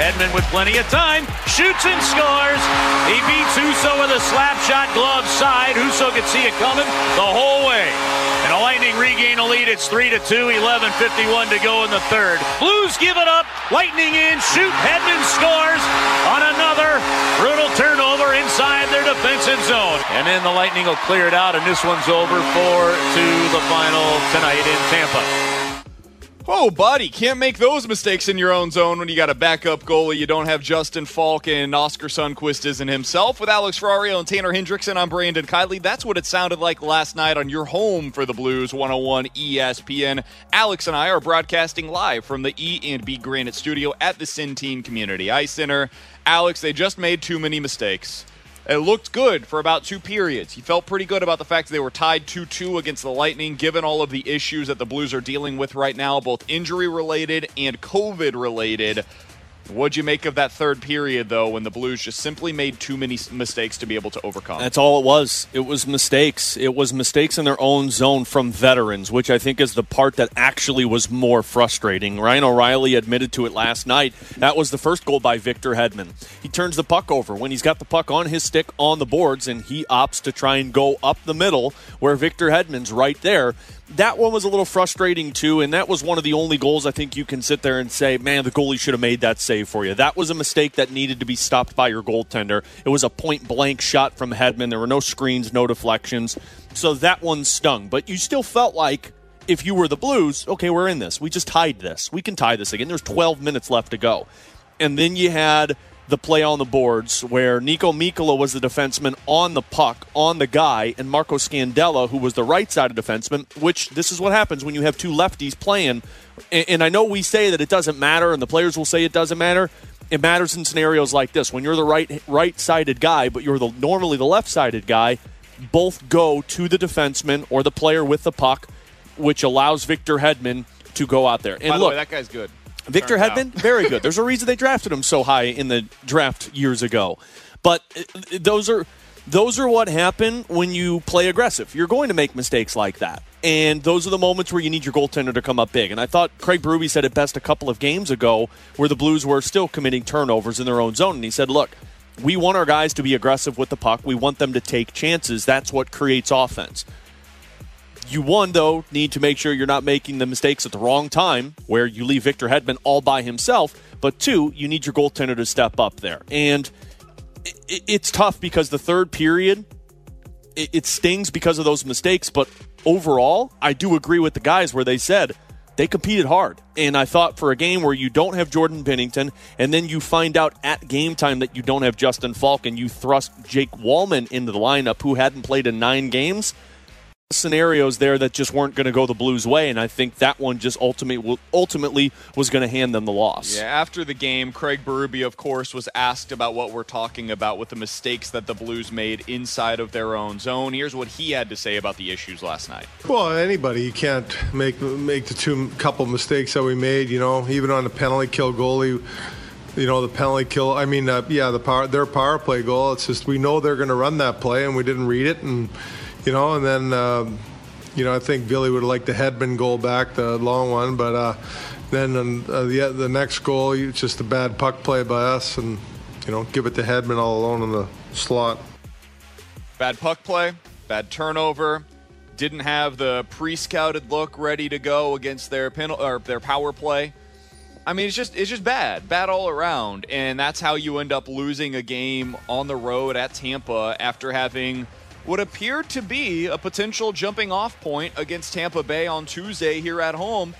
Hedman with plenty of time, shoots and scores. He beats Husso with a slap shot, glove side. Husso could see it coming the whole way. And the Lightning regain a lead. It's 3-2, 11:51 to go in the third. Blues give it up, Lightning in, shoot, Hedman scores on another brutal turnover inside their defensive zone. And then the Lightning will clear it out, and this one's over 4-2 the final tonight in Tampa. Oh, buddy, can't make those mistakes in your own zone when you got a backup goalie. You don't have Justin Falk, and Oskar Sundqvist isn't himself. With Alex Ferrario and Tanner Hendrickson, I'm Brandon Kiley. That's what it sounded like last night on your home for the Blues, 101 ESPN. Alex and I are broadcasting live from the E&B Granite Studio at the Centene Community Ice Center. Alex, they just made too many mistakes. It looked good for about two periods. He felt pretty good about the fact that they were tied 2-2 against the Lightning, given all of the issues that the Blues are dealing with right now, both injury-related and COVID-related. What'd you make of that third period, though, when the Blues just simply made too many mistakes to be able to overcome? That's all it was. It was mistakes. It was mistakes in their own zone from veterans, which I think is the part that actually was more frustrating. Ryan O'Reilly admitted to it last night. That was the first goal by Victor Hedman. He turns the puck over when he's got the puck on his stick on the boards, and he opts to try and go up the middle where Victor Hedman's right there. That one was a little frustrating, too, and that was one of the only goals I think you can sit there and say, man, the goalie should have made that save for you. That was a mistake that needed to be stopped by your goaltender. It was a point-blank shot from Hedman. There were no screens, no deflections, so that one stung. But you still felt like if you were the Blues, okay, we're in this. We just tied this. We can tie this again. There's 12 minutes left to go. And then you had the play on the boards where Nico Mikkola was the defenseman on the puck, on the guy, and Marco Scandella, who was the right-sided defenseman, which this is what happens when you have two lefties playing. And I know we say that it doesn't matter, and the players will say it doesn't matter. It matters in scenarios like this. When you're the right-sided guy, but you're normally the left-sided guy, both go to the defenseman or the player with the puck, which allows Victor Hedman to go out there. And by the way, that guy's good. Victor Hedman, very good. There's a reason they drafted him so high in the draft years ago. But those are what happen when you play aggressive. You're going to make mistakes like that. And those are the moments where you need your goaltender to come up big. And I thought Craig Berube said it best a couple of games ago where the Blues were still committing turnovers in their own zone. And he said, look, we want our guys to be aggressive with the puck. We want them to take chances. That's what creates offense. You, one, though, need to make sure you're not making the mistakes at the wrong time where you leave Victor Hedman all by himself. But, two, you need your goaltender to step up there. And it's tough because the third period, it stings because of those mistakes. But overall, I do agree with the guys where they said they competed hard. And I thought for a game where you don't have Jordan Binnington and then you find out at game time that you don't have Justin Falk and you thrust Jake Walman into the lineup who hadn't played in 9 games, scenarios there that just weren't going to go the Blues' way, and I think that one just ultimately was going to hand them the loss. Yeah, after the game, Craig Berube, of course, was asked about what we're talking about with the mistakes that the Blues made inside of their own zone. Here's what he had to say about the issues last night. Well, anybody, you can't make the couple mistakes that we made, you know, even on the penalty kill goalie. You know, the penalty kill, their power play goal. It's just we know they're going to run that play, and we didn't read it, and, you know, and then, you know, I think Ville would have liked the Hedman goal back, the long one, but then the next goal, it's just a bad puck play by us, and you know, give it to Hedman all alone in the slot. Bad puck play, bad turnover. Didn't have the pre-scouted look ready to go against their power play. I mean, it's just bad all around, and that's how you end up losing a game on the road at Tampa after having what appeared to be a potential jumping-off point against Tampa Bay on Tuesday here at home.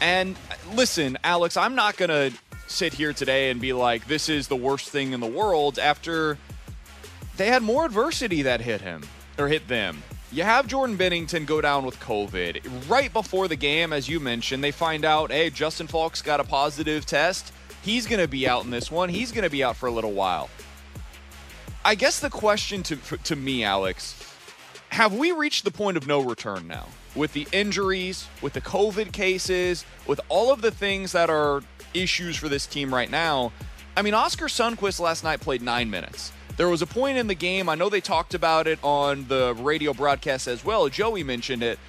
And listen, Alex, I'm not gonna sit here today and be like, this is the worst thing in the world after they had more adversity that hit them. You have Jordan Binnington go down with COVID. Right before the game, as you mentioned, they find out, hey, Justin Falk's got a positive test. He's going to be out in this one. He's going to be out for a little while. I guess the question to me, Alex, have we reached the point of no return now? With the injuries, with the COVID cases, with all of the things that are issues for this team right now. I mean, Oskar Sundqvist last night played 9 minutes. There was a point in the game, I know they talked about it on the radio broadcast as well, Joey mentioned it.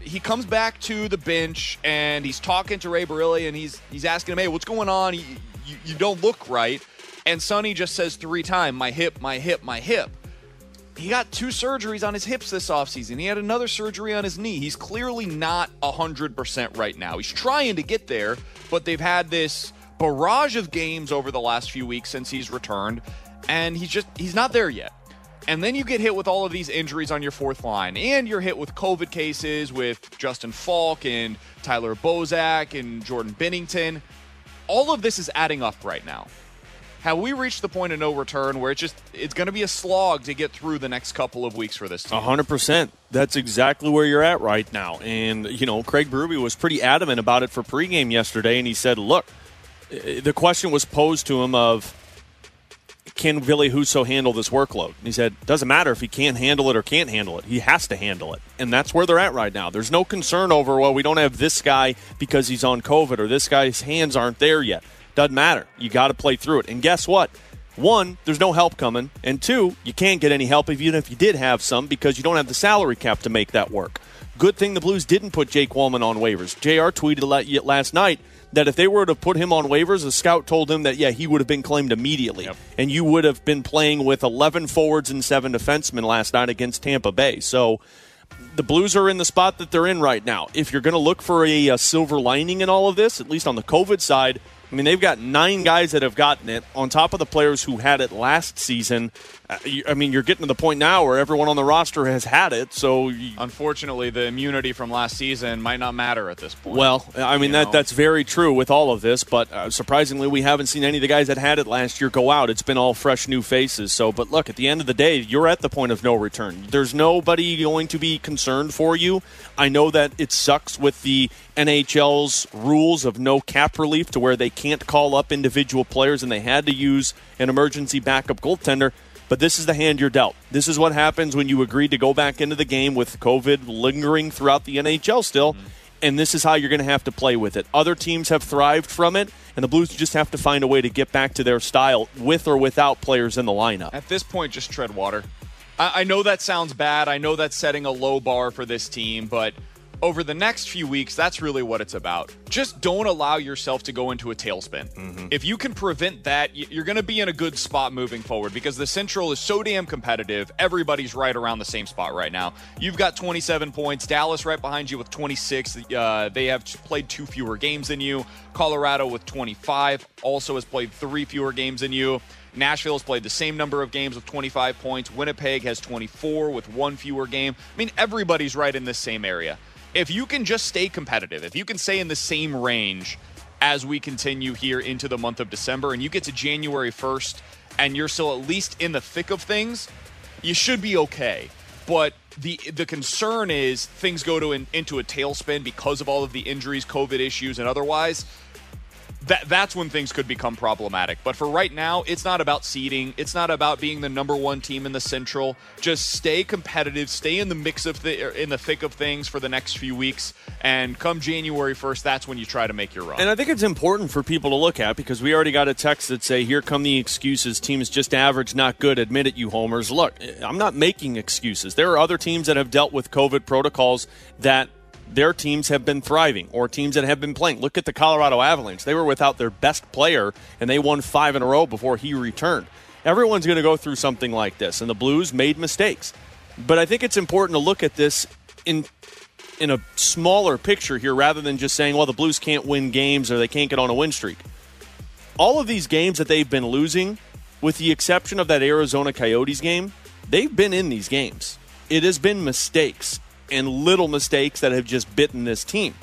He comes back to the bench, and he's talking to Ray Borelli, and he's asking him, hey, what's going on? You don't look right. And Sonny just says 3 times, my hip, my hip, my hip. He got 2 surgeries on his hips this offseason. He had another surgery on his knee. He's clearly not 100% right now. He's trying to get there, but they've had this barrage of games over the last few weeks since he's returned. And he's not there yet. And then you get hit with all of these injuries on your 4th line. And you're hit with COVID cases with Justin Falk and Tyler Bozak and Jordan Binnington. All of this is adding up right now. Have we reached the point of no return where it's going to be a slog to get through the next couple of weeks for this team? 100%. That's exactly where you're at right now. And, you know, Craig Berube was pretty adamant about it for pregame yesterday. And he said, look, the question was posed to him of, can Ville Husso handle this workload? And he said, doesn't matter if he can't handle it or can't handle it. He has to handle it. And that's where they're at right now. There's no concern over, well, we don't have this guy because he's on COVID or this guy's hands aren't there yet. Doesn't matter. You got to play through it. And guess what? 1, there's no help coming. And 2, you can't get any help even if you did have some because you don't have the salary cap to make that work. Good thing the Blues didn't put Jake Walman on waivers. JR tweeted last night that if they were to put him on waivers, a scout told him that, yeah, he would have been claimed immediately. Yep. And you would have been playing with 11 forwards and 7 defensemen last night against Tampa Bay. So the Blues are in the spot that they're in right now. If you're going to look for a silver lining in all of this, at least on the COVID side, I mean, they've got 9 guys that have gotten it on top of the players who had it last season. I mean, you're getting to the point now where everyone on the roster has had it. So, unfortunately, the immunity from last season might not matter at this point. Well, I mean, that's very true with all of this. But surprisingly, we haven't seen any of the guys that had it last year go out. It's been all fresh new faces. So, but look, at the end of the day, you're at the point of no return. There's nobody going to be concerned for you. I know that it sucks with the NHL's rules of no cap relief to where they can't call up individual players and they had to use an emergency backup goaltender. But this is the hand you're dealt. This is what happens when you agree to go back into the game with COVID lingering throughout the NHL still, and this is how you're going to have to play with it. Other teams have thrived from it, and the Blues just have to find a way to get back to their style with or without players in the lineup. At this point, just tread water. I know that sounds bad. I know that's setting a low bar for this team, but over the next few weeks, that's really what it's about. Just don't allow yourself to go into a tailspin. Mm-hmm. If you can prevent that, you're going to be in a good spot moving forward because the Central is so damn competitive. Everybody's right around the same spot right now. You've got 27 points. Dallas right behind you with 26. They have played 2 fewer games than you. Colorado with 25 also has played 3 fewer games than you. Nashville has played the same number of games with 25 points. Winnipeg has 24 with 1 fewer game. I mean, everybody's right in this same area. If you can just stay competitive, if you can stay in the same range as we continue here into the month of December and you get to January 1st and you're still at least in the thick of things, you should be okay. But the concern is things go to into a tailspin because of all of the injuries, COVID issues, and otherwise. That's when things could become problematic. But for right now, it's not about seeding. It's not about being the number 1 team in the Central. Just stay competitive, stay in the mix of in the thick of things for the next few weeks. And come January 1st, that's when you try to make your run. And I think it's important for people to look at because we already got a text that say, "Here come the excuses. Teams just average, not good. Admit it, you homers." Look, I'm not making excuses. There are other teams that have dealt with COVID protocols that their teams have been thriving or teams that have been playing. Look at the Colorado Avalanche. They were without their best player, and they won 5 in a row before he returned. Everyone's going to go through something like this, and the Blues made mistakes. But I think it's important to look at this in a smaller picture here rather than just saying, well, the Blues can't win games or they can't get on a win streak. All of these games that they've been losing, with the exception of that Arizona Coyotes game, they've been in these games. It has been mistakes and little mistakes that have just bitten this team.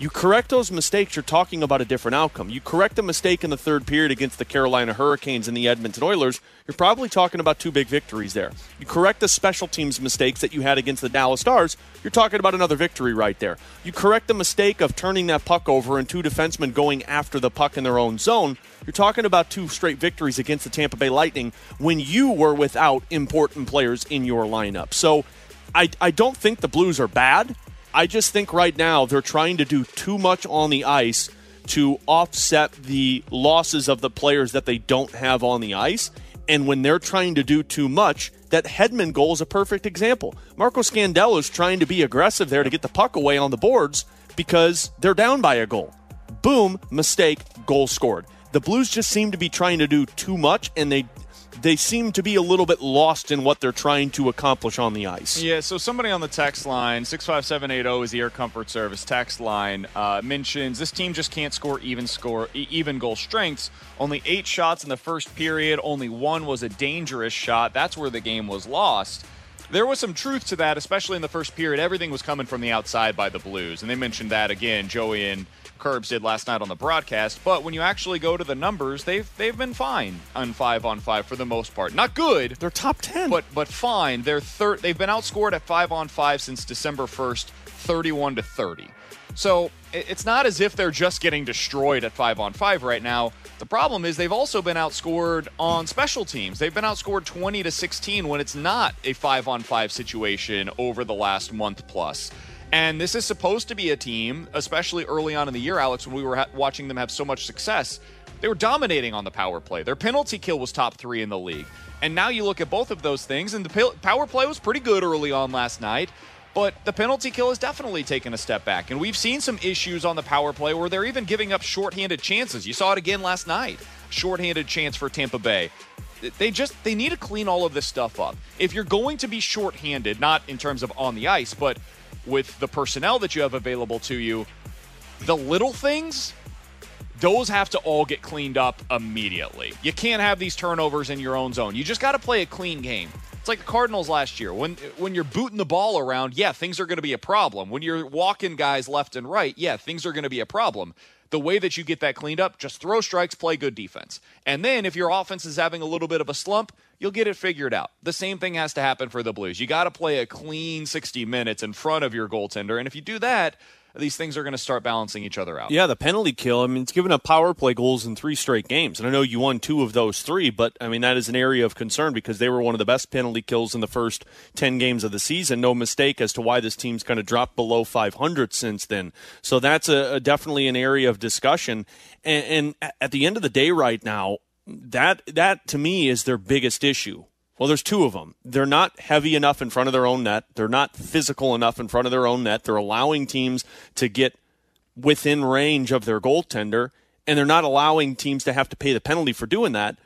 You correct those mistakes, you're talking about a different outcome. You correct a mistake in the third period against the Carolina Hurricanes and the Edmonton Oilers, you're probably talking about 2 big victories there. You correct the special teams mistakes that you had against the Dallas Stars, you're talking about another victory right there. You correct the mistake of turning that puck over and 2 defensemen going after the puck in their own zone, you're talking about 2 straight victories against the Tampa Bay Lightning when you were without important players in your lineup. So I don't think the Blues are bad. I just think right now they're trying to do too much on the ice to offset the losses of the players that they don't have on the ice. And when they're trying to do too much, that Hedman goal is a perfect example. Marco Scandella is trying to be aggressive there to get the puck away on the boards because they're down by a goal. Boom, mistake, goal scored. The Blues just seem to be trying to do too much, and they seem to be a little bit lost in what they're trying to accomplish on the ice. Yeah, so somebody on the text line, 65780 is the Air Comfort Service text line, mentions this team just can't score even goal strengths. Only 8 shots in the first period. Only 1 was a dangerous shot. That's where the game was lost. There was some truth to that, especially in the first period. Everything was coming from the outside by the Blues, and they mentioned that again, Joey and Curbs did last night on the broadcast, but when you actually go to the numbers, they've been fine on 5-on-5 for the most part. Not good. They're top 10. But fine. They've been outscored at 5-on-5 since December 1st, 31-30. So it's not as if they're just getting destroyed at 5-on-5 right now. The problem is they've also been outscored on special teams. They've been outscored 20-16 when it's not a 5-on-5 situation over the last month plus. And this is supposed to be a team, especially early on in the year, Alex, when we were watching them have so much success, they were dominating on the power play. Their penalty kill was top 3 in the league. And now you look at both of those things, and the power play was pretty good early on last night, but the penalty kill has definitely taken a step back. And we've seen some issues on the power play where they're even giving up shorthanded chances. You saw it again last night. Shorthanded chance for Tampa Bay. They need to clean all of this stuff up. If you're going to be shorthanded, not in terms of on the ice, but with the personnel that you have available to you, the little things, those have to all get cleaned up immediately. You can't have these turnovers in your own zone. You just got to play a clean game. It's like the Cardinals last year. When you're booting the ball around, yeah, things are going to be a problem. When you're walking guys left and right, yeah, things are going to be a problem. The way that you get that cleaned up, just throw strikes, play good defense. And then if your offense is having a little bit of a slump, you'll get it figured out. The same thing has to happen for the Blues. You got to play a clean 60 minutes in front of your goaltender. And if you do that, these things are going to start balancing each other out. Yeah, the penalty kill, I mean, it's given up power play goals in 3 straight games. And I know you won 2 of those 3, but, I mean, that is an area of concern because they were one of the best penalty kills in the first 10 games of the season. No mistake as to why this team's kind of dropped below 500 since then. So that's definitely an area of discussion. And at the end of the day right now, that to me is their biggest issue. Well, there's 2 of them. They're not heavy enough in front of their own net. They're not physical enough in front of their own net. They're allowing teams to get within range of their goaltender, and they're not allowing teams to have to pay the penalty for doing that.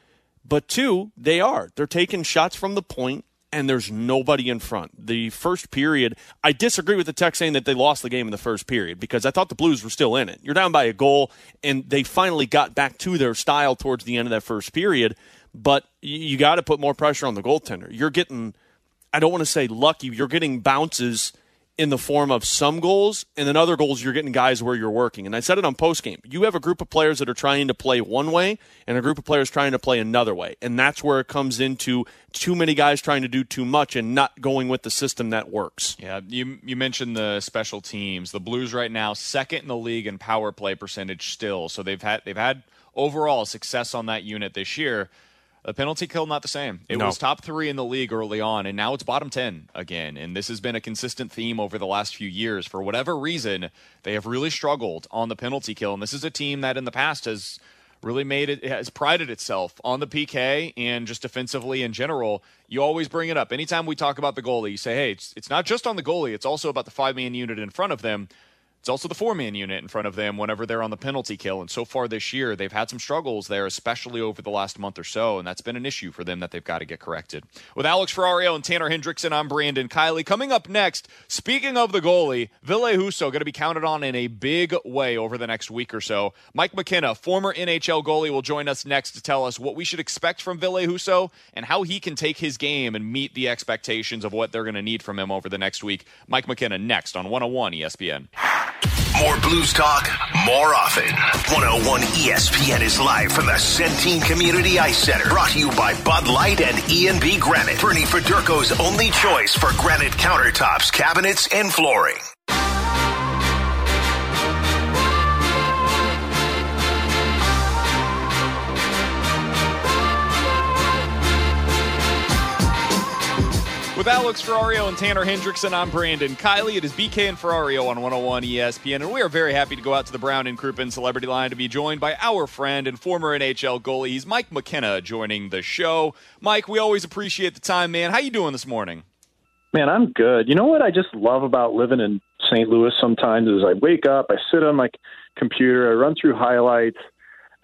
But 2, they are. They're taking shots from the point, and there's nobody in front. The first period, I disagree with the text saying that they lost the game in the first period because I thought the Blues were still in it. You're down by a goal, and they finally got back to their style towards the end of that first period. But you got to put more pressure on the goaltender. You're getting, I don't want to say lucky, you're getting bounces in the form of some goals, and then other goals you're getting guys where you're working. And I said it on postgame. You have a group of players that are trying to play one way and a group of players trying to play another way. And that's where it comes into too many guys trying to do too much and not going with the system that works. Yeah, you mentioned the special teams. The Blues right now, second in the league in power play percentage still. So they've had overall success on that unit this year. The penalty kill, not the same. It was top 3 in the league early on, and now it's bottom 10 again. And this has been a consistent theme over the last few years. For whatever reason, they have really struggled on the penalty kill. And this is a team that in the past has really made it, has prided itself on the PK and just defensively in general. You always bring it up. Anytime we talk about the goalie, you say, hey, it's not just on the goalie. It's also about the five-man unit in front of them. It's also the four-man unit in front of them whenever they're on the penalty kill. And so far this year, they've had some struggles there, especially over the last month or so, and that's been an issue for them that they've got to get corrected. With Alex Ferrario and Tanner Hendrickson, I'm Brandon Kiley. Coming up next, speaking of the goalie, Ville Husso going to be counted on in a big way over the next week or so. Mike McKenna, former NHL goalie, will join us next to tell us what we should expect from Ville Husso and how he can take his game and meet the expectations of what they're going to need from him over the next week. Mike McKenna next on 101 ESPN. More Blues talk, more often. 101 ESPN is live from the Centene Community Ice Center. Brought to you by Bud Light and E&B Granite. Bernie Federko's only choice for granite countertops, cabinets, and flooring. With Alex Ferrario and Tanner Hendrickson, I'm Brandon Kiley. It is BK and Ferrario on 101 ESPN, and we are very happy to go out to the Brown and Crouppen Celebrity Line to be joined by our friend and former NHL goalie. He's Mike McKenna joining the show. Mike, we always appreciate the time, man. How you doing this morning? Man, I'm good. You know what I just love about living in St. Louis sometimes is I wake up, I sit on my computer, I run through highlights,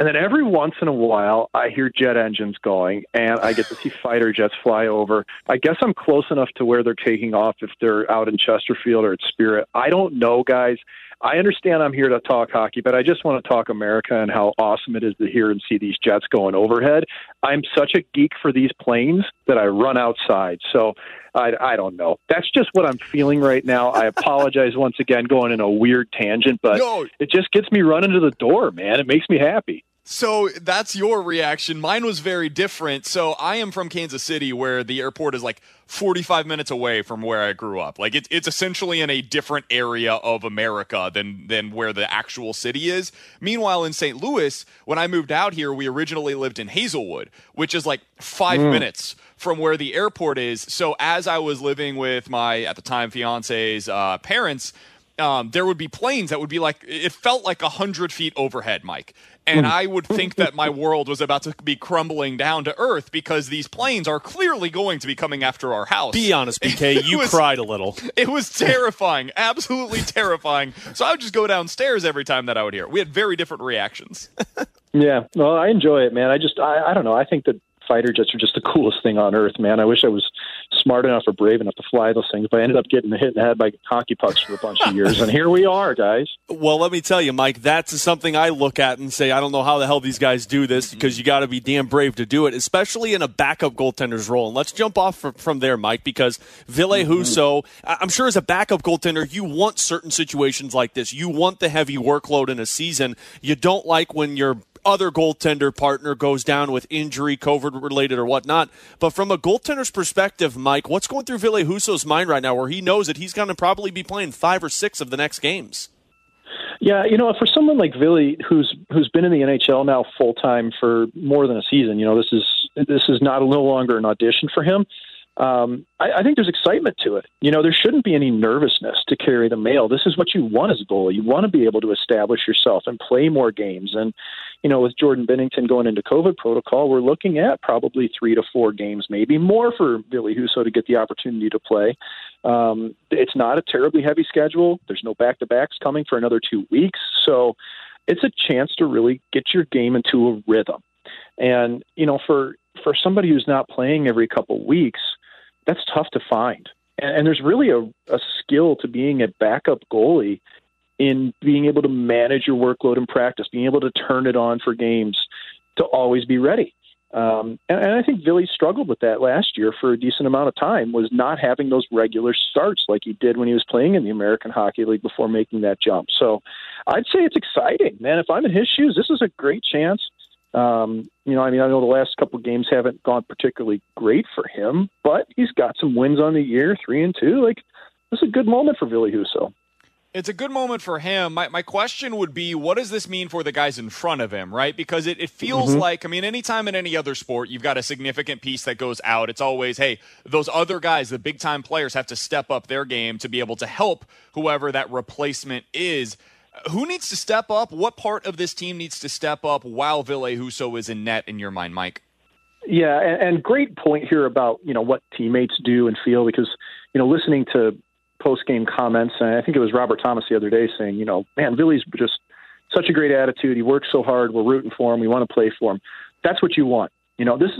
and then every once in a while, I hear jet engines going, and I get to see fighter jets fly over. I guess I'm close enough to where they're taking off if they're out in Chesterfield or at Spirit. I don't know, guys. I understand I'm here to talk hockey, but I just want to talk America and how awesome it is to hear and see these jets going overhead. I'm such a geek for these planes that I run outside, so I don't know. That's just what I'm feeling right now. I apologize once again going in a weird tangent, but it just gets me running to the door, man. It makes me happy. So that's your reaction. Mine was very different. So I am from Kansas City, where the airport is like 45 minutes away from where I grew up. Like it's essentially in a different area of America than where the actual city is. Meanwhile, in St. Louis, when I moved out here, we originally lived in Hazelwood, which is like 5 minutes from where the airport is. So as I was living with my, at the time, fiance's parents, there would be planes that would be like, it felt like 100 feet overhead, Mike. And I would think that my world was about to be crumbling down to earth because these planes are clearly going to be coming after our house. Be honest, BK, you cried a little. It was terrifying, absolutely terrifying. So I would just go downstairs every time that I would hear it. We had very different reactions. Yeah, well, I enjoy it, man. I don't know. I think that fighter jets are just the coolest thing on earth, man. I wish I was smart enough or brave enough to fly those things, but I ended up getting hit in the head by hockey pucks for a bunch of years, and here we are, guys. Well, let me tell you, Mike, that's something I look at and say, I don't know how the hell these guys do this, because you got to be damn brave to do it, especially in a backup goaltender's role. And let's jump off from there, Mike, because Ville Husso, I'm sure as a backup goaltender, you want certain situations like this. You want the heavy workload in a season. You don't like when you're other goaltender partner goes down with injury, COVID-related or whatnot. But from a goaltender's perspective, Mike, what's going through Ville Husso's mind right now where he knows that he's going to probably be playing 5 or 6 of the next games? Yeah, you know, for someone like Ville, who's been in the NHL now full-time for more than a season, you know, this is no longer an audition for him. I think there's excitement to it. You know, there shouldn't be any nervousness to carry the mail. This is what you want as a goalie. You want to be able to establish yourself and play more games. And, you know, with Jordan Binnington going into COVID protocol, we're looking at probably 3 to 4 games, maybe more for Ville Husso to get the opportunity to play. It's not a terribly heavy schedule. There's no back-to-backs coming for another 2 weeks. So it's a chance to really get your game into a rhythm. And, you know, for somebody who's not playing every couple weeks, that's tough to find. And there's really a skill to being a backup goalie in being able to manage your workload in practice, being able to turn it on for games, to always be ready. And I think Ville struggled with that last year for a decent amount of time, was not having those regular starts like he did when he was playing in the American Hockey League before making that jump. So I'd say it's exciting, man. If I'm in his shoes, this is a great chance. You know, I mean, I know the last couple of games haven't gone particularly great for him, but he's got some wins on the year, 3-2. Like, this is a good moment for Ville Husso. It's a good moment for him. My question would be, what does this mean for the guys in front of him, right? Because it feels like, I mean, anytime in any other sport, you've got a significant piece that goes out. It's always, hey, those other guys, the big-time players, have to step up their game to be able to help whoever that replacement is. Who needs to step up? What part of this team needs to step up while Ville Husso is in net in your mind, Mike? Yeah, and great point here about, you know, what teammates do and feel, because, you know, listening to post-game comments, and I think it was Robert Thomas the other day saying, you know, man, Ville's just such a great attitude. He works so hard. We're rooting for him. We want to play for him. That's what you want. You know, this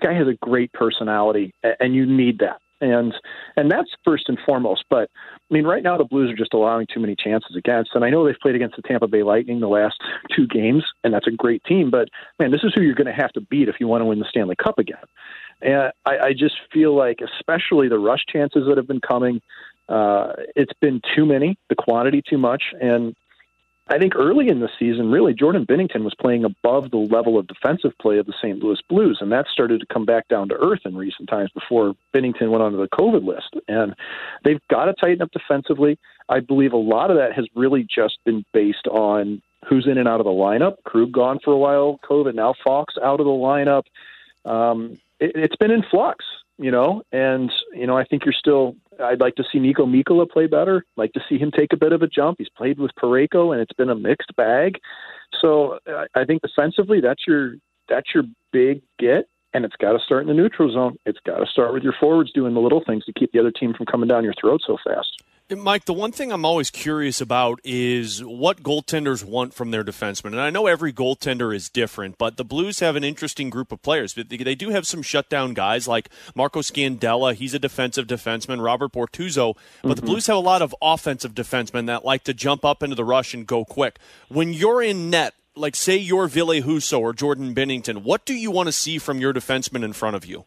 guy has a great personality, and you need that. And that's first and foremost. But, I mean, right now the Blues are just allowing too many chances against. And I know they've played against the Tampa Bay Lightning the last two games, and that's a great team. But, man, this is who you're going to have to beat if you want to win the Stanley Cup again. And I just feel like especially the rush chances that have been coming, it's been too many, the quantity too much. And I think early in the season, really, Jordan Binnington was playing above the level of defensive play of the St. Louis Blues, and that started to come back down to earth in recent times before Binnington went onto the COVID list. And they've got to tighten up defensively. I believe a lot of that has really just been based on who's in and out of the lineup. Krug gone for a while, COVID, now Falk's out of the lineup. It's been in flux, you know, and, you know, I think you're still... I'd like to see Nico Mikkola play better. I'd like to see him take a bit of a jump. He's played with Parayko, and it's been a mixed bag. So I think defensively, that's your big get, and it's got to start in the neutral zone. It's got to start with your forwards doing the little things to keep the other team from coming down your throat so fast. Mike, the one thing I'm always curious about is what goaltenders want from their defensemen. And I know every goaltender is different, but the Blues have an interesting group of players. They do have some shutdown guys like Marco Scandella. He's a defensive defenseman, Robert Bortuzzo. But the Blues have a lot of offensive defensemen that like to jump up into the rush and go quick. When you're in net, like say you're Ville Husso or Jordan Binnington, what do you want to see from your defenseman in front of you?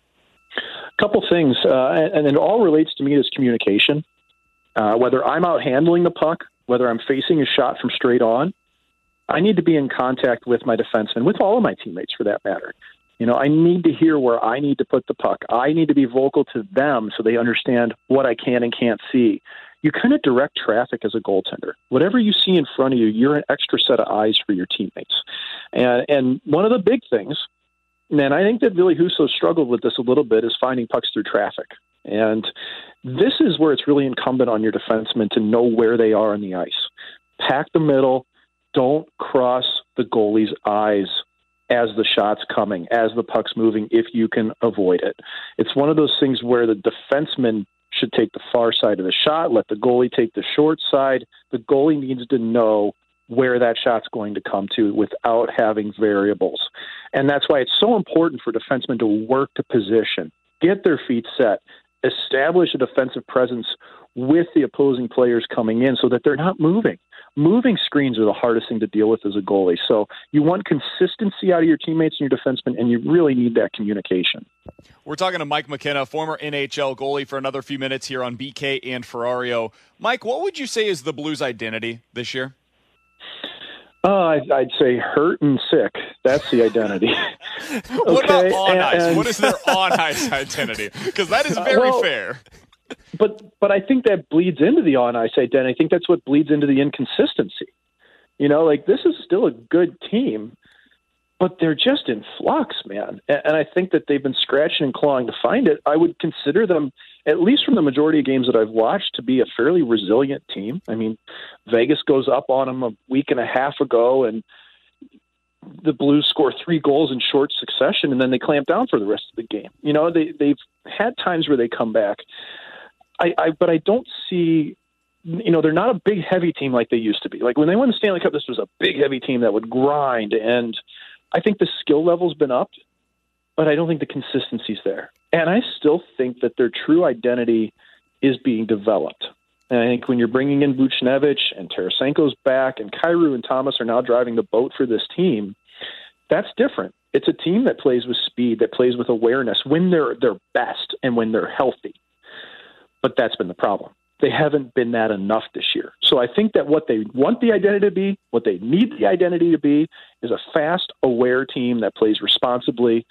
A couple things, and it all relates to me as communication. Whether I'm out handling the puck, whether I'm facing a shot from straight on, I need to be in contact with my defenseman, with all of my teammates for that matter. You know, I need to hear where I need to put the puck. I need to be vocal to them so they understand what I can and can't see. You kind of direct traffic as a goaltender. Whatever you see in front of you, you're an extra set of eyes for your teammates. And one of the big things, and I think that Ville Husso struggled with this a little bit, is finding pucks through traffic. And this is where it's really incumbent on your defenseman to know where they are on the ice. Pack the middle. Don't cross the goalie's eyes as the shot's coming, as the puck's moving, if you can avoid it. It's one of those things where the defenseman should take the far side of the shot, let the goalie take the short side. The goalie needs to know where that shot's going to come to without having variables. And that's why it's so important for defensemen to work to position, get their feet set, establish a defensive presence with the opposing players coming in so that they're not moving. Moving screens are the hardest thing to deal with as a goalie. So you want consistency out of your teammates and your defensemen, and you really need that communication. We're talking to Mike McKenna, former NHL goalie, for another few minutes here on BK and Ferrario. Mike, what would you say is the Blues' identity this year? I'd say hurt and sick. That's the identity. Okay? What about on ice? What is their on-ice identity? Because that is very fair. But I think that bleeds into the on-ice identity. I think that's what bleeds into the inconsistency. You know, like, this is still a good team, but they're just in flux, man. And I think that they've been scratching and clawing to find it. I would consider them, at least from the majority of games that I've watched, to be a fairly resilient team. I mean, Vegas goes up on them a week and a half ago, and the Blues score 3 goals in short succession, and then they clamp down for the rest of the game. You know, they've had times where they come back. But I don't see, you know, they're not a big, heavy team like they used to be. Like, when they won the Stanley Cup, this was a big, heavy team that would grind, and I think the skill level's been upped, but I don't think the consistency's there. And I still think that their true identity is being developed. And I think when you're bringing in Buchnevich and Tarasenko's back and Kyrou and Thomas are now driving the boat for this team, that's different. It's a team that plays with speed, that plays with awareness when they're their best and when they're healthy. But that's been the problem. They haven't been that enough this year. So I think that what they want the identity to be, what they need the identity to be, is a fast, aware team that plays responsibly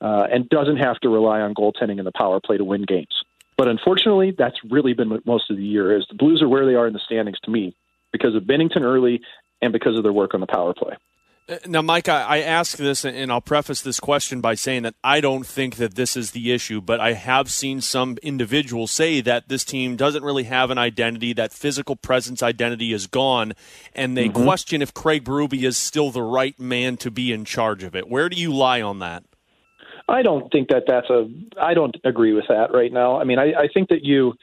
and doesn't have to rely on goaltending and the power play to win games. But unfortunately, that's really been what most of the year is. The Blues are where they are in the standings to me because of Binnington early and because of their work on the power play. Now, Mike, I ask this, and I'll preface this question by saying that I don't think that this is the issue, but I have seen some individuals say that this team doesn't really have an identity, that physical presence identity is gone, and they question if Craig Berube is still the right man to be in charge of it. Where do you lie on that? I don't think that I don't agree with that right now. I mean, I think that you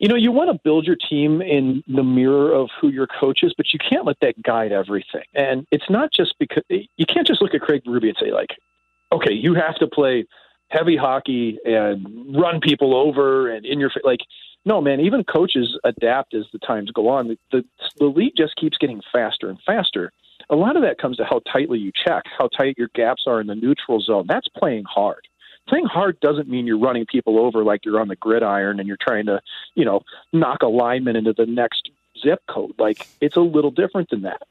want to build your team in the mirror of who your coach is, but you can't let that guide everything. And it's not just because you can't just look at Craig Berube and say, like, okay, you have to play heavy hockey and run people over and in your face. Like, no, man, even coaches adapt as the times go on. The league just keeps getting faster and faster. A lot of that comes to how tightly you check, how tight your gaps are in the neutral zone. That's playing hard. Playing hard doesn't mean you're running people over like you're on the gridiron and you're trying to, knock a lineman into the next zip code. Like, it's a little different than that.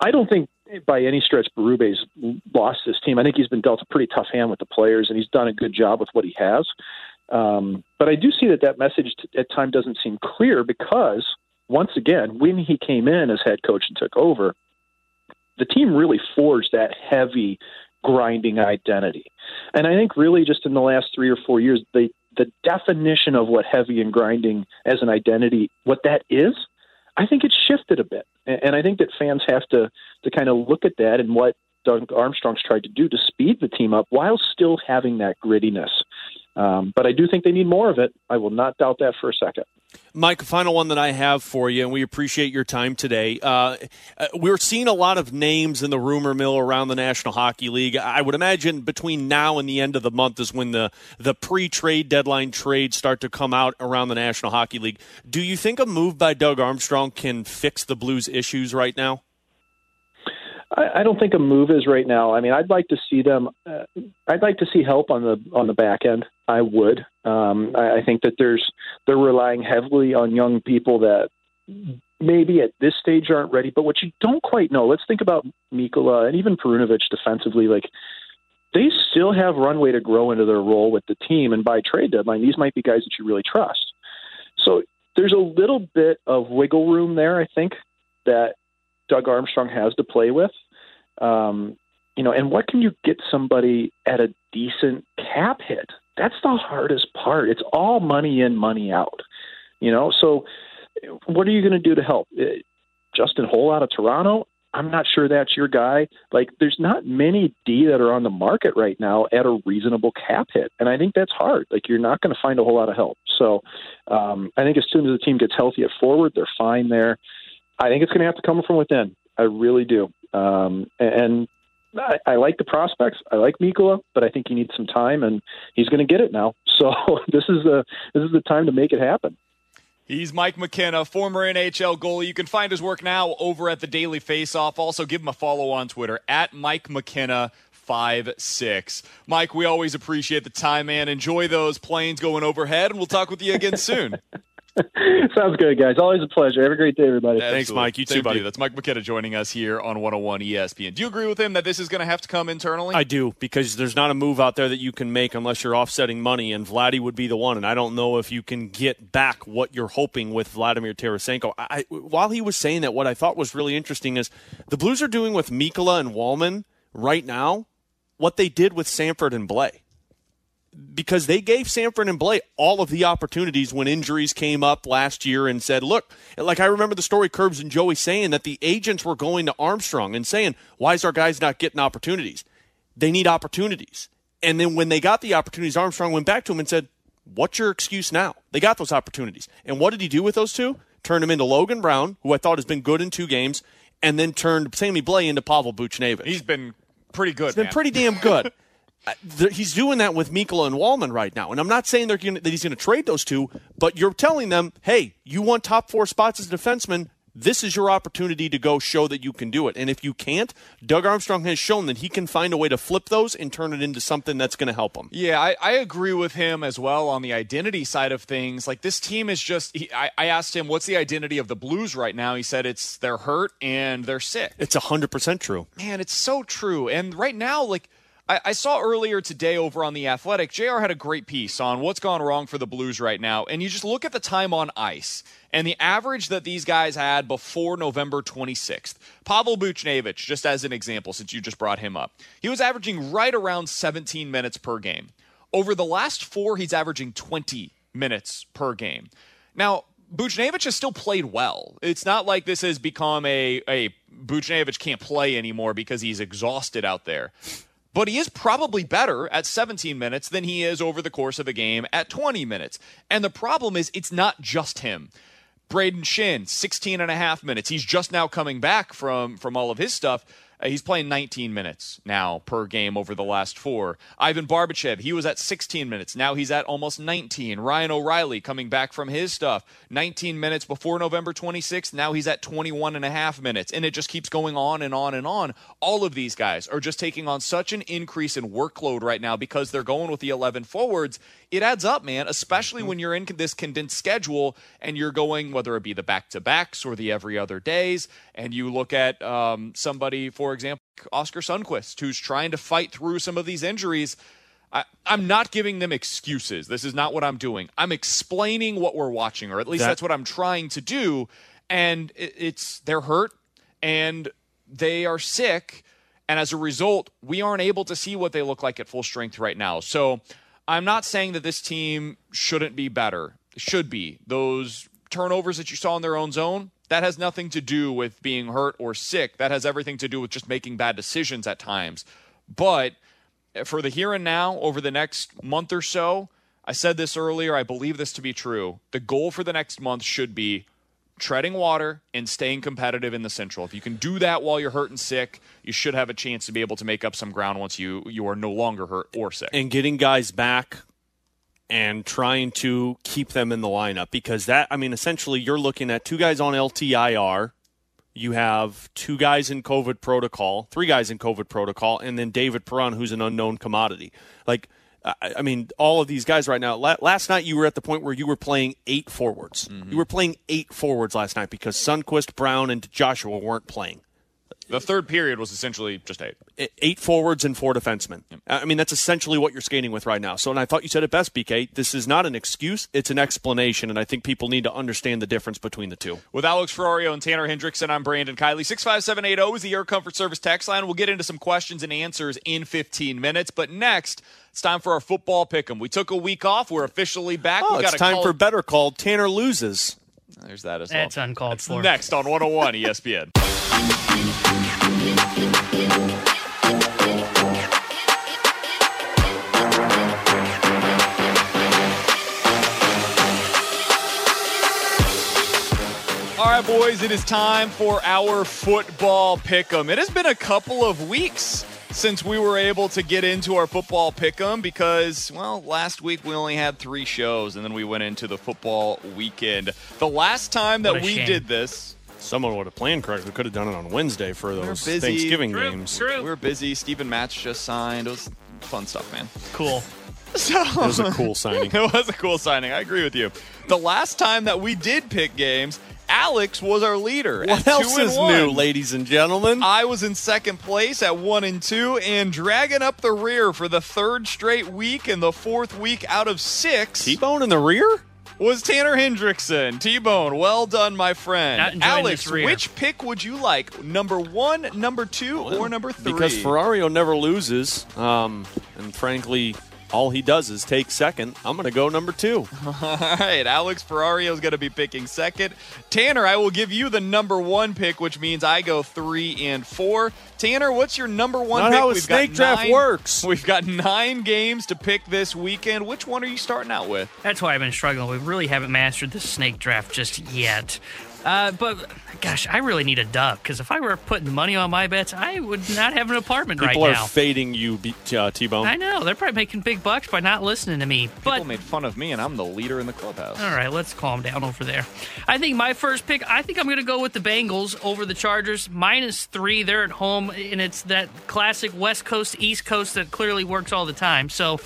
I don't think by any stretch Berube's lost his team. I think he's been dealt a pretty tough hand with the players, and he's done a good job with what he has. But I do see that message at times doesn't seem clear because, once again, when he came in as head coach and took over, the team really forged that heavy grinding identity. And I think really just in the last 3 or 4 years, the definition of what heavy and grinding as an identity, what that is, I think it's shifted a bit. And I think that fans have to kind of look at that and what Doug Armstrong's tried to do to speed the team up while still having that grittiness. But I do think they need more of it. I will not doubt that for a second. Mike, a final one that I have for you, and we appreciate your time today. We're seeing a lot of names in the rumor mill around the National Hockey League. I would imagine between now and the end of the month is when the pre-trade deadline trades start to come out around the National Hockey League. Do you think a move by Doug Armstrong can fix the Blues' issues right now? I don't think a move is right now. I mean, I'd like to see them. I'd like to see help on the back end. I would. I think that they're relying heavily on young people that maybe at this stage aren't ready. But what you don't quite know, let's think about Mikkola and even Perunovic defensively. Like, they still have runway to grow into their role with the team. And by trade deadline, these might be guys that you really trust. So there's a little bit of wiggle room there, I think, that Doug Armstrong has to play with, and what can you get somebody at a decent cap hit? That's the hardest part. It's all money in, money out, so what are you going to do to help? Justin Holl out of Toronto? I'm not sure that's your guy. Like, there's not many D that are on the market right now at a reasonable cap hit. And I think that's hard. Like, you're not going to find a whole lot of help. So I think as soon as the team gets healthy at forward, they're fine there. I think it's going to have to come from within. I really do. And I like the prospects. I like Mikkola, but I think he needs some time, and he's going to get it now. So this is the time to make it happen. He's Mike McKenna, former NHL goalie. You can find his work now over at the Daily Faceoff. Also, give him a follow on Twitter, at Mike McKenna. 5-6. Mike, we always appreciate the time, man. Enjoy those planes going overhead, and we'll talk with you again soon. Sounds good, guys. Always a pleasure. Have a great day, everybody. Absolutely. Thanks, Mike. You too, buddy. That's Mike McKenna joining us here on 101 ESPN. Do you agree with him that this is going to have to come internally? I do, because there's not a move out there that you can make unless you're offsetting money, and Vladdy would be the one. And I don't know if you can get back what you're hoping with Vladimir Tarasenko. While he was saying that, what I thought was really interesting is the Blues are doing with Mikkola and Walman right now what they did with Samford and Blais. Because they gave Samford and Blais all of the opportunities when injuries came up last year and said, look, like I remember the story Curbs and Joey saying that the agents were going to Armstrong and saying, why is our guys not getting opportunities? They need opportunities. And then when they got the opportunities, Armstrong went back to him and said, what's your excuse now? They got those opportunities. And what did he do with those two? Turned him into Logan Brown, who I thought has been good in 2 games, and then turned Sammy Blais into Pavel Buchnevich. He's been pretty good. He's been pretty damn good. He's doing that with Mikkola and Walman right now. And I'm not saying that he's going to trade those two, but you're telling them, hey, you want top 4 spots as a defenseman, this is your opportunity to go show that you can do it. And if you can't, Doug Armstrong has shown that he can find a way to flip those and turn it into something that's going to help him. Yeah, I agree with him as well on the identity side of things. Like, this team is just – I asked him, what's the identity of the Blues right now? He said it's they're hurt and they're sick. It's 100% true. Man, it's so true. And right now, like – I saw earlier today over on The Athletic, JR had a great piece on what's gone wrong for the Blues right now, and you just look at the time on ice and the average that these guys had before November 26th. Pavel Buchnevich, just as an example, since you just brought him up, he was averaging right around 17 minutes per game. Over the last four, he's averaging 20 minutes per game. Now, Buchnevich has still played well. It's not like this has become a Buchnevich can't play anymore because he's exhausted out there. But he is probably better at 17 minutes than he is over the course of a game at 20 minutes. And the problem is it's not just him. Braden Schenn, 16 and a half minutes. He's just now coming back from all of his stuff. He's playing 19 minutes now per game over the last four. Ivan Barbachev, he was at 16 minutes. Now he's at almost 19. Ryan O'Reilly coming back from his stuff. 19 minutes before November 26th. Now he's at 21 and a half minutes. And it just keeps going on and on and on. All of these guys are just taking on such an increase in workload right now because they're going with the 11 forwards. It adds up, man, especially when you're in this condensed schedule and you're going, whether it be the back-to-backs or the every other days, and you look at somebody, for example, Oskar Sundqvist, who's trying to fight through some of these injuries. I'm not giving them excuses. This is not what I'm doing. I'm explaining what we're watching, or at least that's what I'm trying to do. And they're hurt, and they are sick, and as a result, we aren't able to see what they look like at full strength right now. So I'm not saying that this team shouldn't be better. It should be. Those turnovers that you saw in their own zone, that has nothing to do with being hurt or sick. That has everything to do with just making bad decisions at times. But for the here and now, over the next month or so, I said this earlier, I believe this to be true. The goal for the next month should be treading water and staying competitive in the Central. If you can do that while you're hurt and sick, you should have a chance to be able to make up some ground once you are no longer hurt or sick. And getting guys back and trying to keep them in the lineup, because that, I mean, essentially you're looking at two guys on LTIR. You have two guys in COVID protocol, three guys in COVID protocol, and then David Perron, who's an unknown commodity. Like, I mean, all of these guys right now. Last night you were at the point where you were playing eight forwards. Mm-hmm. You were playing eight forwards last night because Sundqvist, Brown, and Joshua weren't playing. The third period was essentially just eight. Eight forwards and four defensemen. Yep. I mean, that's essentially what you're skating with right now. So, and I thought you said it best, BK, this is not an excuse, it's an explanation, and I think people need to understand the difference between the two. With Alex Ferrario and Tanner Hendrickson, I'm Brandon Kiley. 65780 is the Air Comfort Service text line. We'll get into some questions and answers in 15 minutes, but next, it's time for our football pick'em. We took a week off. We're officially back. Oh, it's time for Better Called. Tanner loses. There's that as well. That's uncalled That's for. Next on 101 ESPN. All right, boys, it is time for our football pick'em. It has been a couple of weeks since we were able to get into our football pick'em because, well, last week we only had three shows, and then we went into the football weekend. The last time that we did this, someone would have planned correctly. We could have done it on Wednesday for those Thanksgiving games. We were busy. Steven Matz just signed. It was fun stuff, man. Cool. So, it was a cool signing. It was a cool signing. I agree with you. The last time that we did pick games, Alex was our leader. What else is new, ladies and gentlemen? I was in second place at 1-2 and dragging up the rear for the third straight week and the fourth week out of six. T-Bone in the rear? Was Tanner Hendrickson. T-Bone, well done, my friend. Alex, which pick would you like? Number one, number two, or number three? Because Ferrario never loses, and frankly, all he does is take second. I'm going to go number two. All right. Alex Ferrario is going to be picking second. Tanner, I will give you the number one pick, which means I go 3 and 4. Tanner, what's your number one pick? Not how a snake draft works. We've got 9 games to pick this weekend. Which one are you starting out with? That's why I've been struggling. We really haven't mastered the snake draft just yet. But, gosh, I really need a duck, because if I were putting money on my bets, I would not have an apartment right now. People are fading you, T-Bone. I know. They're probably making big bucks by not listening to me. But people made fun of me, and I'm the leader in the clubhouse. All right, let's calm down over there. I think my first pick, I think I'm going to go with the Bengals over the Chargers. -3, they're at home, and it's that classic West Coast, East Coast that clearly works all the time. So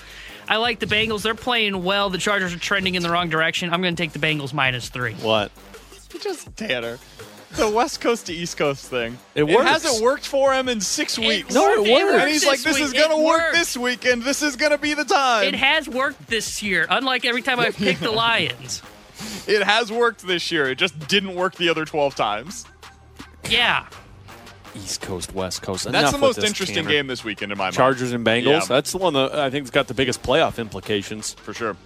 I like the Bengals. They're playing well. The Chargers are trending in the wrong direction. I'm going to take the Bengals -3. What? Just Tanner. the West Coast to East Coast thing. It hasn't worked for him in 6 weeks. It worked. And he's like, this is going to work this weekend. This is going to be the time. It has worked this year, unlike every time I've picked the Lions. It has worked this year. It just didn't work the other 12 times. Yeah. East Coast, West Coast. That's the most interesting game this weekend in my mind. Chargers and Bengals. Yeah. That's the one that I think's got the biggest playoff implications. For sure.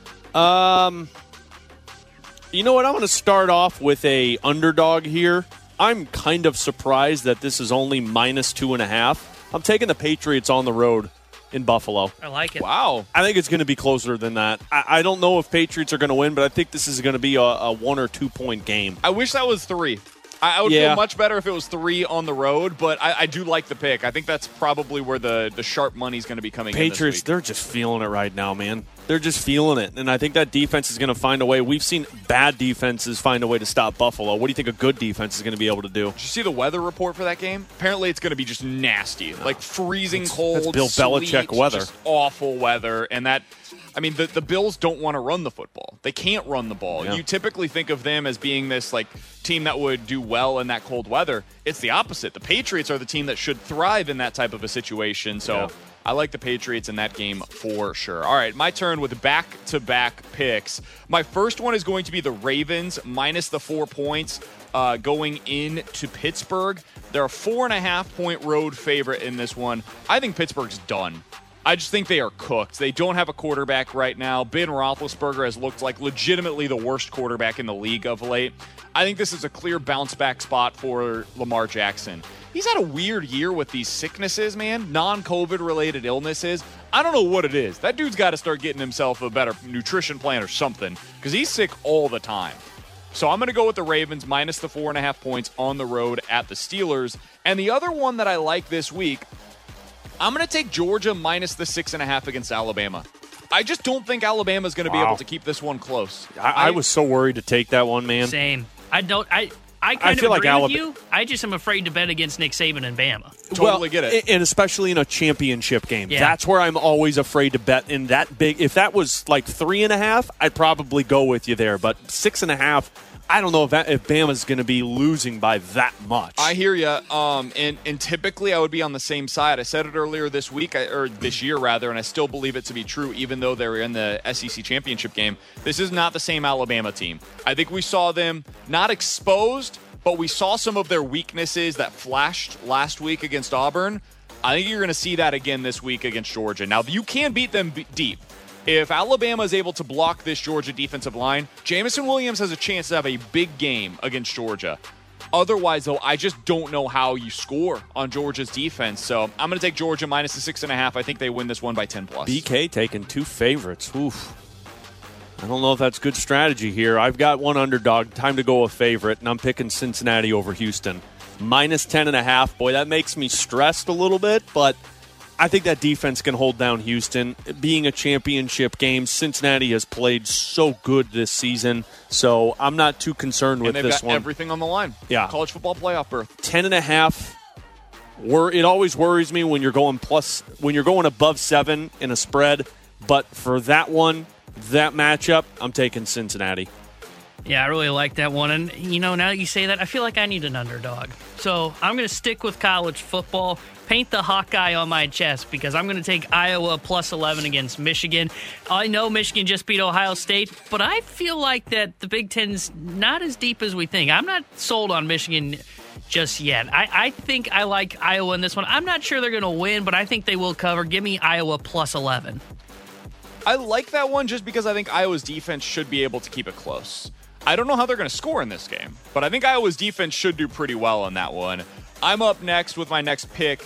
You know what? I want to start off with a underdog here. I'm kind of surprised that this is only -2.5. I'm taking the Patriots on the road in Buffalo. I like it. Wow. I think it's going to be closer than that. I don't know if Patriots are going to win, but I think this is going to be a 1 or 2 point game. I wish that was 3. I would feel much better if it was 3 on the road, but I do like the pick. I think that's probably where the sharp money's going to be coming in this week. Patriots, they're just feeling it right now, man. They're just feeling it, and I think that defense is going to find a way. We've seen bad defenses find a way to stop Buffalo. What do you think a good defense is going to be able to do? Did you see the weather report for that game? Apparently it's going to be just nasty, like freezing cold, that's Bill Belichick weather. Just awful weather, and that... I mean, the Bills don't want to run the football. They can't run the ball. Yeah. You typically think of them as being this like team that would do well in that cold weather. It's the opposite. The Patriots are the team that should thrive in that type of a situation. So I like the Patriots in that game for sure. All right, my turn with back-to-back picks. My first one is going to be the Ravens minus the 4 points going into Pittsburgh. They're a 4.5 point road favorite in this one. I think Pittsburgh's done. I just think they are cooked. They don't have a quarterback right now. Ben Roethlisberger has looked like legitimately the worst quarterback in the league of late. I think this is a clear bounce-back spot for Lamar Jackson. He's had a weird year with these sicknesses, man, non-COVID-related illnesses. I don't know what it is. That dude's got to start getting himself a better nutrition plan or something because he's sick all the time. So I'm going to go with the Ravens minus the 4.5 points on the road at the Steelers. And the other one that I like this week, I'm going to take Georgia minus the 6.5 against Alabama. I just don't think Alabama's going to be able to keep this one close. I was so worried to take that one, man. Same. I don't. I kind of agree with you. I just am afraid to bet against Nick Saban and Bama. Totally get it. And especially in a championship game. Yeah. That's where I'm always afraid to bet in that big. If that was like 3.5, I'd probably go with you there. But 6.5. I don't know if Bama's going to be losing by that much. I hear you. And typically I would be on the same side. I said it earlier this week, or this year rather, and I still believe it to be true, even though they're in the SEC championship game. This is not the same Alabama team. I think we saw them not exposed, but we saw some of their weaknesses that flashed last week against Auburn. I think you're going to see that again this week against Georgia. Now, you can beat them deep. If Alabama is able to block this Georgia defensive line, Jamison Williams has a chance to have a big game against Georgia. Otherwise, though, I just don't know how you score on Georgia's defense. So I'm going to take Georgia minus the 6.5. I think they win this one by 10+. BK taking two favorites. Oof. I don't know if that's good strategy here. I've got one underdog. Time to go a favorite, and I'm picking Cincinnati over Houston. Minus 10.5. Boy, that makes me stressed a little bit, but... I think that defense can hold down Houston. Being a championship game, Cincinnati has played so good this season, so I'm not too concerned with this one. And they've got everything on the line. Yeah. College football playoff berth. 10.5. It always worries me when you're going above 7 in a spread, but for that one, that matchup, I'm taking Cincinnati. Yeah, I really like that one. And, you know, now that you say that, I feel like I need an underdog. So I'm going to stick with college football. Paint the Hawkeye on my chest because I'm going to take Iowa plus 11 against Michigan. I know Michigan just beat Ohio State, but I feel like that the Big Ten's not as deep as we think. I'm not sold on Michigan just yet. I think I like Iowa in this one. I'm not sure they're going to win, but I think they will cover. Give me Iowa plus 11. I like that one just because I think Iowa's defense should be able to keep it close. I don't know how they're going to score in this game, but I think Iowa's defense should do pretty well on that one. I'm up next with my next pick.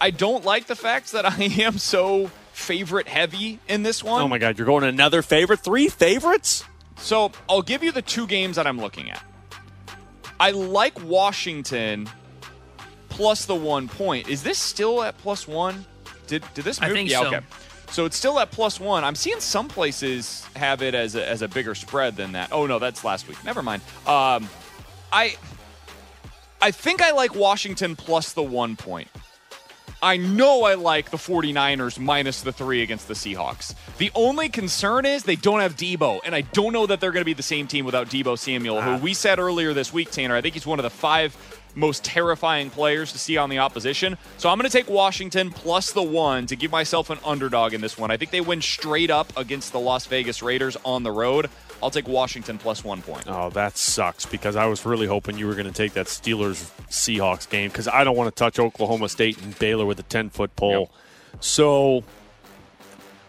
I don't like the fact that I am so favorite heavy in this one. Oh, my God. You're going another favorite? 3 favorites? So I'll give you the 2 games that I'm looking at. I like Washington plus the 1 point. Is this still at +1? Did this move? I think so. Okay. So it's still at +1. I'm seeing some places have it as a bigger spread than that. Oh, no, that's last week. Never mind. I think I like Washington plus the 1 point. I know I like the 49ers minus the 3 against the Seahawks. The only concern is they don't have Debo, and I don't know that they're going to be the same team without Debo Samuel, who we said earlier this week, Tanner, I think he's one of the 5 most terrifying players to see on the opposition. So I'm going to take Washington plus the 1 to give myself an underdog in this one. I think they win straight up against the Las Vegas Raiders on the road. I'll take Washington plus 1 point. Oh, that sucks, because I was really hoping you were going to take that Steelers-Seahawks game, because I don't want to touch Oklahoma State and Baylor with a 10-foot pole. Yep. So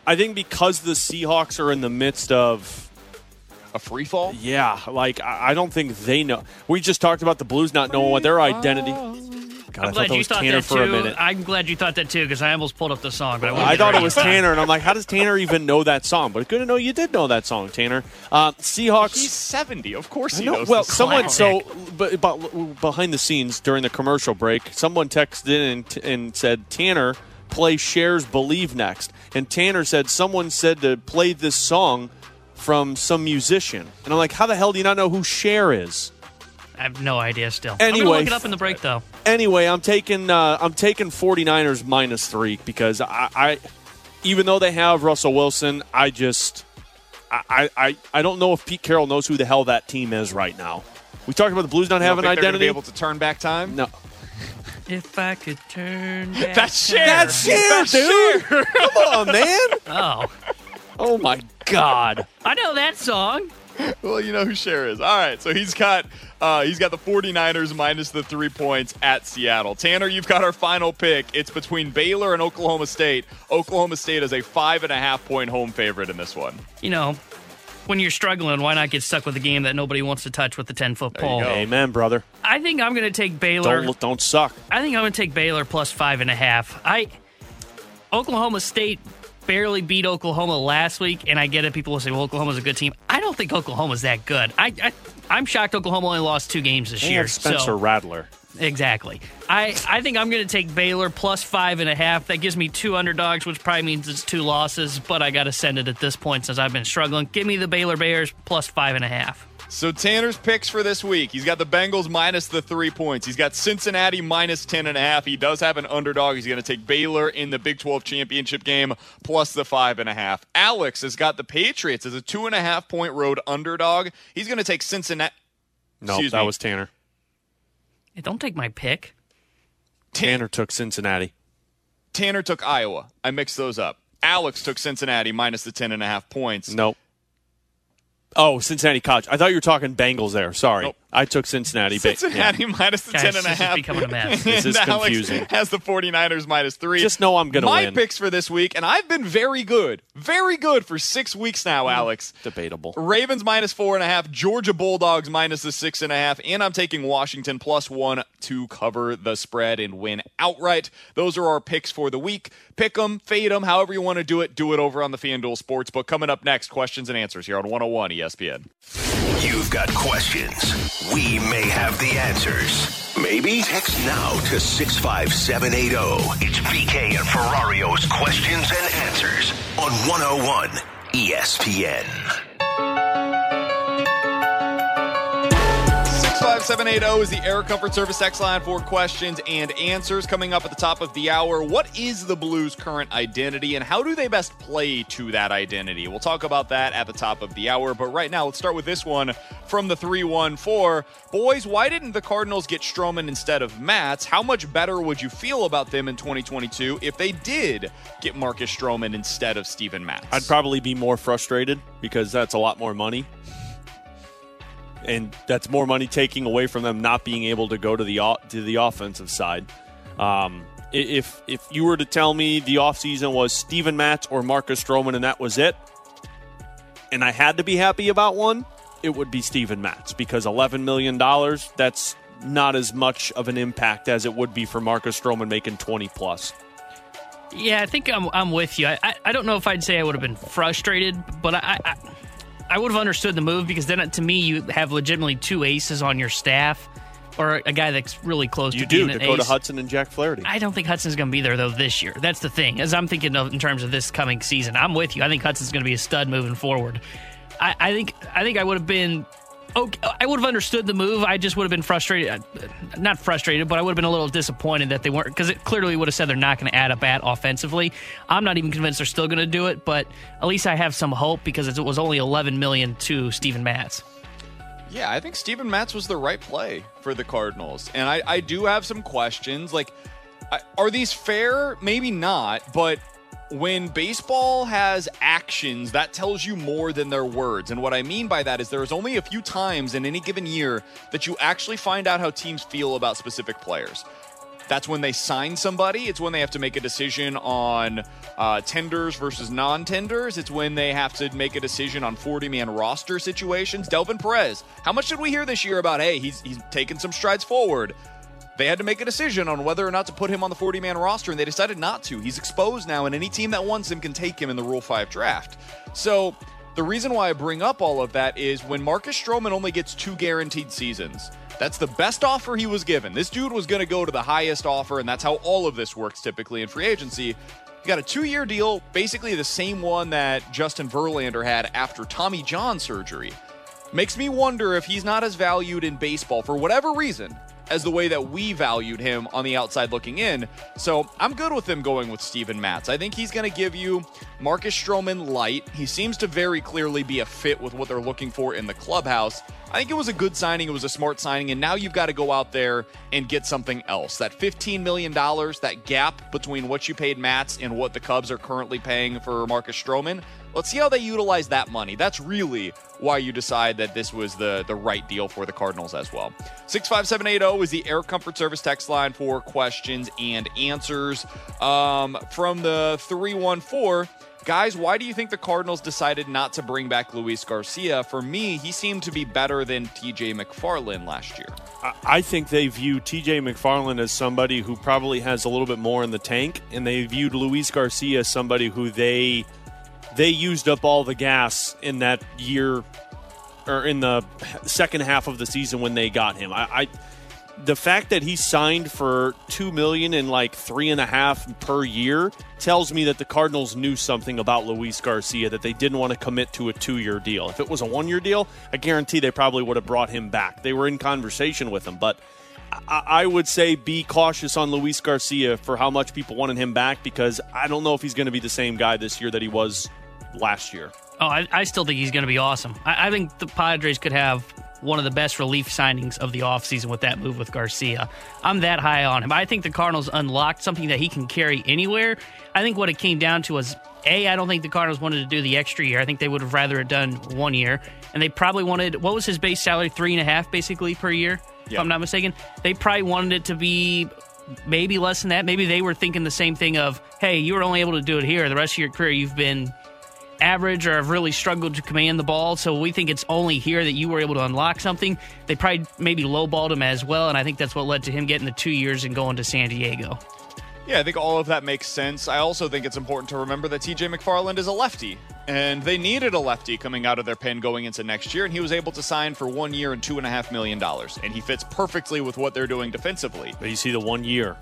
I think because the Seahawks are in the midst of a free fall? Yeah, like I don't think they know. We just talked about the Blues not knowing what their identity. God, I'm glad you thought Tanner that too. For a minute. I'm glad you thought that too, because I almost pulled up the song, but I thought it was Tanner, and I'm like, how does Tanner even know that song? But it's good to know you did know that song, Tanner. Seahawks. He's 70. Of course he knows. Well, someone but behind the scenes during the commercial break, someone texted in and said, Tanner, play Cher's Believe next, and Tanner said someone said to play this song from some musician, and I'm like, how the hell do you not know who Cher is? I have no idea still. Anyway, I'm going to look it up in the break, though. Anyway, I'm taking 49ers minus 3, because I even though they have Russell Wilson, I don't know if Pete Carroll knows who the hell that team is right now. We talked about the Blues not having an identity. They're going to be able to turn back time? No. If I could turn back time. That's Cher, dude. Come on, man. Oh, my God. I know that song. Well, you know who Cher is. All right, so he's got the 49ers minus the 3 points at Seattle. Tanner, you've got our final pick. It's between Baylor and Oklahoma State. Oklahoma State is a 5.5-point home favorite in this one. You know, when you're struggling, why not get stuck with a game that nobody wants to touch with the 10-foot pole? There you go. Amen, brother. I think I'm going to take Baylor. Don't suck. I think I'm going to take Baylor plus 5.5. Oklahoma State barely beat Oklahoma last week, and I get it. People will say, well, Oklahoma's a good team. I don't think Oklahoma's that good. I'm shocked Oklahoma only lost 2 games this year. Spencer Rattler. Exactly. I think I'm going to take Baylor plus 5.5. That gives me 2 underdogs, which probably means it's 2 losses, but I got to send it at this point since I've been struggling. Give me the Baylor Bears plus 5.5. So Tanner's picks for this week, he's got the Bengals minus the 3 points. He's got Cincinnati minus 10.5. He does have an underdog. He's going to take Baylor in the Big 12 championship game plus the 5.5. Alex has got the Patriots as a 2.5-point road underdog. He's going to take Cincinnati. No, that was Tanner. Hey, don't take my pick. Tanner took Cincinnati. Tanner took Iowa. I mixed those up. Alex took Cincinnati minus the 10.5 points. Nope. Oh, Cincinnati College. I thought you were talking Bengals there. Sorry. Nope. I took Cincinnati. Cincinnati minus the 10.5. This is becoming a mess. This is confusing. Alex has the 49ers minus 3. Just know I'm going to win. My picks for this week, and I've been very good for 6 weeks now, Alex. Debatable. Ravens minus 4.5, Georgia Bulldogs minus the 6.5, and I'm taking Washington plus 1 to cover the spread and win outright. Those are our picks for the week. Pick them, fade them, however you want to do it over on the FanDuel Sportsbook. Coming up next, questions and answers here on 101 ESPN. You've got questions. We may have the answers. Maybe? Text now to 65780. It's BK and Ferrario's Questions and Answers on 101 ESPN. 65780 is the Air Comfort Service text line for questions and answers. Coming up at the top of the hour, what is the Blues' current identity, and how do they best play to that identity? We'll talk about that at the top of the hour, but right now, let's start with this one from the 314. Boys, why didn't the Cardinals get Stroman instead of Matz? How much better would you feel about them in 2022 if they did get Marcus Stroman instead of Steven Matz? I'd probably be more frustrated, because that's a lot more money. And that's more money taking away from them not being able to go to the offensive side. If you were to tell me the offseason was Steven Matz or Marcus Stroman and that was it, and I had to be happy about one, it would be Steven Matz, because $11 million, that's not as much of an impact as it would be for Marcus Stroman making 20+. Yeah, I think I'm with you. I don't know if I'd say I would have been frustrated, but I would have understood the move, because then, to me, you have legitimately 2 aces on your staff, or a guy that's really close to being an ace. You do, Dakota Hudson and Jack Flaherty. I don't think Hudson's going to be there, though, this year. That's the thing, as I'm thinking of in terms of this coming season. I'm with you. I think Hudson's going to be a stud moving forward. I think I would have been okay, I would have understood the move. I just would have been frustrated. Not frustrated, but I would have been a little disappointed that they weren't, because it clearly would have said they're not going to add a bat offensively. I'm not even convinced they're still going to do it, but at least I have some hope because it was only $11 million to Steven Matz. Yeah, I think Steven Matz was the right play for the Cardinals. And I do have some questions. Like, are these fair? Maybe not, but when baseball has actions, that tells you more than their words. And what I mean by that is there is only a few times in any given year that you actually find out how teams feel about specific players. That's when they sign somebody. It's when they have to make a decision on tenders versus non-tenders. It's when they have to make a decision on 40-man roster situations. Delvin Perez, how much did we hear this year about, hey, he's taken some strides forward? They had to make a decision on whether or not to put him on the 40-man roster, and they decided not to. He's exposed now, and any team that wants him can take him in the Rule 5 draft. So the reason why I bring up all of that is when Marcus Stroman only gets 2 guaranteed seasons, that's the best offer he was given. This dude was going to go to the highest offer, and that's how all of this works typically in free agency. You got a 2-year deal, basically the same one that Justin Verlander had after Tommy John surgery. Makes me wonder if he's not as valued in baseball for whatever reason as the way that we valued him on the outside looking in. So I'm good with them going with Steven Matz. I think he's going to give you Marcus Stroman light. He seems to very clearly be a fit with what they're looking for in the clubhouse. I think it was a good signing. It was a smart signing. And now you've got to go out there and get something else. That $15 million, that gap between what you paid Matz and what the Cubs are currently paying for Marcus Stroman. Let's see how they utilize that money. That's really why you decide that this was the right deal for the Cardinals as well. 65780 is the Air Comfort Service text line for questions and answers. From the 314, guys, why do you think the Cardinals decided not to bring back Luis Garcia? For me, he seemed to be better than TJ McFarland last year. I think they view TJ McFarland as somebody who probably has a little bit more in the tank, and they viewed Luis Garcia as somebody who they used up all the gas in that year, or in the second half of the season when they got him. The fact that he signed for $2 million and like $3.5 million per year tells me that the Cardinals knew something about Luis Garcia, that they didn't want to commit to a 2-year deal. If it was a 1-year deal, I guarantee they probably would have brought him back. They were in conversation with him, but I would say be cautious on Luis Garcia for how much people wanted him back, because I don't know if he's going to be the same guy this year that he was last year. Oh, I still think he's going to be awesome. I think the Padres could have one of the best relief signings of the offseason with that move with Garcia. I'm that high on him. I think the Cardinals unlocked something that he can carry anywhere. I think what it came down to was, A, I don't think the Cardinals wanted to do the extra year. I think they would have rather have done 1 year. And they probably wanted, what was his base salary? $3.5 million basically per year, if I'm not mistaken. They probably wanted it to be maybe less than that. Maybe they were thinking the same thing of, hey, you were only able to do it here. The rest of your career, you've been average or have really struggled to command the ball, so we think it's only here that you were able to unlock something. They probably maybe lowballed him as well, and I think that's what led to him getting the 2 years and going to San Diego. Yeah, I think all of that makes sense. I also think it's important to remember that TJ McFarland is a lefty, and they needed a lefty coming out of their pen going into next year, and he was able to sign for 1 year and $2.5 million, and he fits perfectly with what they're doing defensively. But you see the 1 year.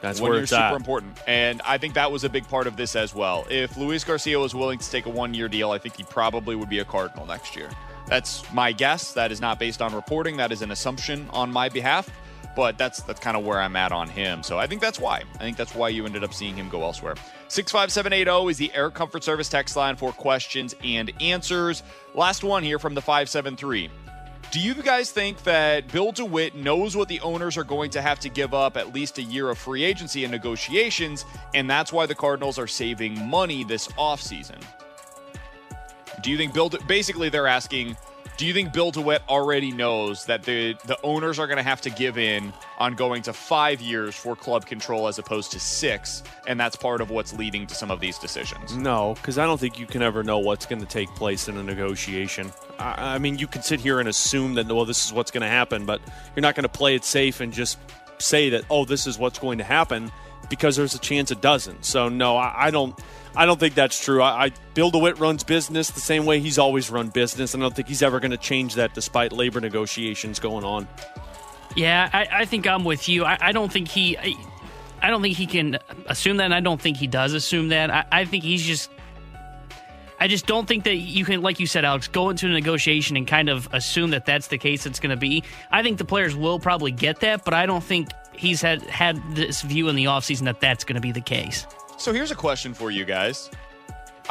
That's where it's super important. And I think that was a big part of this as well. If Luis Garcia was willing to take a 1-year deal, I think he probably would be a Cardinal next year. That's my guess. That is not based on reporting. That is an assumption on my behalf. But that's kind of where I'm at on him. So I think that's why. I think that's why you ended up seeing him go elsewhere. 65780 is the Air Comfort Service text line for questions and answers. Last one here from the 573. Do you guys think that Bill DeWitt knows what the owners are going to have to give up at least a year of free agency and negotiations, and that's why the Cardinals are saving money this offseason? Do you think basically they're asking, do you think Bill DeWitt already knows that the owners are going to have to give in on going to 5 years for club control as opposed to 6, and that's part of what's leading to some of these decisions? No, because I don't think you can ever know what's going to take place in a negotiation. I mean, you can sit here and assume that, well, this is what's going to happen, but you're not going to play it safe and just say that, oh, this is what's going to happen, because there's a chance it doesn't. So, no, I don't think that's true. Bill DeWitt runs business the same way he's always run business, and I don't think he's ever going to change that despite labor negotiations going on. Yeah, I think I'm with you. I don't think he can assume that, and I don't think he does assume that. I think he's just – I just don't think that you can, like you said, Alex, go into a negotiation and kind of assume that that's the case it's going to be. I think the players will probably get that, but I don't think he's had this view in the offseason that that's going to be the case. So here's a question for you guys.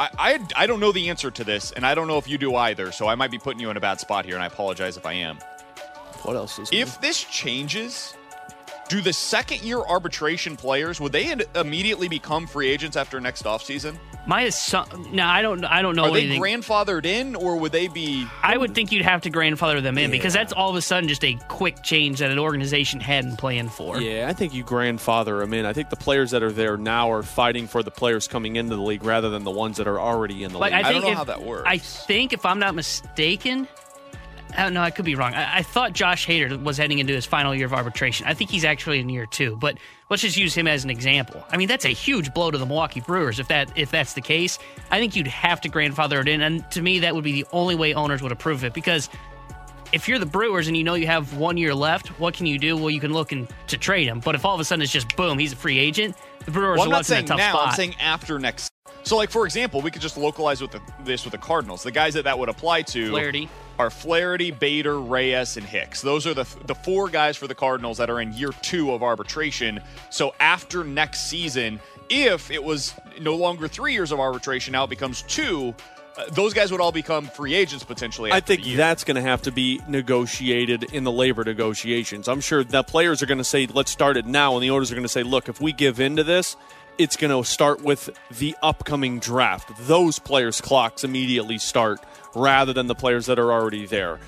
I don't know the answer to this, and I don't know if you do either, so I might be putting you in a bad spot here, and I apologize if I am. What else is if this changes, do the second-year arbitration players, would they immediately become free agents after next offseason? I don't know. Are they grandfathered in, or would they be? I would think you'd have to grandfather them in because that's all of a sudden just a quick change that an organization hadn't planned for. Yeah, I think you grandfather them in. I think the players that are there now are fighting for the players coming into the league rather than the ones that are already in the league. I don't know how that works. I think, if I'm not mistaken, I don't know, I could be wrong. I thought Josh Hader was heading into his final year of arbitration. I think he's actually in year 2, but let's just use him as an example. I mean, that's a huge blow to the Milwaukee Brewers if that's the case. I think you'd have to grandfather it in, and to me, that would be the only way owners would approve it, because if you're the Brewers and you know you have 1 year left, what can you do? Well, you can look to trade him, but if all of a sudden it's just, boom, he's a free agent, the Brewers are locked in a tough spot. I'm saying after next. So, like, for example, we could just localize this with the Cardinals. The guys that would apply to are Flaherty, Bader, Reyes, and Hicks. Those are the four guys for the Cardinals that are in year 2 of arbitration. So after next season, if it was no longer 3 years of arbitration, now it becomes 2, those guys would all become free agents potentially. I think that's going to have to be negotiated in the labor negotiations. I'm sure the players are going to say, let's start it now, and the owners are going to say, look, if we give in to this, it's going to start with the upcoming draft. Those players' clocks immediately start rather than the players that are already there.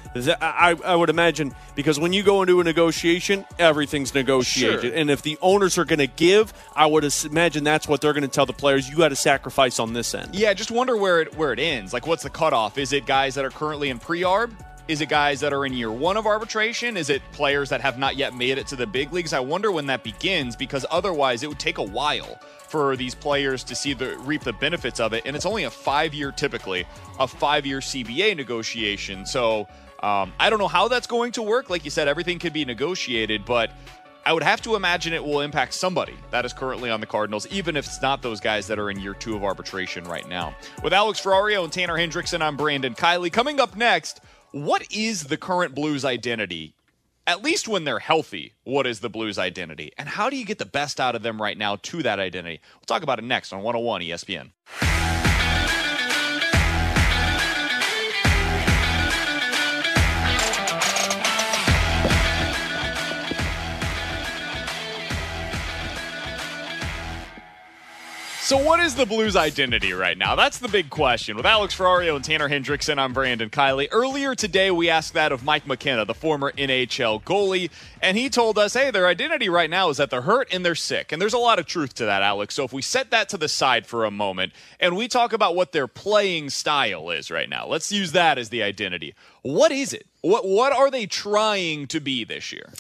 I would imagine, because when you go into a negotiation, everything's negotiated. Sure. And if the owners are going to give, I would imagine that's what they're going to tell the players, you got to sacrifice on this end. Yeah, just wonder where it ends. Like, what's the cutoff? Is it guys that are currently in pre-arb? Is it guys that are in year 1 of arbitration? Is it players that have not yet made it to the big leagues? I wonder when that begins, because otherwise it would take a while for these players to reap the benefits of it. And it's only a five-year CBA negotiation. So I don't know how that's going to work. Like you said, everything could be negotiated, but I would have to imagine it will impact somebody that is currently on the Cardinals, even if it's not those guys that are in year 2 of arbitration right now. With Alex Ferrario and Tanner Hendrickson, I'm Brandon Kiley. Coming up next, what is the current Blues identity? At least when they're healthy, what is the Blues identity? And how do you get the best out of them right now to that identity? We'll talk about it next on 101 ESPN. So what is the Blues identity right now? That's the big question. With Alex Ferrario and Tanner Hendrickson, I'm Brandon Kiley. Earlier today, we asked that of Mike McKenna, the former NHL goalie, and he told us, hey, their identity right now is that they're hurt and they're sick. And there's a lot of truth to that, Alex. So if we set that to the side for a moment and we talk about what their playing style is right now, let's use that as the identity. What is it? What are they trying to be this year?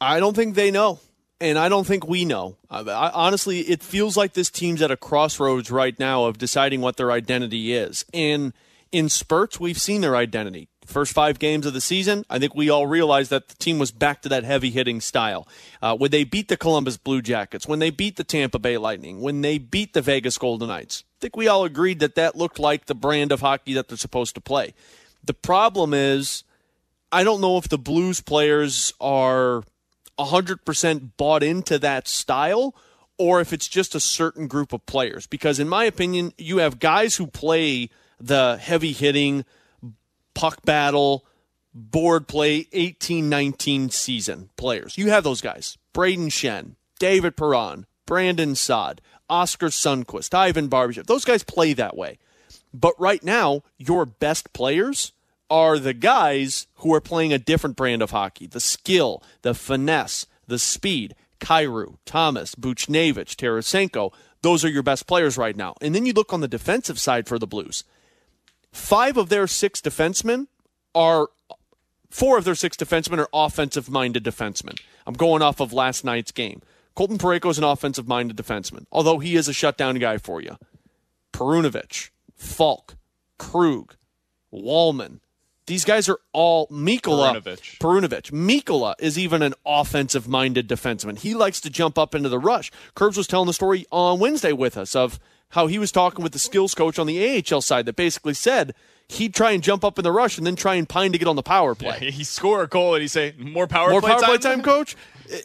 I don't think they know. And I don't think we know. Honestly, it feels like this team's at a crossroads right now of deciding what their identity is. And in spurts, we've seen their identity. First 5 games of the season, I think we all realized that the team was back to that heavy-hitting style. When they beat the Columbus Blue Jackets, when they beat the Tampa Bay Lightning, when they beat the Vegas Golden Knights, I think we all agreed that that looked like the brand of hockey that they're supposed to play. The problem is, I don't know if the Blues players are 100% bought into that style, or if it's just a certain group of players. Because in my opinion, you have guys who play the heavy-hitting, puck battle, board play, 18-19 season players. You have those guys. Braden Schenn, David Perron, Brandon Saad, Oskar Sundqvist, Ivan Barbashev. Those guys play that way. But right now, your best players are the guys who are playing a different brand of hockey. The skill, the finesse, the speed. Kyrou, Thomas, Buchnevich, Tarasenko, those are your best players right now. And then you look on the defensive side for the Blues. 4 of their 6 defensemen are offensive-minded defensemen. I'm going off of last night's game. Colton Parayko is an offensive-minded defenseman, although he is a shutdown guy for you. Perunovic, Falk, Krug, Walman. These guys are all Mikkola. Perunovic. Mikkola is even an offensive-minded defenseman. He likes to jump up into the rush. Curbs was telling the story on Wednesday with us of how he was talking with the skills coach on the AHL side that basically said he'd try and jump up in the rush and then try and pine to get on the power play. Yeah, he'd score a goal and he'd say, more power play time, coach?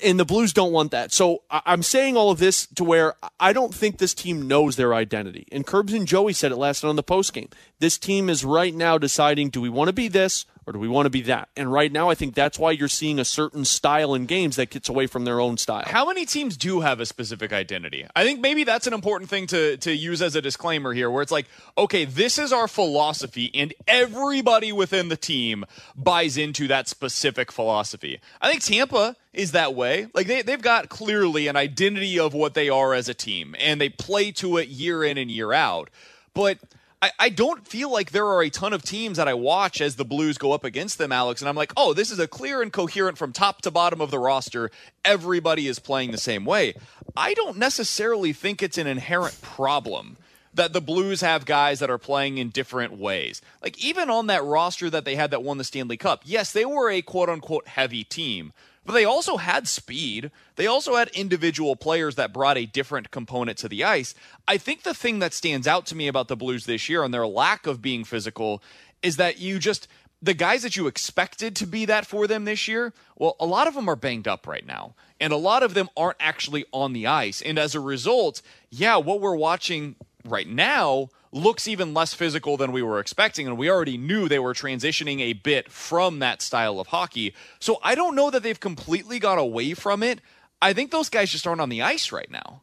And the Blues don't want that. So I'm saying all of this to where I don't think this team knows their identity. And Curbs and Joey said it last night on the postgame. This team is right now deciding, do we want to be this or do we want to be that? And right now I think that's why you're seeing a certain style in games that gets away from their own style. How many teams do have a specific identity? I think maybe that's an important thing to use as a disclaimer here, where it's like, okay, this is our philosophy, and everybody within the team buys into that specific philosophy. I think Tampa is that way. Like they've got clearly an identity of what they are as a team, and they play to it year in and year out. But I don't feel like there are a ton of teams that I watch as the Blues go up against them, Alex, and I'm like, oh, this is a clear and coherent from top to bottom of the roster. Everybody is playing the same way. I don't necessarily think it's an inherent problem that the Blues have guys that are playing in different ways. Like even on that roster that they had that won the Stanley Cup, yes, they were a quote-unquote heavy team, but they also had speed. They also had individual players that brought a different component to the ice. I think the thing that stands out to me about the Blues this year and their lack of being physical is that the guys that you expected to be that for them this year, well, a lot of them are banged up right now, and a lot of them aren't actually on the ice. And as a result, yeah, what we're watching right now looks even less physical than we were expecting, and we already knew they were transitioning a bit from that style of hockey. So I don't know that they've completely got away from it. I think those guys just aren't on the ice right now.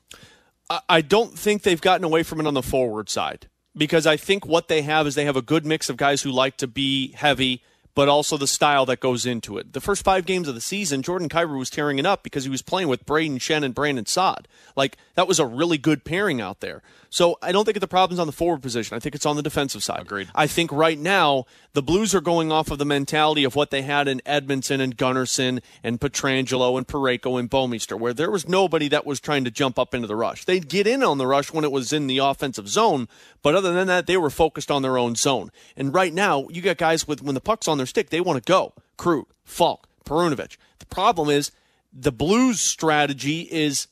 I don't think they've gotten away from it on the forward side, because I think what they have is they have a good mix of guys who like to be heavy, but also the style that goes into it. The first 5 games of the season, Jordan Kyrou was tearing it up because he was playing with Braden Schenn and Brandon Saad. Like, that was a really good pairing out there. So I don't think the problem's on the forward position. I think it's on the defensive side. Agreed. I think right now the Blues are going off of the mentality of what they had in Edmondson and Gunnarsson and Pietrangelo and Parayko and Bouwmeester, where there was nobody that was trying to jump up into the rush. They'd get in on the rush when it was in the offensive zone, but other than that, they were focused on their own zone. And right now, you got guys with, when the puck's on their stick, they want to go. Krug, Falk, Perunovic. The problem is the Blues' strategy is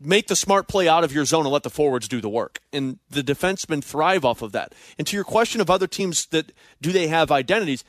make the smart play out of your zone and let the forwards do the work. And the defensemen thrive off of that. And to your question of other teams that do they have identities,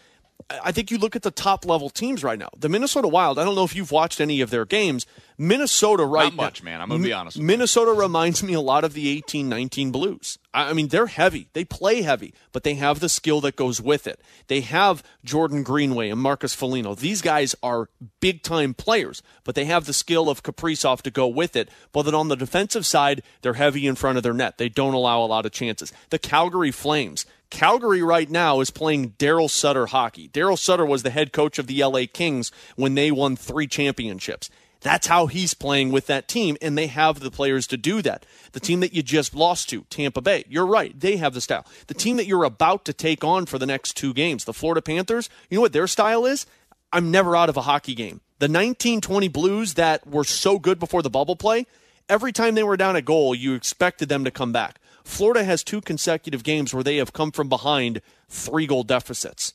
I think you look at the top-level teams right now. The Minnesota Wild, I don't know if you've watched any of their games. Minnesota right now. Not much, man. I'm going to be honest. Minnesota reminds me a lot of the 18-19 Blues. I mean, they're heavy. They play heavy, but they have the skill that goes with it. They have Jordan Greenway and Marcus Foligno. These guys are big-time players, but they have the skill of Kaprizov to go with it. But then on the defensive side, they're heavy in front of their net. They don't allow a lot of chances. The Calgary Flames. Calgary right now is playing Daryl Sutter hockey. Daryl Sutter was the head coach of the LA Kings when they won 3 championships. That's how he's playing with that team, and they have the players to do that. The team that you just lost to, Tampa Bay, you're right, they have the style. The team that you're about to take on for the next 2 games, the Florida Panthers, you know what their style is? I'm never out of a hockey game. The 1920 Blues that were so good before the bubble play, every time they were down a goal, you expected them to come back. Florida has 2 consecutive games where they have come from behind 3-goal deficits.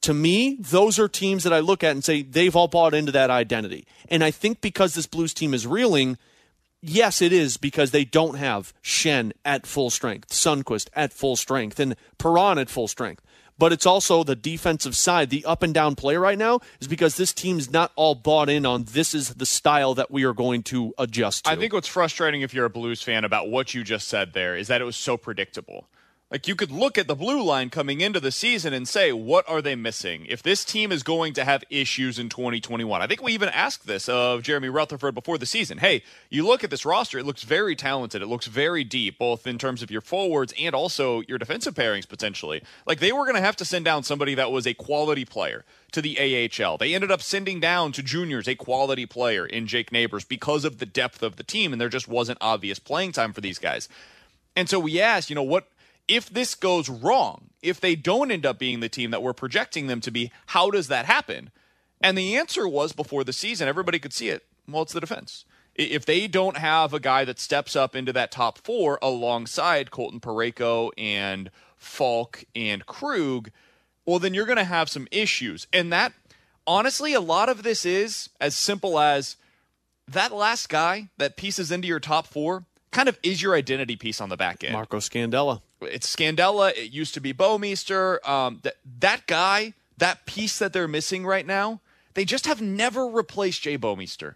To me, those are teams that I look at and say they've all bought into that identity. And I think because this Blues team is reeling, yes, it is because they don't have Schenn at full strength, Sundqvist at full strength, and Perron at full strength. But it's also the defensive side. The up-and-down play right now is because this team's not all bought in on this is the style that we are going to adjust to. I think what's frustrating if you're a Blues fan about what you just said there is that it was so predictable. Like, you could look at the blue line coming into the season and say, what are they missing? If this team is going to have issues in 2021, I think we even asked this of Jeremy Rutherford before the season. Hey, you look at this roster, it looks very talented. It looks very deep, both in terms of your forwards and also your defensive pairings, potentially. Like, they were going to have to send down somebody that was a quality player to the AHL. They ended up sending down to juniors a quality player in Jake Neighbors because of the depth of the team, and there just wasn't obvious playing time for these guys. And so we asked, what... if this goes wrong, if they don't end up being the team that we're projecting them to be, how does that happen? And the answer was, before the season, everybody could see it. Well, it's the defense. If they don't have a guy that steps up into that top 4 alongside Colton Parayko and Falk and Krug, well, then you're going to have some issues. And that, honestly, a lot of this is as simple as that last guy that pieces into your top 4 kind of is your identity piece on the back end. Marco Scandella. It's Scandella. It used to be Bouwmeester. That guy, that piece that they're missing right now, they just have never replaced Jay Bouwmeester.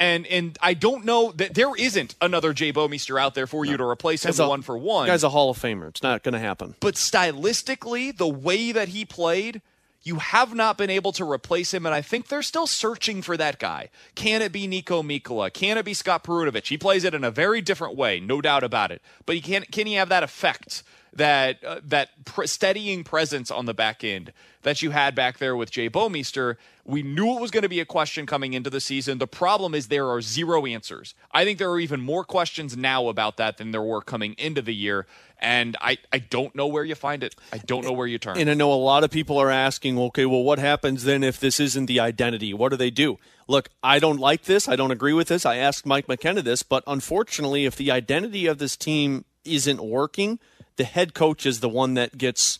And I don't know that there isn't another Jay Bouwmeester out there for you to replace him one for one. The guy's a Hall of Famer. It's not going to happen. But stylistically, the way that he played, you have not been able to replace him, and I think they're still searching for that guy. Can it be Nico Mikkola? Can it be Scott Perunovic? He plays it in a very different way, no doubt about it. But he can he have that effect, that steadying presence on the back end that you had back there with Jay Bouwmeester? We knew it was going to be a question coming into the season. The problem is there are zero answers. I think there are even more questions now about that than there were coming into the year. And I don't know where you find it. I don't know where you turn. And I know a lot of people are asking, okay, well, what happens then if this isn't the identity? What do they do? Look, I don't like this. I don't agree with this. I asked Mike McKenna this. But unfortunately, if the identity of this team isn't working, the head coach is the one that gets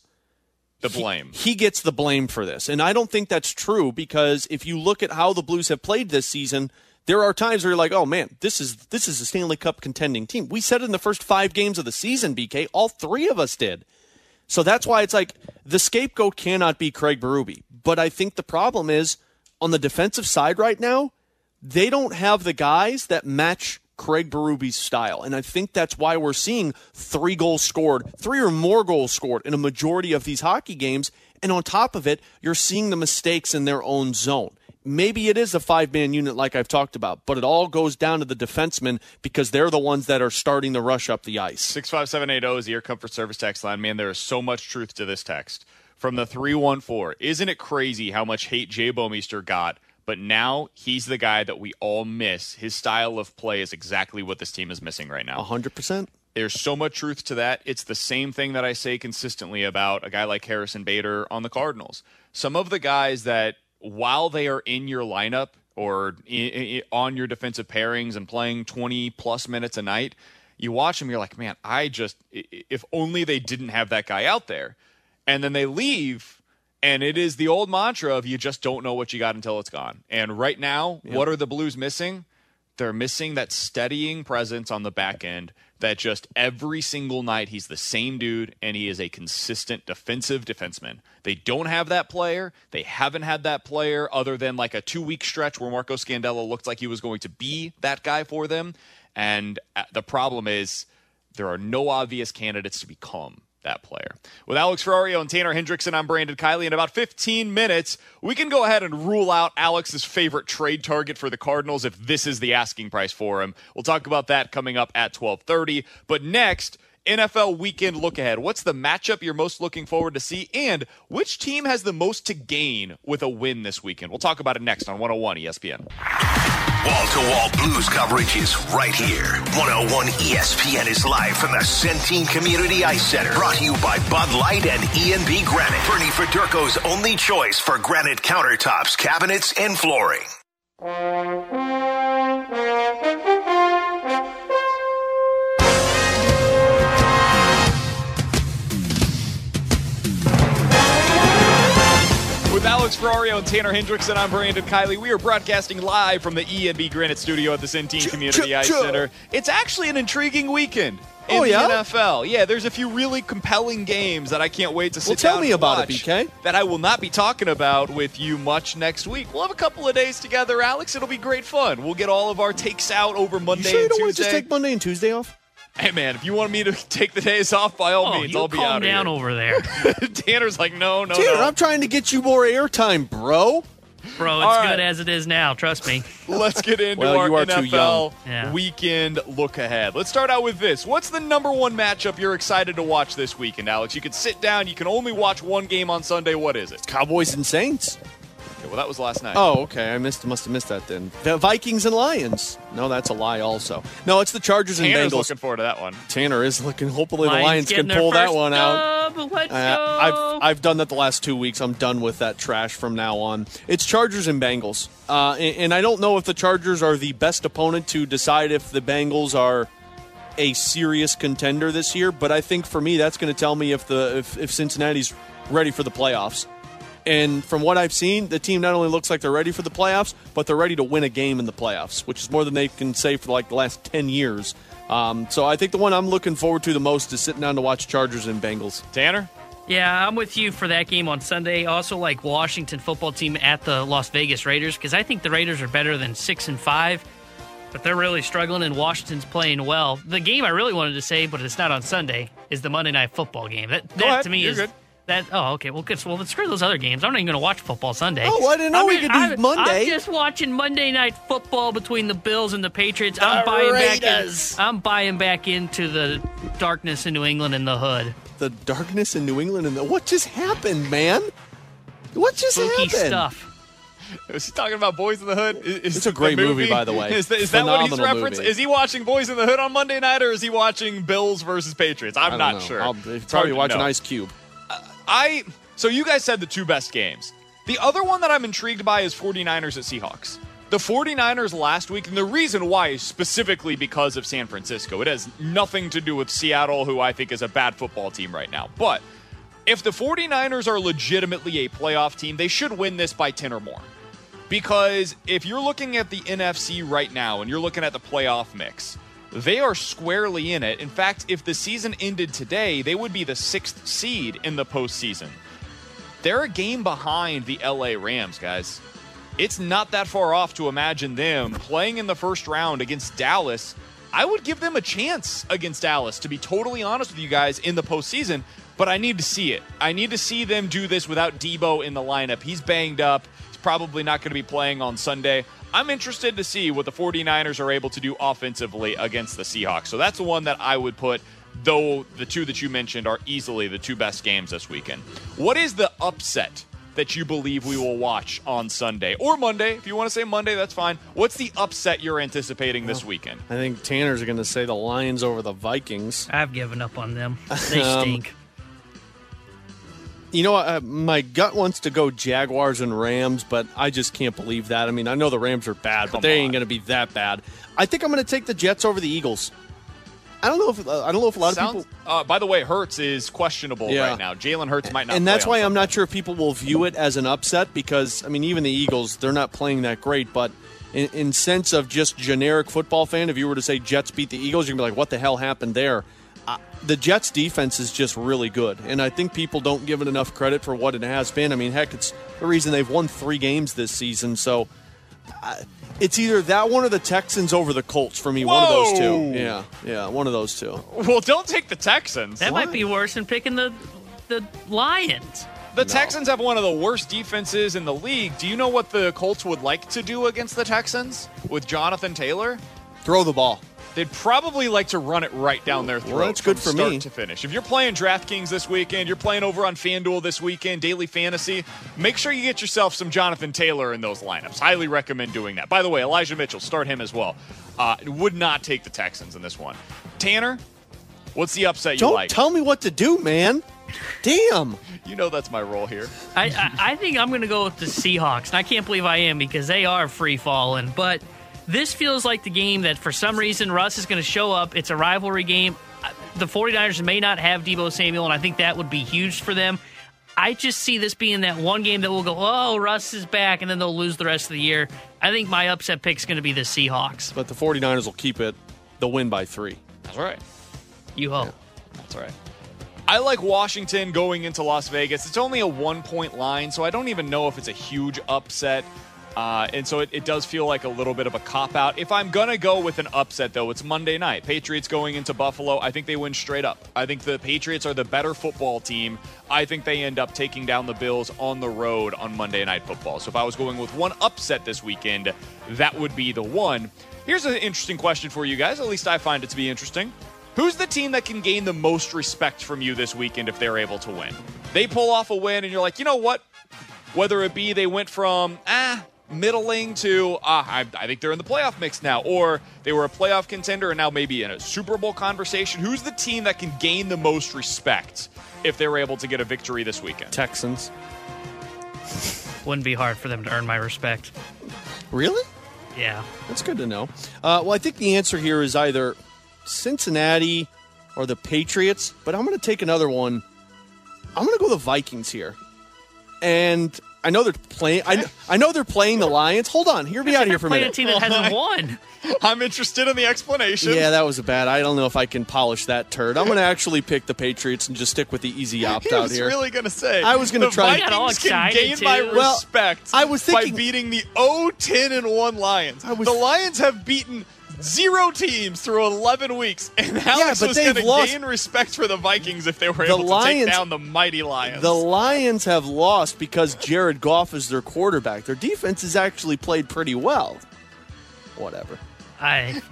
the blame. He gets the blame for this. And I don't think that's true, because if you look at how the Blues have played this season, there are times where you're like, oh, man, this is a Stanley Cup contending team. We said it in the first 5 games of the season, BK. All 3 of us did. So that's why it's like the scapegoat cannot be Craig Berube. But I think the problem is on the defensive side right now, they don't have the guys that match Craig Berube's style. And I think that's why we're seeing 3 goals scored, 3 or more goals scored in a majority of these hockey games. And on top of it, you're seeing the mistakes in their own zone. Maybe it is a 5-man unit like I've talked about, but it all goes down to the defensemen, because they're the ones that are starting to rush up the ice. 65780 is the Air Comfort Service text line. Man, there is so much truth to this text. From the 314, isn't it crazy how much hate Jay Bouwmeester got? But now he's the guy that we all miss. His style of play is exactly what this team is missing right now. 100%. There's so much truth to that. It's the same thing that I say consistently about a guy like Harrison Bader on the Cardinals. Some of the guys that, while they are in your lineup or on your defensive pairings and playing 20-plus minutes a night, you watch them, you're like, man, if only they didn't have that guy out there. And then they leave. And it is the old mantra of you just don't know what you got until it's gone. And right now, What are the Blues missing? They're missing that steadying presence on the back end that just every single night he's the same dude, and he is a consistent defensive defenseman. They don't have that player. They haven't had that player other than like a 2-week stretch where Marco Scandella looked like he was going to be that guy for them. And the problem is there are no obvious candidates to become that player. With Alex Ferrario and Tanner Hendrickson, I'm Brandon Kiley. In about 15 minutes, we can go ahead and rule out Alex's favorite trade target for the Cardinals if this is the asking price for him. We'll talk about that coming up at 12:30. But next, NFL weekend look ahead. What's the matchup you're most looking forward to see? And which team has the most to gain with a win this weekend? We'll talk about it next on 101 ESPN. Wall-to-wall Blues coverage is right here. 101 ESPN is live from the Centene Community Ice Center. Brought to you by Bud Light and E&B Granite. Bernie Federko's only choice for granite countertops, cabinets, and flooring. With Alex Ferrario and Tanner Hendrickson, I'm Brandon Kiley. We are broadcasting live from the E&B Granite Studio at the Centene Community Ice Center. It's actually an intriguing weekend in the NFL. Yeah, there's a few really compelling games that I can't wait to sit down and watch. Well, tell me about it, BK. That I will not be talking about with you much next week. We'll have a couple of days together, Alex. It'll be great fun. We'll get all of our takes out over Monday and Tuesday. You sure you don't want to just take Monday and Tuesday off? Hey, man, if you want me to take the days off, by all means, I'll be out of here. Calm down over there. Tanner's like, no. Tanner, I'm trying to get you more airtime, bro. Bro, it's good as it is now. Trust me. Let's get into our NFL weekend look ahead. Let's start out with this. What's the number one matchup you're excited to watch this weekend, Alex? You can sit down. You can only watch one game on Sunday. What is it? Cowboys and Saints. Okay, well, that was last night. Oh, okay. I must have missed that then. The Vikings and Lions. No, that's a lie also. No, it's the Chargers and Bengals. Tanner's looking forward to that one. Tanner is looking. Hopefully the Lions can pull that one out. I've done that the last 2 weeks. I'm done with that trash from now on. It's Chargers and Bengals. And I don't know if the Chargers are the best opponent to decide if the Bengals are a serious contender this year. But I think for me, that's going to tell me if Cincinnati's ready for the playoffs. And from what I've seen, the team not only looks like they're ready for the playoffs, but they're ready to win a game in the playoffs, which is more than they can say for like the last 10 years So I think the one I'm looking forward to the most is sitting down to watch Chargers and Bengals. Tanner? Yeah, I'm with you for that game on Sunday. Also like Washington football team at the Las Vegas Raiders, because I think the Raiders are better than 6-5, but they're really struggling and Washington's playing well. The game I really wanted to say, but it's not on Sunday, is the Monday Night Football game. That to me is good. That, oh, okay. Well, good. Well, screw those other games. I'm not even going to watch football Sunday. Oh, I didn't know we could do Monday. I'm just watching Monday Night Football between the Bills and the Patriots. I'm buying back into the darkness in New England and the hood. The darkness in New England and the... What just happened, man? What just happened? Spooky stuff. Was he talking about Boys in the Hood? It's a great movie, by the way. Is that what he's referencing? Movie. Is he watching Boys in the Hood on Monday night, or is he watching Bills versus Patriots? I'm not sure. It's probably watching Ice Cube. So you guys said the two best games. The other one that I'm intrigued by is 49ers at Seahawks. The 49ers last week, and the reason why is specifically because of San Francisco. It has nothing to do with Seattle, who I think is a bad football team right now. But if the 49ers are legitimately a playoff team, they should win this by 10 or more. Because if you're looking at the NFC right now and you're looking at the playoff mix, they are squarely in it. In fact, if the season ended today, they would be the 6th seed in the postseason. They're a game behind the LA Rams, guys. It's not that far off to imagine them playing in the first round against Dallas. I would give them a chance against Dallas, to be totally honest with you guys, in the postseason, but I need to see it. I need to see them do this without Debo in the lineup. He's banged up. He's probably not going to be playing on Sunday. I'm interested to see what the 49ers are able to do offensively against the Seahawks. So that's the one that I would put, though the two that you mentioned are easily the two best games this weekend. What is the upset that you believe we will watch on Sunday? Or Monday. If you want to say Monday, that's fine. What's the upset you're anticipating this weekend? I think Tanner's going to say the Lions over the Vikings. I've given up on them. They stink. You know, my gut wants to go Jaguars and Rams, but I just can't believe that. I mean, I know the Rams are bad, but they ain't going to be that bad. I think I'm going to take the Jets over the Eagles. I don't know if a lot of people. By the way, Hurts is questionable right now. Jalen Hurts might not. And that's why I'm not sure if people will view it as an upset, because I mean, even the Eagles, they're not playing that great. But in sense of just generic football fan, if you were to say Jets beat the Eagles, you'd be like, what the hell happened there? The Jets' defense is just really good, and I think people don't give it enough credit for what it has been. I mean, heck, it's the reason they've won 3 games this season, so it's either that one or the Texans over the Colts for me. Whoa. One of those two. Yeah, one of those two. Well, don't take the Texans. That might be worse than picking the Lions. The Texans have one of the worst defenses in the league. Do you know what the Colts would like to do against the Texans with Jonathan Taylor? Throw the ball. They'd probably like to run it right down their throat. Well, that's good for me. From start to finish. If you're playing DraftKings this weekend, you're playing over on FanDuel this weekend, Daily Fantasy, make sure you get yourself some Jonathan Taylor in those lineups. Highly recommend doing that. By the way, Elijah Mitchell, start him as well. Would not take the Texans in this one. Tanner, what's the upset you like? Don't tell me what to do, man. Damn. You know that's my role here. I think I'm going to go with the Seahawks, and I can't believe I am, because they are free-falling, but... This feels like the game that, for some reason, Russ is going to show up. It's a rivalry game. The 49ers may not have Debo Samuel, and I think that would be huge for them. I just see this being that one game that will go, oh, Russ is back, and then they'll lose the rest of the year. I think my upset pick is going to be the Seahawks. But the 49ers will keep it. They'll win by 3. That's right. You hope. Yeah, that's right. I like Washington going into Las Vegas. It's only a 1-point line, so I don't even know if it's a huge upset. And so it does feel like a little bit of a cop-out. If I'm going to go with an upset, though, it's Monday night. Patriots going into Buffalo. I think they win straight up. I think the Patriots are the better football team. I think they end up taking down the Bills on the road on Monday Night Football. So if I was going with one upset this weekend, that would be the one. Here's an interesting question for you guys. At least I find it to be interesting. Who's the team that can gain the most respect from you this weekend if they're able to win? They pull off a win, and you're like, you know what? Whether it be they went from, middling to, I think they're in the playoff mix now, or they were a playoff contender and now maybe in a Super Bowl conversation. Who's the team that can gain the most respect if they're able to get a victory this weekend? Texans. Wouldn't be hard for them to earn my respect. Really? Yeah. That's good to know. Well, I think the answer here is either Cincinnati or the Patriots, but I'm going to take another one. I'm going to go the Vikings here. And I know they're playing. I know they're playing the Lions. Hold on, hear me out here for a minute. Playing a team that hasn't won. I'm interested in the explanation. Yeah, that was a bad. I don't know if I can polish that turd. I'm going to actually pick the Patriots and just stick with the easy opt out here. I was really going to say. I was going to try. Vikings can gain my respect. I was thinking, by beating the 0-10-1 Lions. The Lions have beaten 0 teams through 11 weeks, and Alex was going to gain respect for the Vikings if they were able to take down the mighty Lions. The Lions have lost because Jared Goff is their quarterback. Their defense has actually played pretty well. Whatever. I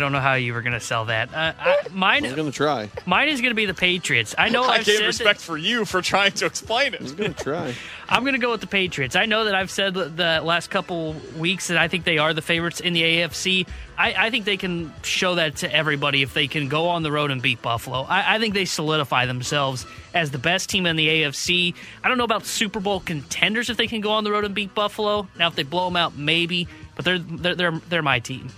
don't know how you were going to sell that. Mine is going to try. Mine is going to be the Patriots. I know I gave respect for you for trying to explain it. I was going to try. I'm going to go with the Patriots. I know that I've said the last couple weeks that I think they are the favorites in the AFC. I think they can show that to everybody if they can go on the road and beat Buffalo. I think they solidify themselves as the best team in the AFC. I don't know about Super Bowl contenders if they can go on the road and beat Buffalo. Now, if they blow them out, maybe. But they're my team.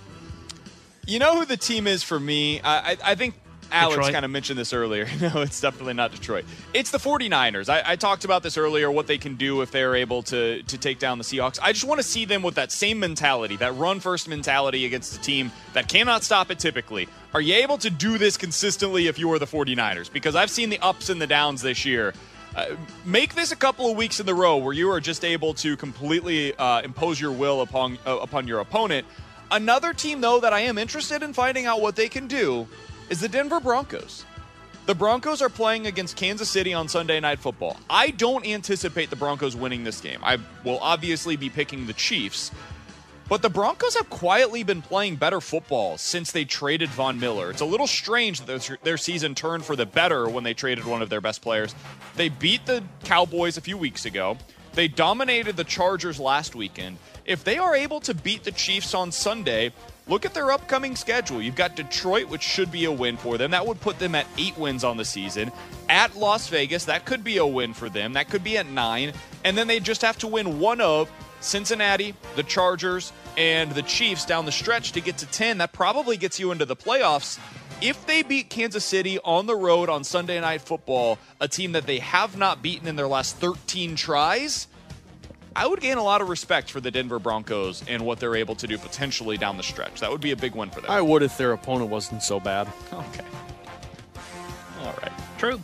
You know who the team is for me? I think Alex kind of mentioned this earlier. No, it's definitely not Detroit. It's the 49ers. I talked about this earlier, what they can do if they're able to take down the Seahawks. I just want to see them with that same mentality, that run-first mentality against a team that cannot stop it typically. Are you able to do this consistently if you are the 49ers? Because I've seen the ups and the downs this year. Make this a couple of weeks in a row where you are just able to completely impose your will upon your opponent. Another team, though, that I am interested in finding out what they can do is the Denver Broncos. The Broncos are playing against Kansas City on Sunday Night Football. I don't anticipate the Broncos winning this game. I will obviously be picking the Chiefs. But the Broncos have quietly been playing better football since they traded Von Miller. It's a little strange that their season turned for the better when they traded one of their best players. They beat the Cowboys a few weeks ago. They dominated the Chargers last weekend. If they are able to beat the Chiefs on Sunday, look at their upcoming schedule. You've got Detroit, which should be a win for them. That would put them at 8 wins on the season. At Las Vegas, that could be a win for them. That could be at 9. And then they just have to win one of Cincinnati, the Chargers, and the Chiefs down the stretch to get to 10. That probably gets you into the playoffs. If they beat Kansas City on the road on Sunday Night Football, a team that they have not beaten in their last 13 tries, I would gain a lot of respect for the Denver Broncos and what they're able to do potentially down the stretch. That would be a big win for them. I would if their opponent wasn't so bad. Okay. All right. True.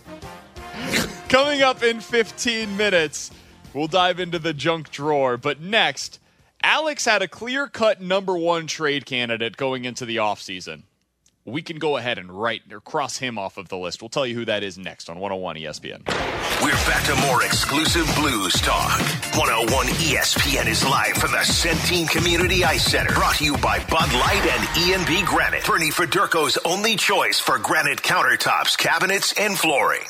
Coming up in 15 minutes, we'll dive into the junk drawer. But next, Alex had a clear-cut number one trade candidate going into the offseason. We can go ahead and write or cross him off of the list. We'll tell you who that is next on 101 ESPN. We're back to more exclusive Blues talk. 101 ESPN is live from the Centene Community Ice Center. Brought to you by Bud Light and E&B Granite. Bernie Federko's only choice for granite countertops, cabinets, and flooring.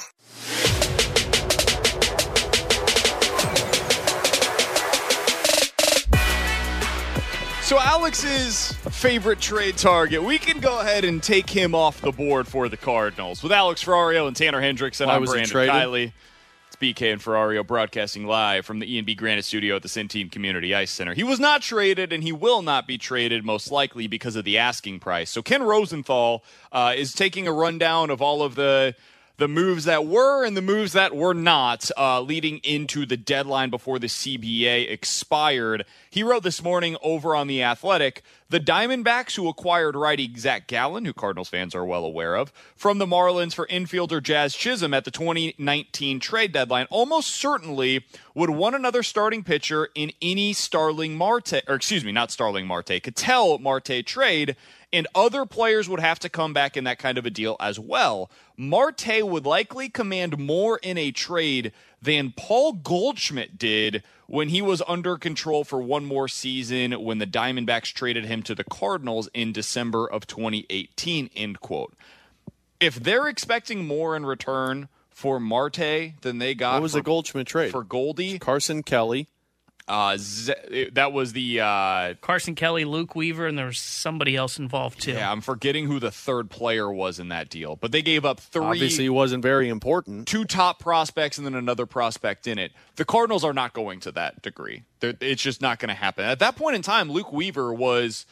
So Alex's favorite trade target, we can go ahead and take him off the board for the Cardinals. With Alex Ferrario and Tanner Hendrickson, I'm Brandon Kiley. It's BK and Ferrario broadcasting live from the E&B Granite Studio at the Centene Community Ice Center. He was not traded, and he will not be traded, most likely because of the asking price. So Ken Rosenthal is taking a rundown of all of the moves that were and the moves that were not leading into the deadline before the CBA expired. He wrote this morning over on The Athletic, the Diamondbacks, who acquired righty Zach Gallen, who Cardinals fans are well aware of, from the Marlins for infielder Jazz Chisholm at the 2019 trade deadline, almost certainly would want another starting pitcher in any Ketel Marte trade, and other players would have to come back in that kind of a deal as well. Marte would likely command more in a trade than Paul Goldschmidt did when he was under control for one more season when the Diamondbacks traded him to the Cardinals in December of 2018, end quote. If they're expecting more in return for Marte than they got the Goldschmidt trade? For Goldie. Carson Kelly. That was the... Carson Kelly, Luke Weaver, and there was somebody else involved too. Yeah, I'm forgetting who the third player was in that deal. But they gave up 3... Obviously, he wasn't very important. 2 top prospects and then another prospect in it. The Cardinals are not going to that degree. It's just not going to happen. At that point in time, Luke Weaver was...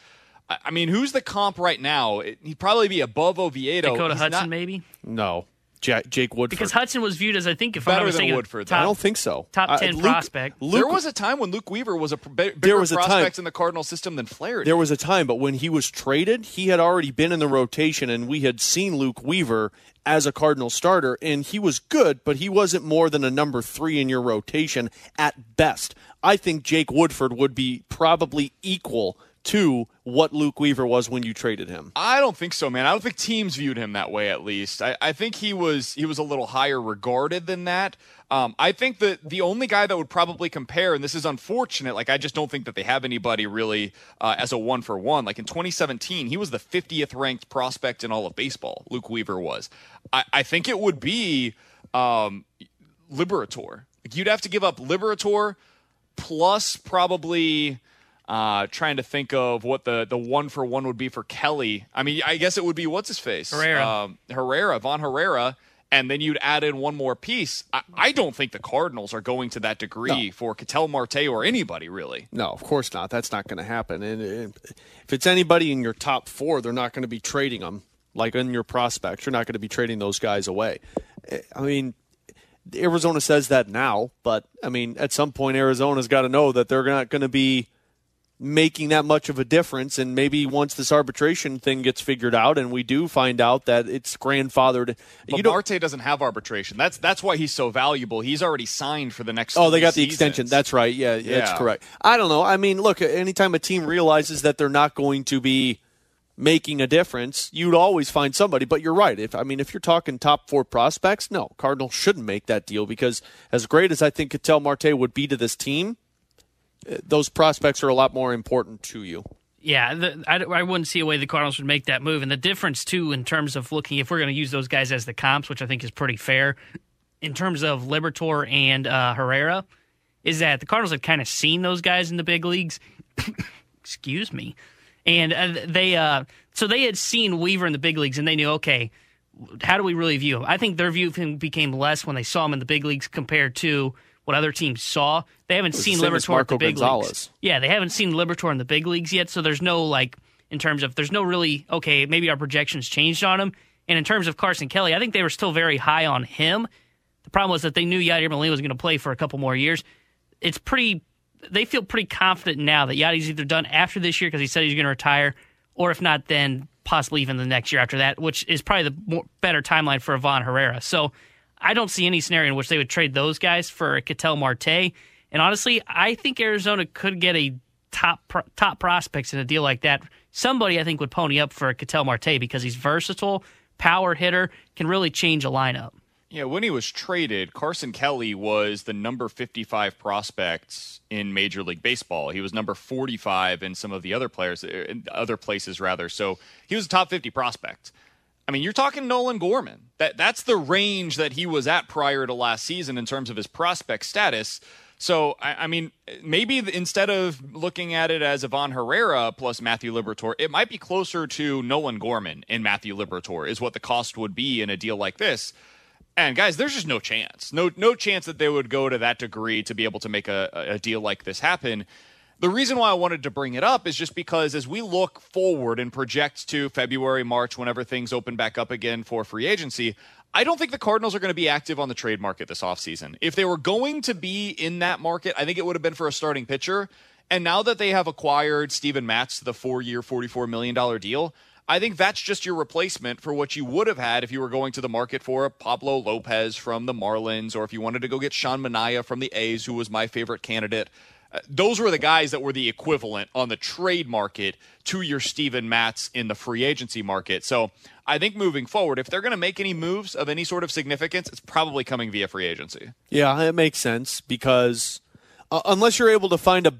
I mean, who's the comp right now? He'd probably be above Oviedo. Dakota Hudson, maybe? No. Jake Woodford. Because Hudson was viewed as, I think, if better I'm not mistaken, than Woodford. Top, I don't think so. Top 10 prospect. There was a time when Luke Weaver was a bigger prospect in the Cardinal system than Flaherty. There was a time, but when he was traded, he had already been in the rotation, and we had seen Luke Weaver as a Cardinal starter, and he was good, but he wasn't more than a number 3 in your rotation at best. I think Jake Woodford would be probably equal to what Luke Weaver was when you traded him. I don't think so, man. I don't think teams viewed him that way, at least. I think he was a little higher regarded than that. I think that the only guy that would probably compare, and this is unfortunate, like I just don't think that they have anybody really as a one-for-one. Like in 2017, he was the 50th ranked prospect in all of baseball, Luke Weaver was. I think it would be Liberatore. Like you'd have to give up Liberatore plus probably... trying to think of what the one-for-one would be for Kelly. I mean, I guess it would be, what's-his-face? Herrera, Ivan Herrera, and then you'd add in one more piece. I don't think the Cardinals are going to that degree for Ketel Marte or anybody, really. No, of course not. That's not going to happen. And if it's anybody in your top 4, they're not going to be trading them. Like in your prospects, you're not going to be trading those guys away. I mean... Arizona says that now, but, I mean, at some point Arizona's got to know that they're not going to be making that much of a difference, and maybe once this arbitration thing gets figured out and we do find out that it's grandfathered. But Marte doesn't have arbitration. That's why he's so valuable. He's already signed for the next Oh, they got the seasons. Extension. That's right. Yeah, that's correct. I don't know. I mean, look, anytime a team realizes that they're not going to be making a difference, you'd always find somebody. But you're right. If you're talking top 4 prospects, no, Cardinals shouldn't make that deal, because as great as I think Ketel Marte would be to this team, those prospects are a lot more important to you. Yeah, I wouldn't see a way the Cardinals would make that move. And the difference, too, in terms of looking, if we're going to use those guys as the comps, which I think is pretty fair, in terms of Liberatore and Herrera, is that the Cardinals have kind of seen those guys in the big leagues. Excuse me. And they had seen Weaver in the big leagues, and they knew, okay, how do we really view him? I think their view of him became less when they saw him in the big leagues compared to what other teams saw. They haven't seen Liberatore in the big leagues. Yeah, they haven't seen Liberatore in the big leagues yet, so there's no, like, in terms of, there's no really, okay, maybe our projections changed on him. And in terms of Carson Kelly, I think they were still very high on him. The problem was that they knew Yadier Molina was going to play for a couple more years. They feel pretty confident now that Yadier's either done after this year because he said he's going to retire, or if not, then possibly even the next year after that, which is probably the better timeline for Ivan Herrera. So, I don't see any scenario in which they would trade those guys for Ketel Marte. And honestly, I think Arizona could get a top prospects in a deal like that. Somebody, I think, would pony up for Ketel Marte because he's versatile, power hitter, can really change a lineup. Yeah, when he was traded, Carson Kelly was the number 55 prospect in Major League Baseball. He was number 45 in some of the other places rather. So he was a top 50 prospect. I mean, you're talking Nolan Gorman. That's the range that he was at prior to last season in terms of his prospect status. So, maybe instead of looking at it as Ivan Herrera plus Matthew Liberatore, it might be closer to Nolan Gorman and Matthew Liberatore is what the cost would be in a deal like this. And, guys, there's just no chance. No chance that they would go to that degree to be able to make a deal like this happen. The reason why I wanted to bring it up is just because as we look forward and project to February, March, whenever things open back up again for free agency, I don't think the Cardinals are going to be active on the trade market this offseason. If they were going to be in that market, I think it would have been for a starting pitcher. And now that they have acquired Steven Matz to the 4-year, $44 million deal, I think that's just your replacement for what you would have had if you were going to the market for Pablo Lopez from the Marlins, or if you wanted to go get Sean Manaea from the A's, who was my favorite candidate. Those were the guys that were the equivalent on the trade market to your Steven Matz in the free agency market. So I think moving forward, if they're going to make any moves of any sort of significance, it's probably coming via free agency. Yeah, it makes sense because unless you're able to find a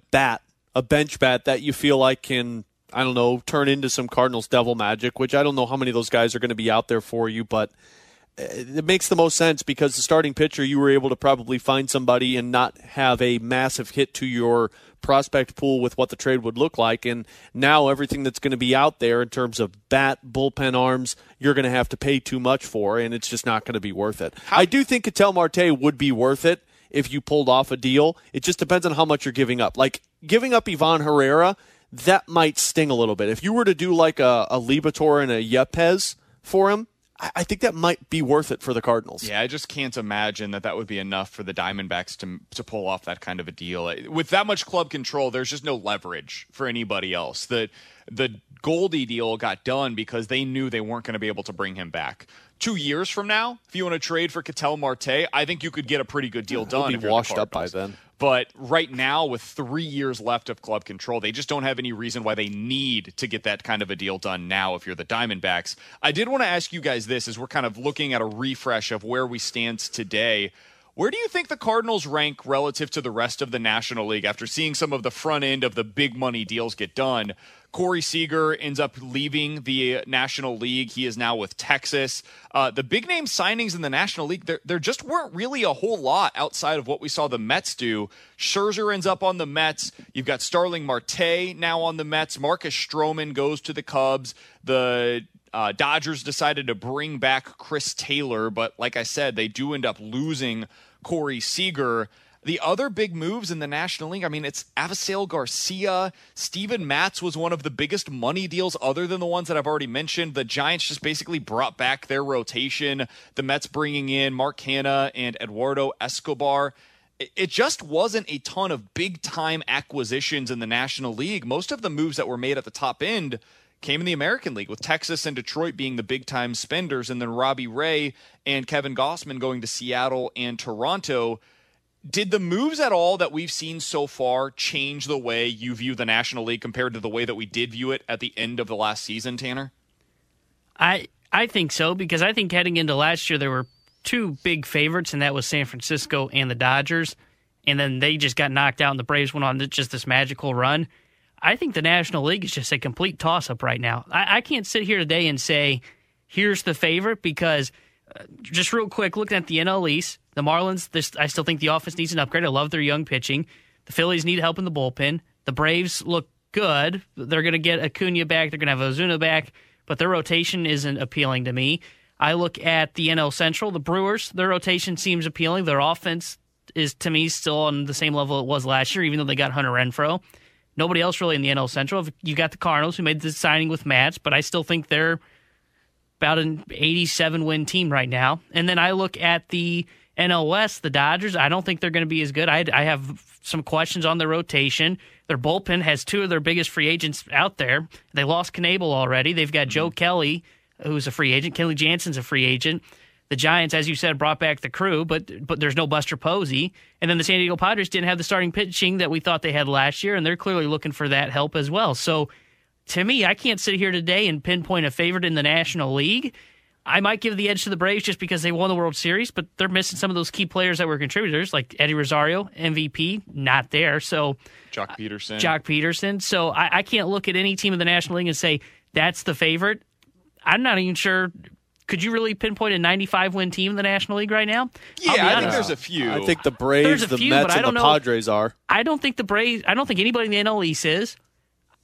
bench bat that you feel like can, I don't know, turn into some Cardinals devil magic, which I don't know how many of those guys are going to be out there for you, but it makes the most sense because the starting pitcher, you were able to probably find somebody and not have a massive hit to your prospect pool with what the trade would look like. And now everything that's going to be out there in terms of bat, bullpen arms, you're going to have to pay too much for, and it's just not going to be worth it. I do think Ketel Marte would be worth it if you pulled off a deal. It just depends on how much you're giving up. Like giving up Ivan Herrera, that might sting a little bit. If you were to do like a Liberatore and a Yepez for him, I think that might be worth it for the Cardinals. Yeah, I just can't imagine that that would be enough for the Diamondbacks to pull off that kind of a deal. With that much club control, there's just no leverage for anybody else. The Goldie deal got done because they knew they weren't going to be able to bring him back. 2 years from now, if you want to trade for Ketel Marte, I think you could get a pretty good deal done. He'll be washed up by then. But right now, with 3 years left of club control, they just don't have any reason why they need to get that kind of a deal done now if you're the Diamondbacks. I did want to ask you guys this as we're kind of looking at a refresh of where we stand today. Where do you think the Cardinals rank relative to the rest of the National League after seeing some of the front end of the big money deals get done? Corey Seager ends up leaving the National League. He is now with Texas. The big-name signings in the National League, there just weren't really a whole lot outside of what we saw the Mets do. Scherzer ends up on the Mets. You've got Starling Marte now on the Mets. Marcus Stroman goes to the Cubs. The Dodgers decided to bring back Chris Taylor, but like I said, they do end up losing Corey Seager. The other big moves in the National League, I mean, it's Avisail Garcia. Steven Matz was one of the biggest money deals other than the ones that I've already mentioned. The Giants just basically brought back their rotation. The Mets bringing in Mark Hanna and Eduardo Escobar. It just wasn't a ton of big-time acquisitions in the National League. Most of the moves that were made at the top end came in the American League, with Texas and Detroit being the big-time spenders, and then Robbie Ray and Kevin Gausman going to Seattle and Toronto. Did the moves at all that we've seen so far change the way you view the National League compared to the way that we did view it at the end of the last season, Tanner? I think so, because I think heading into last year there were two big favorites, and that was San Francisco and the Dodgers, and then they just got knocked out, and the Braves went on just this magical run. I think the National League is just a complete toss-up right now. I can't sit here today and say, here's the favorite, because just real quick, looking at the NL East, the Marlins, I still think the offense needs an upgrade. I love their young pitching. The Phillies need help in the bullpen. The Braves look good. They're going to get Acuna back. They're going to have Ozuna back. But their rotation isn't appealing to me. I look at the NL Central, the Brewers. Their rotation seems appealing. Their offense is, to me, still on the same level it was last year, even though they got Hunter Renfroe. Nobody else really in the NL Central. You got the Cardinals, who made the signing with Matz, but I still think they're about an 87-win team right now. And then I look at the NL West, the Dodgers. I don't think they're going to be as good. I have some questions on their rotation. Their bullpen has two of their biggest free agents out there. They lost Knebel already. They've got Joe Kelly, who's a free agent. Kelly Jansen's a free agent. The Giants, as you said, brought back the crew, but there's no Buster Posey. And then the San Diego Padres didn't have the starting pitching that we thought they had last year, and they're clearly looking for that help as well. So to me, I can't sit here today and pinpoint a favorite in the National League. I might give the edge to the Braves just because they won the World Series, but they're missing some of those key players that were contributors, like Eddie Rosario, MVP, not there. So Jock Peterson. So I can't look at any team in the National League and say that's the favorite. I'm not even sure. Could you really pinpoint a 95-win team in the National League right now? Yeah, I think there's a few. I think the Braves, the Mets, and the Padres are. I don't think anybody in the NL East is.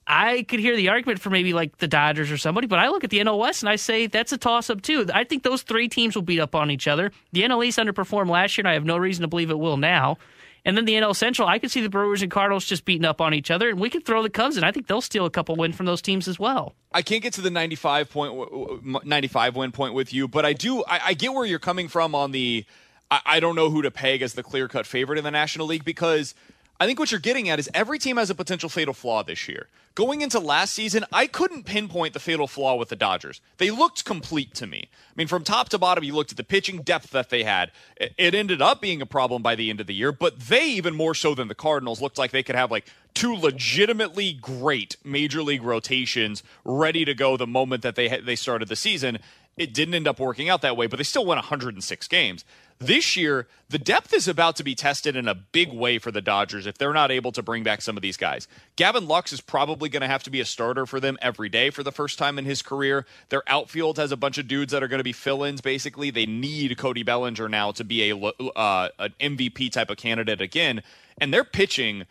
I could hear the argument for maybe like the Dodgers or somebody, but I look at the NL West and I say that's a toss-up too. I think those three teams will beat up on each other. The NL East underperformed last year, and I have no reason to believe it will now. And then the NL Central, I could see the Brewers and Cardinals just beating up on each other, and we could throw the Cubs in. I think they'll steal a couple wins from those teams as well. I can't get to the 95-win point with you, but I do. I get where you're coming from on the I don't know who to peg as the clear-cut favorite in the National League, because I think what you're getting at is every team has a potential fatal flaw this year. Going into last season, I couldn't pinpoint the fatal flaw with the Dodgers. They looked complete to me. I mean, from top to bottom, you looked at the pitching depth that they had. It ended up being a problem by the end of the year, but they, even more so than the Cardinals, looked like they could have like two legitimately great major league rotations ready to go the moment that they started the season. It didn't end up working out that way, but they still won 106 games. This year, the depth is about to be tested in a big way for the Dodgers if they're not able to bring back some of these guys. Gavin Lux is probably going to have to be a starter for them every day for the first time in his career. Their outfield has a bunch of dudes that are going to be fill-ins, basically. They need Cody Bellinger now to be an MVP type of candidate again. And they're pitching.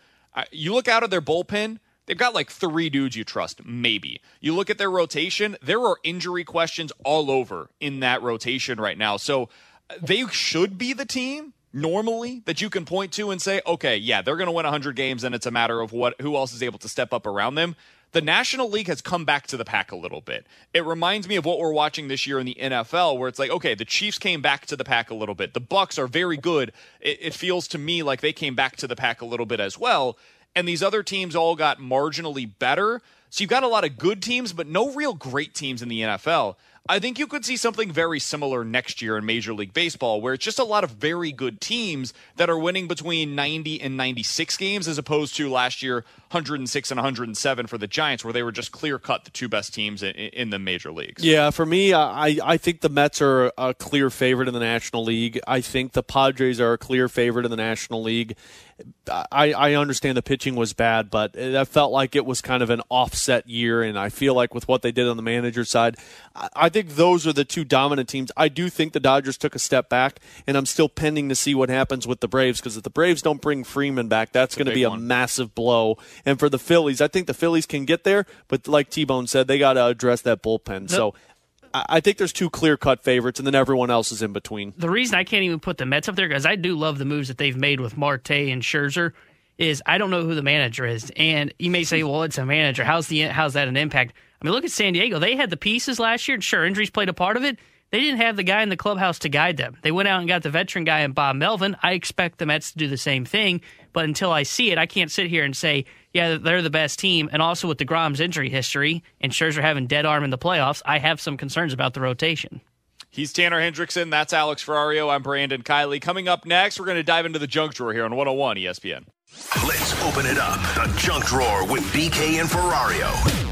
You look out of their bullpen, they've got like three dudes you trust, maybe. You look at their rotation, there are injury questions all over in that rotation right now. So they should be the team normally that you can point to and say, okay, yeah, they're going to win 100 games, and it's a matter of who else is able to step up around them. The National League has come back to the pack a little bit. It reminds me of what we're watching this year in the NFL, where it's like, okay, the Chiefs came back to the pack a little bit. The Bucks are very good. It feels to me like they came back to the pack a little bit as well. And these other teams all got marginally better. So you've got a lot of good teams, but no real great teams in the NFL. I think you could see something very similar next year in Major League Baseball, where it's just a lot of very good teams that are winning between 90 and 96 games, as opposed to last year, 106 and 107 for the Giants, where they were just clear-cut the two best teams in the Major Leagues. Yeah, for me, I think the Mets are a clear favorite in the National League. I think the Padres are a clear favorite in the National League. I understand the pitching was bad, but that felt like it was kind of an offset year, and I feel like with what they did on the manager side, I think those are the two dominant teams. I do think the Dodgers took a step back, and I'm still pending to see what happens with the Braves, because if the Braves don't bring Freeman back, that's going to be a massive blow. And for the Phillies, I think the Phillies can get there, but like T-Bone said, they got to address that bullpen. Nope. So I think there's two clear-cut favorites, and then everyone else is in between. The reason I can't even put the Mets up there, because I do love the moves that they've made with Marte and Scherzer, is I don't know who the manager is. And you may say, well, it's a manager. How's that an impact? I mean, look at San Diego. They had the pieces last year, and sure, injuries played a part of it. They didn't have the guy in the clubhouse to guide them. They went out and got the veteran guy in Bob Melvin. I expect the Mets to do the same thing, but until I see it, I can't sit here and say, yeah, they're the best team. And also with DeGrom's injury history and Scherzer having dead arm in the playoffs, I have some concerns about the rotation. He's Tanner Hendrickson. That's Alex Ferrario. I'm Brandon Kiley. Coming up next, we're going to dive into the junk drawer here on 101 ESPN. Let's open it up. The junk drawer with BK and Ferrario.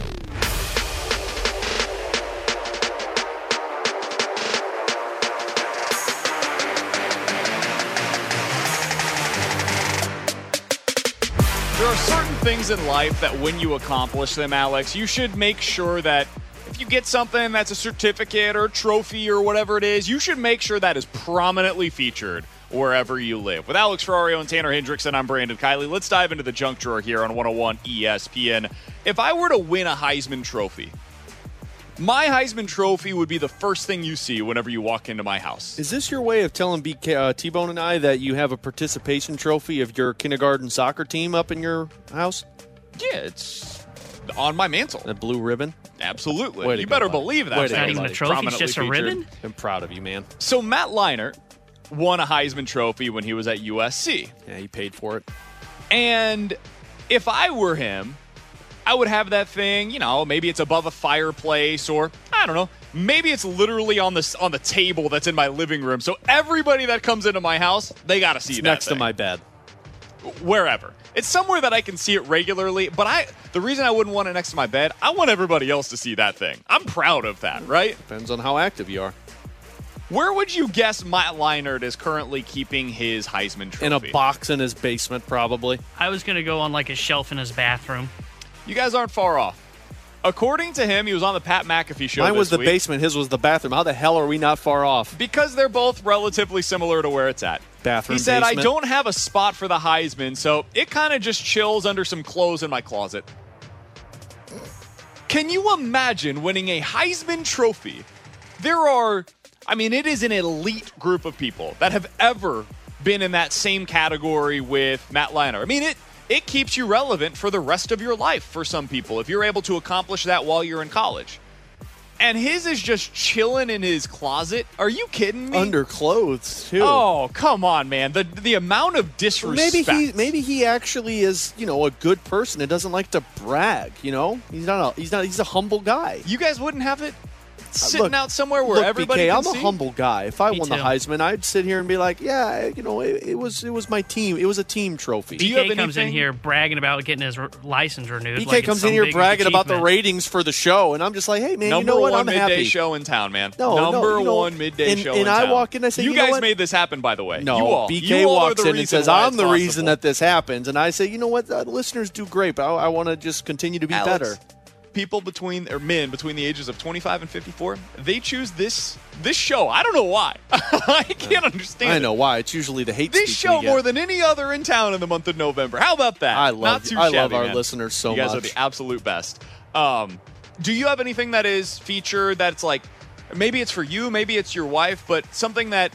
There are certain things in life that when you accomplish them, Alex, you should make sure that if you get something that's a certificate or a trophy or whatever it is, you should make sure that is prominently featured wherever you live. With Alex Ferrario and Tanner Hendrickson, I'm Brandon Kiley. Let's dive into the junk drawer here on 101 ESPN. If I were to win a Heisman Trophy, my Heisman Trophy would be the first thing you see whenever you walk into my house. Is this your way of telling T-Bone and I that you have a participation trophy of your kindergarten soccer team up in your house? Yeah, it's on my mantle. The blue ribbon? Absolutely. You better believe that. It's not even a trophy, it's just a ribbon? I'm proud of you, man. So Matt Leinart won a Heisman Trophy when he was at USC. Yeah, he paid for it. And if I were him, I would have that thing, you know, maybe it's above a fireplace, or I don't know, maybe it's literally on the table that's in my living room. So everybody that comes into my house, they got to see that next to my bed. Wherever. It's somewhere that I can see it regularly, but the reason I wouldn't want it next to my bed, I want everybody else to see that thing. I'm proud of that, right? Depends on how active you are. Where would you guess Matt Leinart is currently keeping his Heisman Trophy? In a box in his basement, probably. I was going to go on like a shelf in his bathroom. You guys aren't far off. According to him, he was on the Pat McAfee show. Mine was the basement, his was the bathroom. How the hell are we not far off? Because they're both relatively similar to where it's at. Bathroom, he said, basement. I don't have a spot for the Heisman, so it kind of just chills under some clothes in my closet. Can you imagine winning a Heisman Trophy? It is an elite group of people that have ever been in that same category with Matt Leinart. It keeps you relevant for the rest of your life for some people if you're able to accomplish that while you're in college. And his is just chilling in his closet. Are you kidding me? Under clothes, too. Oh, come on, man. The amount of disrespect. Maybe he actually is, you know, a good person and doesn't like to brag, you know? He's a humble guy. You guys wouldn't have it sitting out somewhere where everybody BK, can see? I'm a humble guy. If I won the Heisman, I'd sit here and be like, yeah, you know, it was my team. It was a team trophy. BK comes in here bragging about getting his license renewed. BK comes in here bragging about the ratings for the show, and I'm just like, hey, man, you know what? I'm happy. Number one midday show in town, man. Number one midday show in town. And I walk in and I say, you guys made this happen, by the way. No, BK walks in and says, I'm the reason that this happens. And I say, you know what? The listeners do great, but I want to just continue to be better. People between the ages of 25 and 54, they choose this show. I don't know why. I can't understand. I know why. It's usually the hate. This show more than any other in town in the month of November. How about that? I love our listeners so much. You guys are the absolute best. Do you have anything that is featured that's like, maybe it's for you, maybe it's your wife, but something that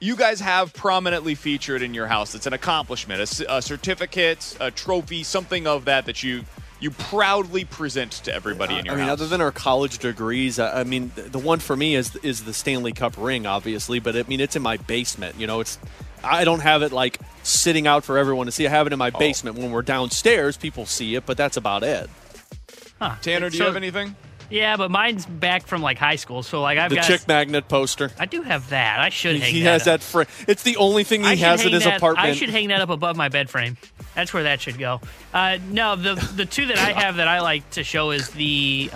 you guys have prominently featured in your house? It's an accomplishment, a certificate, a trophy, something of that that you. you proudly present to everybody in your house. Other than our college degrees, the one for me is the Stanley Cup ring, obviously, but it's in my basement. I don't have it like sitting out for everyone to see. I have it in my basement. When we're downstairs, people see it, but that's about it. Huh. Tanner, do you have anything? Yeah, but mine's back from like high school, so like I've got the chick magnet poster. I do have that. I should hang that up. He has that frame. It's the only thing he has in his apartment. I should hang that up above my bed frame. That's where that should go. No, the two that I have that I like to show is the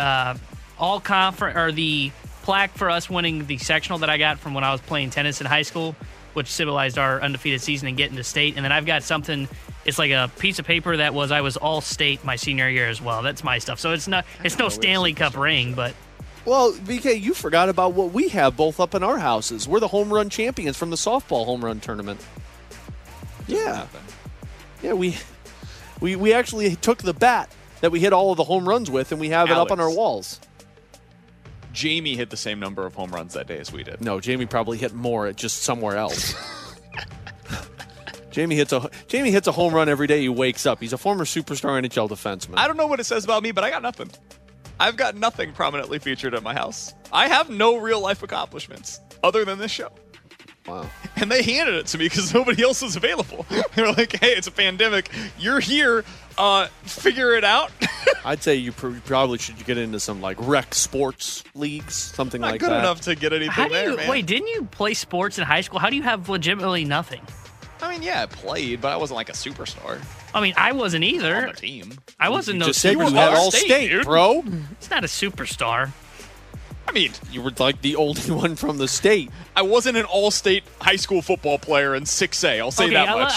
all conference or the plaque for us winning the sectional that I got from when I was playing tennis in high school, which symbolized our undefeated season and getting to state. And then I've got something. It's like a piece of paper that I was all state my senior year as well. That's my stuff. So it's no Stanley Cup ring, but. Well, BK, you forgot about what we have both up in our houses. We're the home run champions from the softball home run tournament. Yeah. Yeah, we actually took the bat that we hit all of the home runs with, and we have it up on our walls. Jamie hit the same number of home runs that day as we did. No, Jamie probably hit more at just somewhere else. Jamie hits a home run every day he wakes up. He's a former superstar NHL defenseman. I don't know what it says about me, but I got nothing. I've got nothing prominently featured at my house. I have no real life accomplishments other than this show. Wow. And they handed it to me because nobody else is available. They were like, hey, it's a pandemic. You're here. Figure it out. I'd say you probably should get into some like rec sports leagues, something like that. Not good enough to get anything man. Wait, didn't you play sports in high school? How do you have legitimately nothing? Yeah, I played, but I wasn't like a superstar. I wasn't either. On the team. I wasn't superstar. You were all-state, bro. It's not a superstar. You were like the only one from the state. I wasn't an all-state high school football player in 6A. I'll say that much.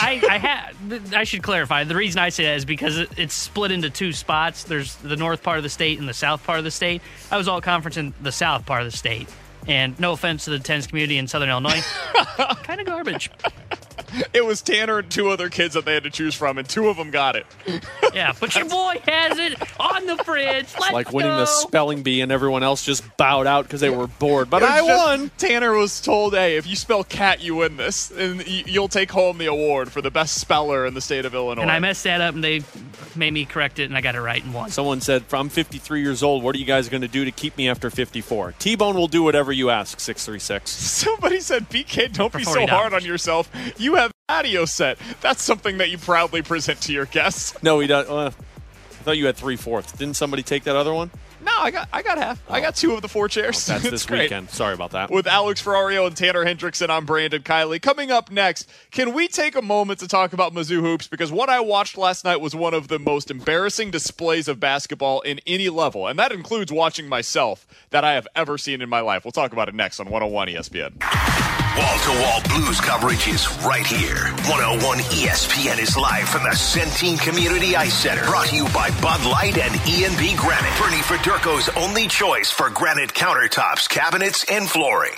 I should clarify. The reason I say that is because it's split into two spots. There's the north part of the state and the south part of the state. I was all-conference in the south part of the state. And no offense to the tennis community in Southern Illinois. Kind of garbage. It was Tanner and two other kids that they had to choose from, and two of them got it. Yeah, but your boy has it on the fridge. It's like winning the spelling bee, and everyone else just bowed out because they were bored. But I won. Tanner was told, hey, if you spell cat, you win this, and you'll take home the award for the best speller in the state of Illinois. And I messed that up, and they made me correct it, and I got it right and won. Someone said, I'm 53 years old. What are you guys going to do to keep me after 54? T-Bone will do whatever you ask, 636. Somebody said, BK, don't be so hard on yourself. You have an audio set. That's something that you proudly present to your guests. No, we don't. I thought you had 3/4. Didn't somebody take that other one? No, I got half. Oh. I got two of the four chairs. Oh, that's this weekend. Sorry about that. With Alex Ferrario and Tanner Hendrickson, I'm Brandon Kiley. Coming up next, can we take a moment to talk about Mizzou hoops? Because what I watched last night was one of the most embarrassing displays of basketball in any level, and that includes watching myself that I have ever seen in my life. We'll talk about it next on 101 ESPN. Wall-to-wall Blues coverage is right here. 101 ESPN is live from the Centene Community Ice Center. Brought to you by Bud Light and E&B Granite. Bernie Federko's only choice for granite countertops, cabinets, and flooring.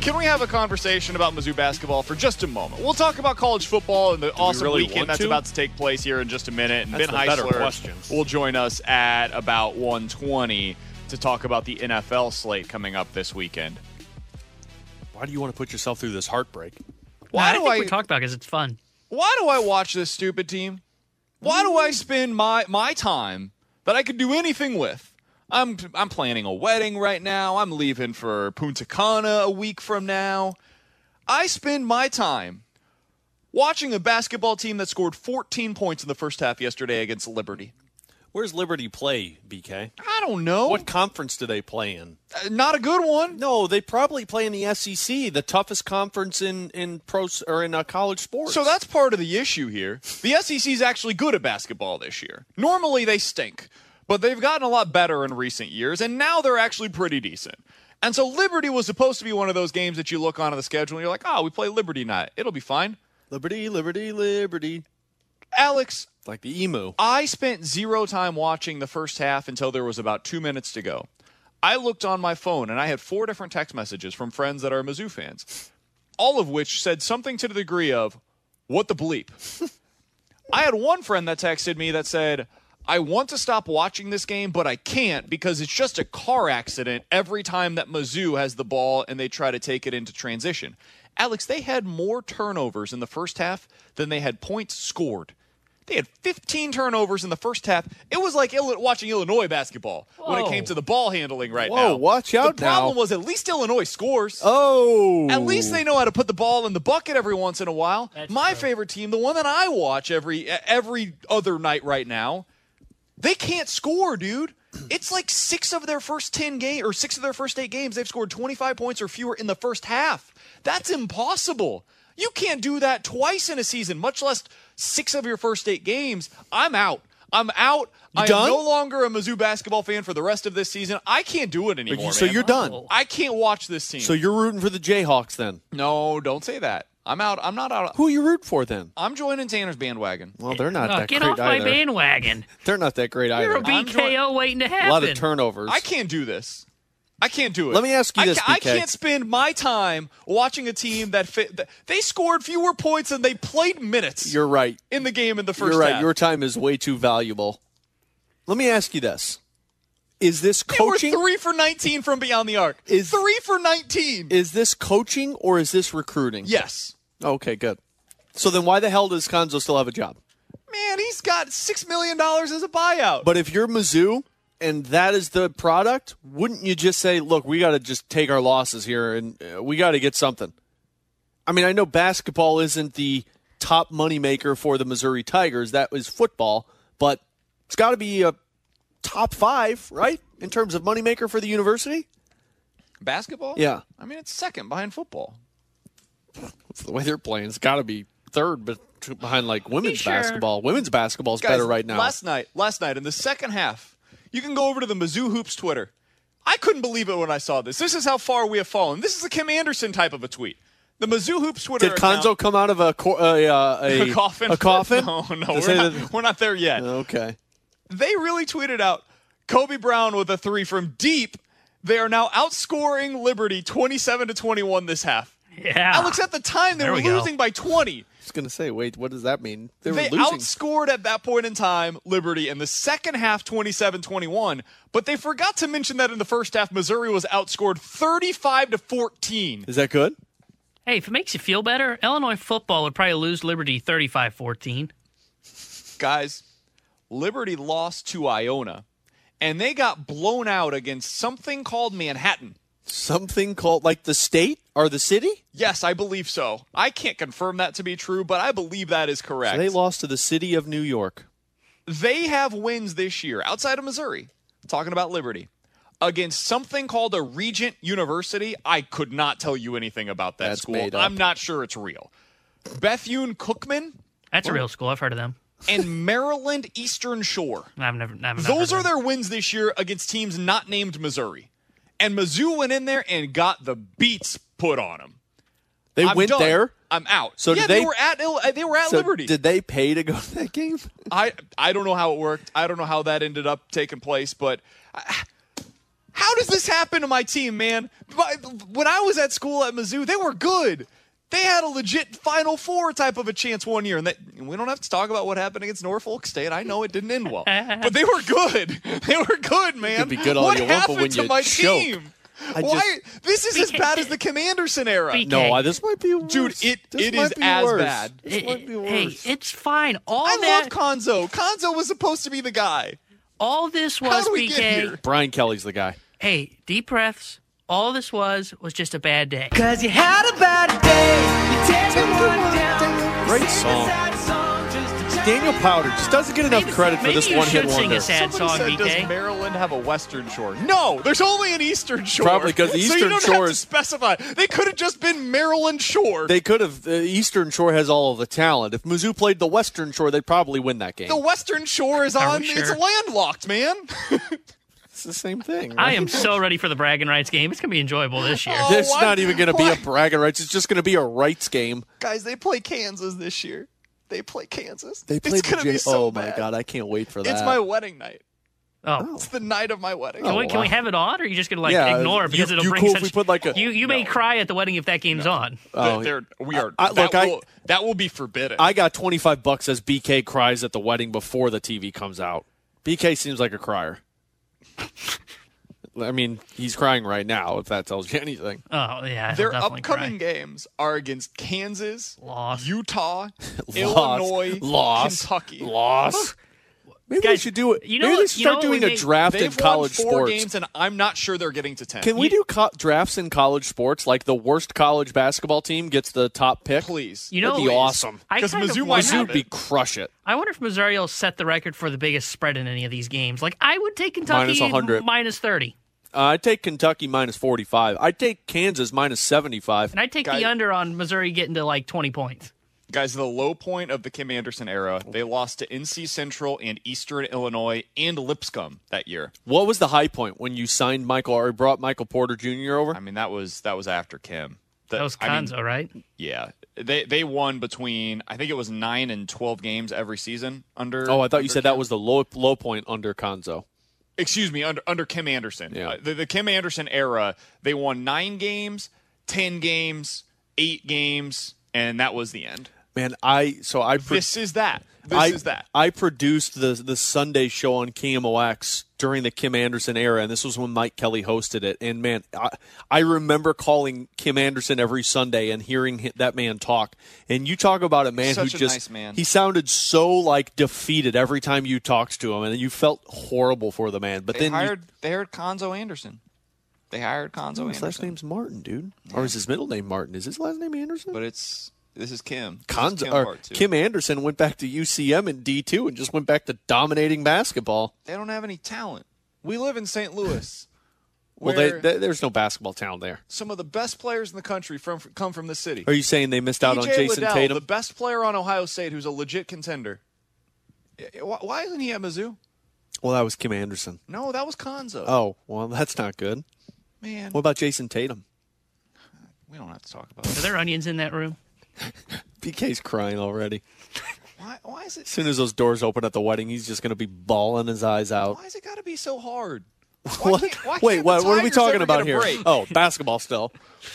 Can we have a conversation about Mizzou basketball for just a moment? We'll talk about college football and the weekend that's about to take place here in just a minute. And Ben Heisler will join us at about 1:20 to talk about the NFL slate coming up this weekend. Why do you want to put yourself through this heartbreak? I think we talk about it because it's fun. Why do I watch this stupid team? Why do I spend my time that I could do anything with? I'm planning a wedding right now. I'm leaving for Punta Cana a week from now. I spend my time watching a basketball team that scored 14 points in the first half yesterday against Liberty. Where's Liberty play, BK? I don't know. What conference do they play in? Not a good one. No, they probably play in the SEC, the toughest conference in college sports. So that's part of the issue here. The SEC is actually good at basketball this year. Normally they stink. But they've gotten a lot better in recent years, and now they're actually pretty decent. And so Liberty was supposed to be one of those games that you look on the schedule and you're like, we play Liberty night. It'll be fine. Liberty, Liberty, Liberty. Alex. Like the emu. I spent zero time watching the first half until there was about 2 minutes to go. I looked on my phone, and I had 4 different text messages from friends that are Mizzou fans, all of which said something to the degree of, what the bleep? I had one friend that texted me that said, I want to stop watching this game, but I can't because it's just a car accident every time that Mizzou has the ball and they try to take it into transition. Alex, they had more turnovers in the first half than they had points scored. They had 15 turnovers in the first half. It was like watching Illinois basketball when it came to the ball handling now. Watch out now. The problem was at least Illinois scores. Oh. At least they know how to put the ball in the bucket every once in a while. That's my favorite team, the one that I watch every other night right now, they can't score, dude. It's like six of their first 8 games, they've scored 25 points or fewer in the first half. That's impossible. You can't do that twice in a season, much less 6 of your first 8 games. I'm out. I am no longer a Mizzou basketball fan for the rest of this season. I can't do it anymore, So you're done. I can't watch this team. So you're rooting for the Jayhawks then? No, don't say that. I'm out. I'm not out. Who are you rooting for then? I'm joining Tanner's bandwagon. Well, they're not that great either. Get off my bandwagon. They're not that great either. You're a BKO waiting to happen. A lot of turnovers. I can't do this. I can't do it. Let me ask you this, BK. I can't spend my time watching a team that they scored fewer points than they played minutes. You're right. In the game in the first half. You're right. Half. Your time is way too valuable. Let me ask you this. Is this coaching? They were 3 for 19 from beyond the arc. 3 for 19. Is this coaching or is this recruiting? Yes. Okay, good. So then why the hell does Konzo still have a job? Man, he's got $6 million as a buyout. But if you're Mizzou, and that is the product, wouldn't you just say, look, we got to just take our losses here and we got to get something? I mean, I know basketball isn't the top moneymaker for the Missouri Tigers. That is football, but it's got to be a top 5, right, in terms of moneymaker for the university? Basketball? Yeah. I mean, it's second behind football. The way they're playing, it's got to be third, but behind like women's basketball. Women's basketball is better right now. Last night in the second half, you can go over to the Mizzou Hoops Twitter. I couldn't believe it when I saw this. This is how far we have fallen. This is a Kim Anderson type of a tweet. The Mizzou Hoops Twitter account. Did Konzo come out of a coffin? A coffin? No, we're not there yet. Okay. They really tweeted out, Kobe Brown with a 3 from deep. They are now outscoring Liberty 27-21 this half. Yeah. Alex, at the time, they were losing by 20. I was going to say, wait, what does that mean? They outscored at that point in time Liberty in the second half 27-21, but they forgot to mention that in the first half Missouri was outscored 35-14. Is that good? Hey, if it makes you feel better, Illinois football would probably lose Liberty 35-14. Guys, Liberty lost to Iona, and they got blown out against something called Manhattan. Something called, like, the state or the city? Yes, I believe so. I can't confirm that to be true, but I believe that is correct. So they lost to the city of New York. They have wins this year outside of Missouri, talking about Liberty, against something called a Regent University. I could not tell you anything about that school. I'm not sure it's real. Bethune-Cookman. That's a real school. I've heard of them. And Maryland Eastern Shore. I've never Those are their wins this year against teams not named Missouri. And Mizzou went in there and got the beats put on them. They there? I'm out. So yeah, they were at Liberty. Did they pay to go to that game? I don't know how it worked. I don't know how that ended up taking place. But how does this happen to my team, man? When I was at school at Mizzou, they were good. They had a legit Final Four type of a chance one year. And we don't have to talk about what happened against Norfolk State. I know it didn't end well. But they were good. They were good, man. Could be good all what you happened want, but when to you my choke, team? Why? This is as bad as the Kim Anderson era. BK. No, this might be worse. Dude, it is as worse. Bad. It might be worse. Hey, it's fine. I love Konzo. Konzo was supposed to be the guy. All this was, BK. Brian Kelly's the guy. Hey, deep breaths. All this was just a bad day. Because you had a bad day. You take one down. Great song. Daniel Powder just doesn't get enough credit for this one-hit wonder. Sing a sad song, BK. Does Maryland have a Western Shore? No, there's only an Eastern Shore. Probably because the Eastern Shore have to specify. They could have just been Maryland Shore. They could have. The Eastern Shore has all of the talent. If Mizzou played the Western Shore, they'd probably win that game. The Western Shore is on. Sure. It's landlocked, man. It's the same thing. Right? I am so ready for the bragging rights game. It's going to be enjoyable this year. It's not even going to be a bragging rights. It's just going to be a rights game. Guys, they play Kansas this year. They play it's going to be so bad. My God, I can't wait for that. It's my wedding night. Oh. It's the night of my wedding. Oh, wait, can we have it on, or are you just going to ignore it because it'll bring cool such... We put you may cry at the wedding if that game's on. Oh, that will be forbidden. I got $25 as BK cries at the wedding before the TV comes out. BK seems like a crier. I mean, he's crying right now, if that tells you anything. Oh, yeah. Their upcoming games are against Kansas, Utah, Illinois, Kentucky. Maybe guys, we should do it. Maybe we should start doing a draft in college sports. They've won 4 games, and I'm not sure they're getting to 10. Can we do drafts in college sports? Like the worst college basketball team gets the top pick? Please. That'd be awesome. Because Mizzou might be crush it. I wonder if Missouri will set the record for the biggest spread in any of these games. Like, I would take Kentucky minus 30. I'd take Kentucky minus 45. I'd take Kansas minus 75. And I'd take the under on Missouri getting to like 20 points. Guys, the low point of the Kim Anderson era, they lost to NC Central and Eastern Illinois and Lipscomb that year. What was the high point when you signed Michael or brought Michael Porter Jr. over? I mean, that was after Kim. That was Konzo, right? Yeah. They won between, I think it was 9 and 12 games every season under Oh, I thought you said Kim. That was the low point under Konzo. Excuse me, under Kim Anderson. Yeah. The Kim Anderson era, they won 9 games, 10 games, 8 games, and that was the end. Man, I produced the Sunday show on KMOX during the Kim Anderson era, and this was when Mike Kelly hosted it. And man, I remember calling Kim Anderson every Sunday and hearing that man talk. And you talk about a man he sounded so like defeated every time you talked to him, and you felt horrible for the man. But they hired Konzo Anderson. They hired Konzo Anderson. His last name's Martin, dude, or is his middle name Martin? Is his last name Anderson? But it's. This is Kim. Kim Anderson went back to UCM in D2 and just went back to dominating basketball. They don't have any talent. We live in St. Louis. Well, there's no basketball town there. Some of the best players in the country come from the city. Are you saying they missed out on Jason Liddell, Tatum? The best player on Ohio State who's a legit contender. Why isn't he at Mizzou? Well, that was Kim Anderson. No, that was Konzo. Oh, well, that's not good. Man. What about Jason Tatum? We don't have to talk about it. Are there onions in that room? PK's crying already. Why is it? As soon as those doors open at the wedding, he's just going to be bawling his eyes out. Why has it got to be so hard? What are we talking about here? Oh, basketball still.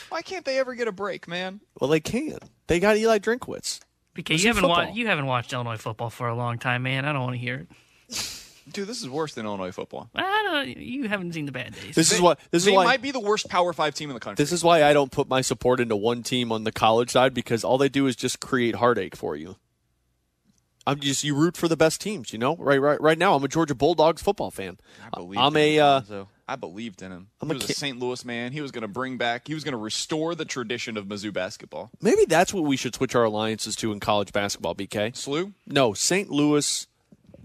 Why can't they ever get a break, man? Well, they can. They got Eli Drinkwitz. PK, you haven't watched Illinois football for a long time, man. I don't want to hear it. Dude, this is worse than Illinois football. You haven't seen the bad days. This is why might be the worst Power 5 team in the country. This is why I don't put my support into one team on the college side, because all they do is just create heartache for you. You root for the best teams, you know. Right now, I'm a Georgia Bulldogs football fan. I believed in him. He was a St. Louis man. He was going to restore the tradition of Mizzou basketball. Maybe that's what we should switch our alliances to in college basketball. BK SLU? No, St. Louis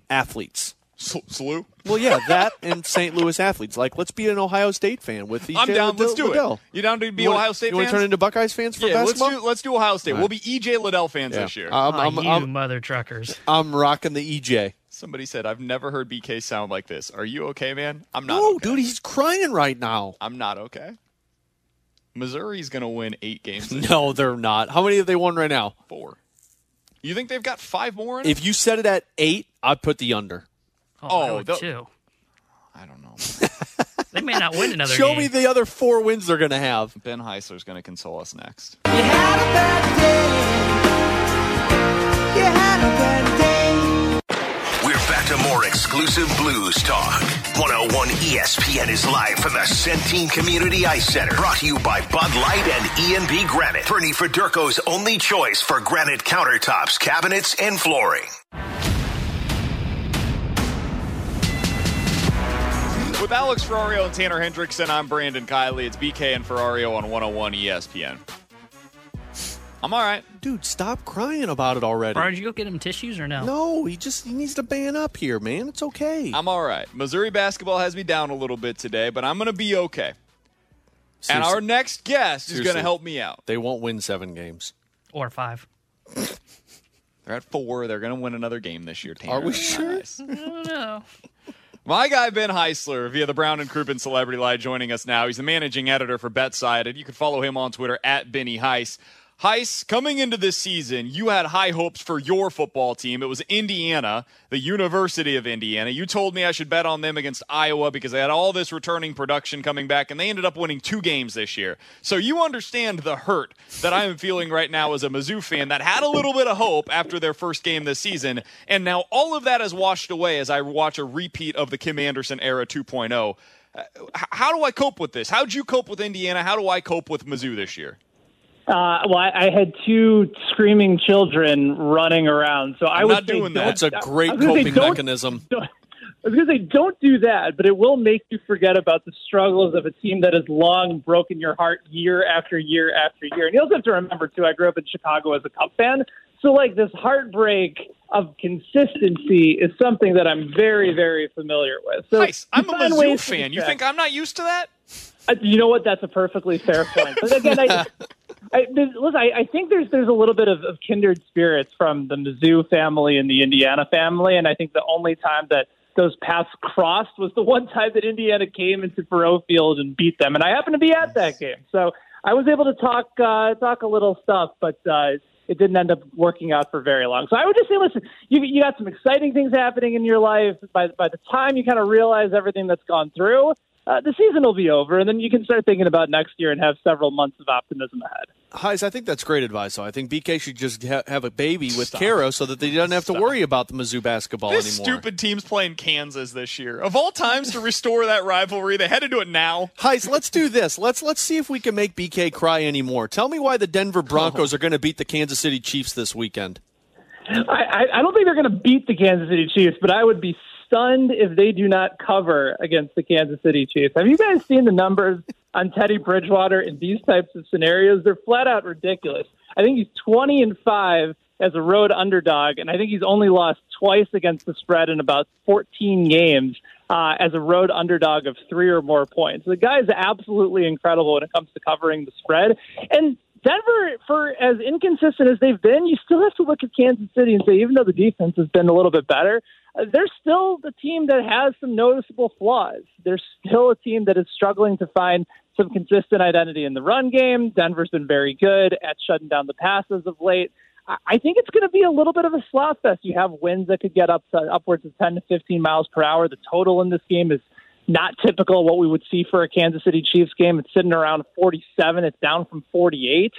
athletes. SLU? Well, yeah, that and St. Louis athletes. Like, let's be an Ohio State fan with the. I'm down. Let's do it. You down to be Ohio State fans? You want to turn into Buckeyes fans for basketball? Let's do Ohio State. Right. We'll be EJ Liddell fans this year. I'm mother truckers. I'm rocking the EJ. Somebody said, I've never heard BK sound like this. Are you okay, man? I'm not okay. No, dude, he's crying right now. I'm not okay. Missouri's going to win 8 games. No, they're not. How many have they won right now? 4. You think they've got 5 more in it? If you set it at 8, I'd put the under. I don't know. They may not win another game. Show me the other 4 wins they're going to have. Ben Heisler's going to console us next. You had a bad day. You had a bad day. We're back to more exclusive Blues talk. 101 ESPN is live from the Centene Community Ice Center. Brought to you by Bud Light and E&B Granite. Bernie Federko's only choice for granite countertops, cabinets, and flooring. With Alex Ferrario and Tanner Hendrickson, I'm Brandon Kiley. It's BK and Ferrario on 101 ESPN. I'm all right. Dude, stop crying about it already. Brian, did you go get him tissues or no? No, he needs to band up here, man. It's okay. I'm all right. Missouri basketball has me down a little bit today, but I'm going to be okay. Seriously. And our next guest is going to help me out. They won't win 7 games. Or 5. They're at 4. They're going to win another game this year, Tanner. Are we sure? Nice. I don't know. My guy, Ben Heisler, via the Brown and Crouppen Celebrity Line, joining us now. He's the managing editor for BetSided. You can follow him on Twitter, @BennyHeiss. Heiss, coming into this season, you had high hopes for your football team. It was Indiana, the University of Indiana. You told me I should bet on them against Iowa because they had all this returning production coming back, and they ended up winning 2 games this year. So you understand the hurt that I am feeling right now as a Mizzou fan that had a little bit of hope after their first game this season, and now all of that is washed away as I watch a repeat of the Kim Anderson era 2.0. How do I cope with this? How did you cope with Indiana? How do I cope with Mizzou this year? Well, I had 2 screaming children running around, so I was doing that. It's a great coping mechanism. I was going to say, don't do that, but it will make you forget about the struggles of a team that has long broken your heart year after year after year. And you also have to remember, too, I grew up in Chicago as a Cub fan, so like this heartbreak of consistency is something that I'm very, very familiar with. So nice. I'm a Mizzou fan. You think I'm not used to that? You know what? That's a perfectly fair point. But again, I think there's a little bit of kindred spirits from the Mizzou family and the Indiana family, and I think the only time that those paths crossed was the one time that Indiana came into Faroe Field and beat them, and I happened to be at that game, so I was able to talk a little stuff, but it didn't end up working out for very long. So I would just say, listen, you got some exciting things happening in your life. By the time you kind of realize everything that's gone through, the season will be over, and then you can start thinking about next year and have several months of optimism ahead. Heiss, I think that's great advice. So I think BK should just have a baby with Kara so that they don't have to worry about the Mizzou basketball anymore. This stupid team's playing Kansas this year. Of all times to restore that rivalry, they had to do it now. Heiss, let's do this. Let's see if we can make BK cry anymore. Tell me why the Denver Broncos are going to beat the Kansas City Chiefs this weekend. I don't think they're going to beat the Kansas City Chiefs, but I would be stunned if they do not cover against the Kansas City Chiefs. Have you guys seen the numbers on Teddy Bridgewater in these types of scenarios? They're flat out ridiculous. I think he's 20-5 as a road underdog, and I think he's only lost twice against the spread in about 14 games as a road underdog of 3 or more points. The guy is absolutely incredible when it comes to covering the spread. And Denver, for as inconsistent as they've been, you still have to look at Kansas City and say, even though the defense has been a little bit better, they're still the team that has some noticeable flaws. They're still a team that is struggling to find some consistent identity in the run game. Denver's been very good at shutting down the passes of late. I think it's going to be a little bit of a slot fest. You have winds that could get up to upwards of 10 to 15 miles per hour. The total in this game is not typical of what we would see for a Kansas City Chiefs game. It's sitting around 47. It's down from 48.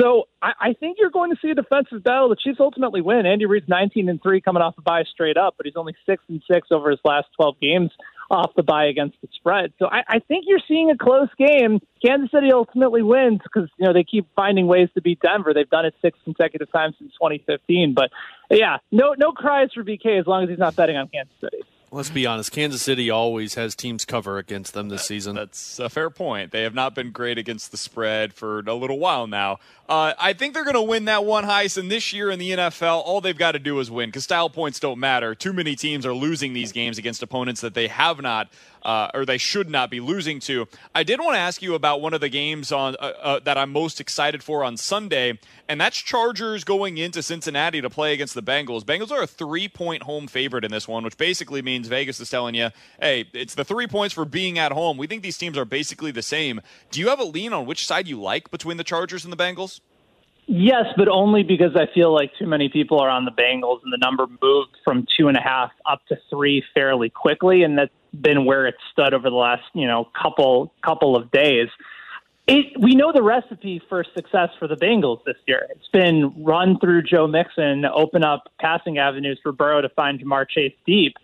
So I think you're going to see a defensive battle. The Chiefs ultimately win. Andy Reid's 19-3 coming off the bye straight up, but he's only 6-6 over his last 12 games off the bye against the spread. So I think you're seeing a close game. Kansas City ultimately wins because, you know, they keep finding ways to beat Denver. They've done it 6 consecutive times since 2015. But, yeah, no cries for BK as long as he's not betting on Kansas City. Let's be honest. Kansas City always has teams cover against them this season. That's a fair point. They have not been great against the spread for a little while now. I think they're going to win that one, Heiss, and this year in the NFL, all they've got to do is win because style points don't matter. Too many teams are losing these games against opponents that they have not or they should not be losing to. I did want to ask you about one of the games on that I'm most excited for on Sunday, and that's Chargers going into Cincinnati to play against the Bengals. Bengals are a 3-point home favorite in this one, which basically means Vegas is telling you, hey, it's the 3 points for being at home. We think these teams are basically the same. Do you have a lean on which side you like between the Chargers and the Bengals? Yes, but only because I feel like too many people are on the Bengals, and the number moved from 2.5 up to 3 fairly quickly, and that's been where it stood over the last, you know, couple of days. We know the recipe for success for the Bengals this year. It's been run through Joe Mixon, open up passing avenues for Burrow to find Jamar Chase deep.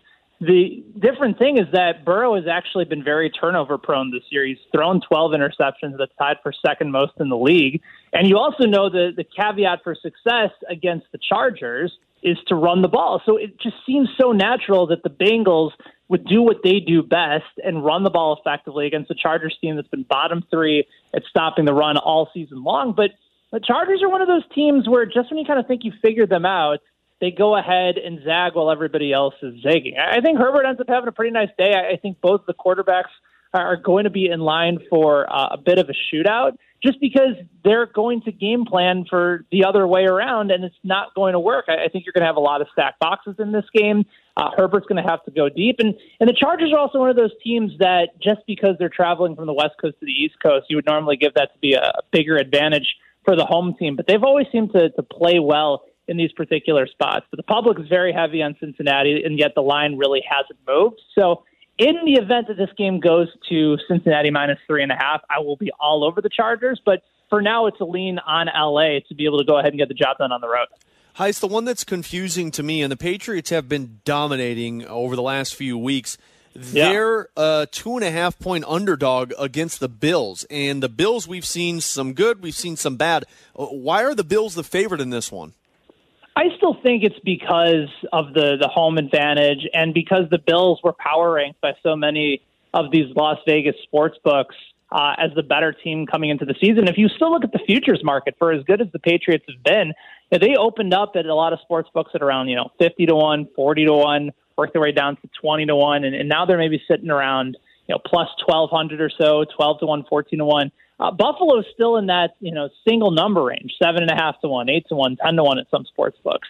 The different thing is that Burrow has actually been very turnover-prone this year. He's thrown 12 interceptions. That's tied for second most in the league. And you also know the caveat for success against the Chargers is to run the ball. So it just seems so natural that the Bengals would do what they do best and run the ball effectively against the Chargers team that's been bottom 3 at stopping the run all season long. But the Chargers are one of those teams where just when you kind of think you figured them out, they go ahead and zag while everybody else is zagging. I think Herbert ends up having a pretty nice day. I think both the quarterbacks are going to be in line for a bit of a shootout just because they're going to game plan for the other way around, and it's not going to work. I think you're going to have a lot of stacked boxes in this game. Herbert's going to have to go deep. And the Chargers are also one of those teams that just because they're traveling from the West Coast to the East Coast, you would normally give that to be a bigger advantage for the home team, but they've always seemed to play well in these particular spots. But the public is very heavy on Cincinnati, and yet the line really hasn't moved. So in the event that this game goes to Cincinnati -3.5, I will be all over the Chargers. But for now, it's a lean on LA to be able to go ahead and get the job done on the road. Heist, the one that's confusing to me, and the Patriots have been dominating over the last few weeks, they're a 2.5-point underdog against the Bills. And the Bills, we've seen some good, we've seen some bad. Why are the Bills the favorite in this one? I still think it's because of the home advantage and because the Bills were power ranked by so many of these Las Vegas sports books as the better team coming into the season. If you still look at the futures market, for as good as the Patriots have been, they opened up at a lot of sports books at around 50-1, 40-1, worked their way down to 20-1, and now they're maybe sitting around plus 1,200 or so, 12-1, 14-1. Buffalo is still in that single number range, 7.5-1, 8-1, 10-1 at some sports books.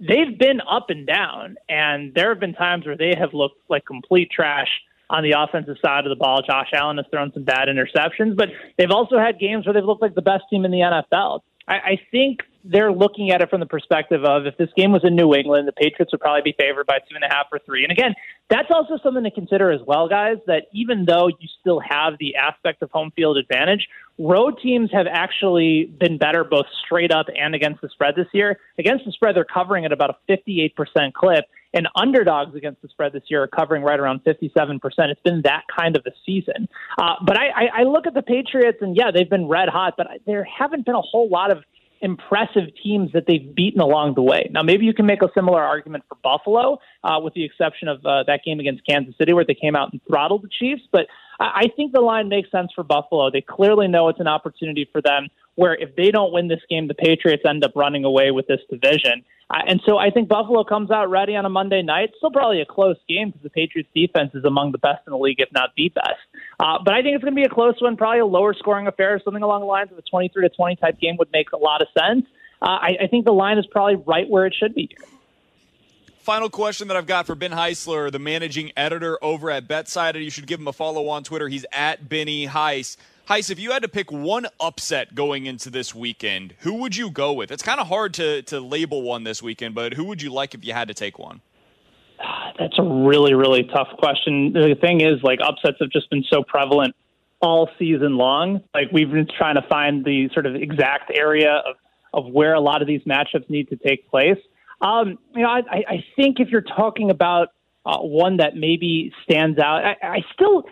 They've been up and down, and there have been times where they have looked like complete trash on the offensive side of the ball. Josh Allen has thrown some bad interceptions, but they've also had games where they've looked like the best team in the NFL. I think they're looking at it from the perspective of, if this game was in New England, the Patriots would probably be favored by 2.5 or 3. And again, that's also something to consider as well, guys, that even though you still have the aspect of home field advantage, road teams have actually been better both straight up and against the spread this year. Against the spread, they're covering at about a 58% clip, and underdogs against the spread this year are covering right around 57%. It's been that kind of a season. But I look at the Patriots, and they've been red hot, but there haven't been a whole lot of impressive teams that they've beaten along the way. Now, maybe you can make a similar argument for Buffalo, with the exception of that game against Kansas City where they came out and throttled the Chiefs. But I think the line makes sense for Buffalo. They clearly know it's an opportunity for them where if they don't win this game, the Patriots end up running away with this division. And so I think Buffalo comes out ready on a Monday night. Still probably a close game because the Patriots defense is among the best in the league, if not the best. But I think it's going to be a close one, probably a lower scoring affair. Something along the lines of a 23-20 type game would make a lot of sense. I think the line is probably right where it should be. Final question that I've got for Ben Heisler, the managing editor over at BetSided. You should give him a follow on Twitter. He's at Benny Heiss. Heiss, if you had to pick one upset going into this weekend, who would you go with? It's kind of hard to label one this weekend, but who would you like if you had to take one? That's a really, really tough question. The thing is, upsets have just been so prevalent all season long. We've been trying to find the sort of exact area of where a lot of these matchups need to take place. I think if you're talking about one that maybe stands out, I still...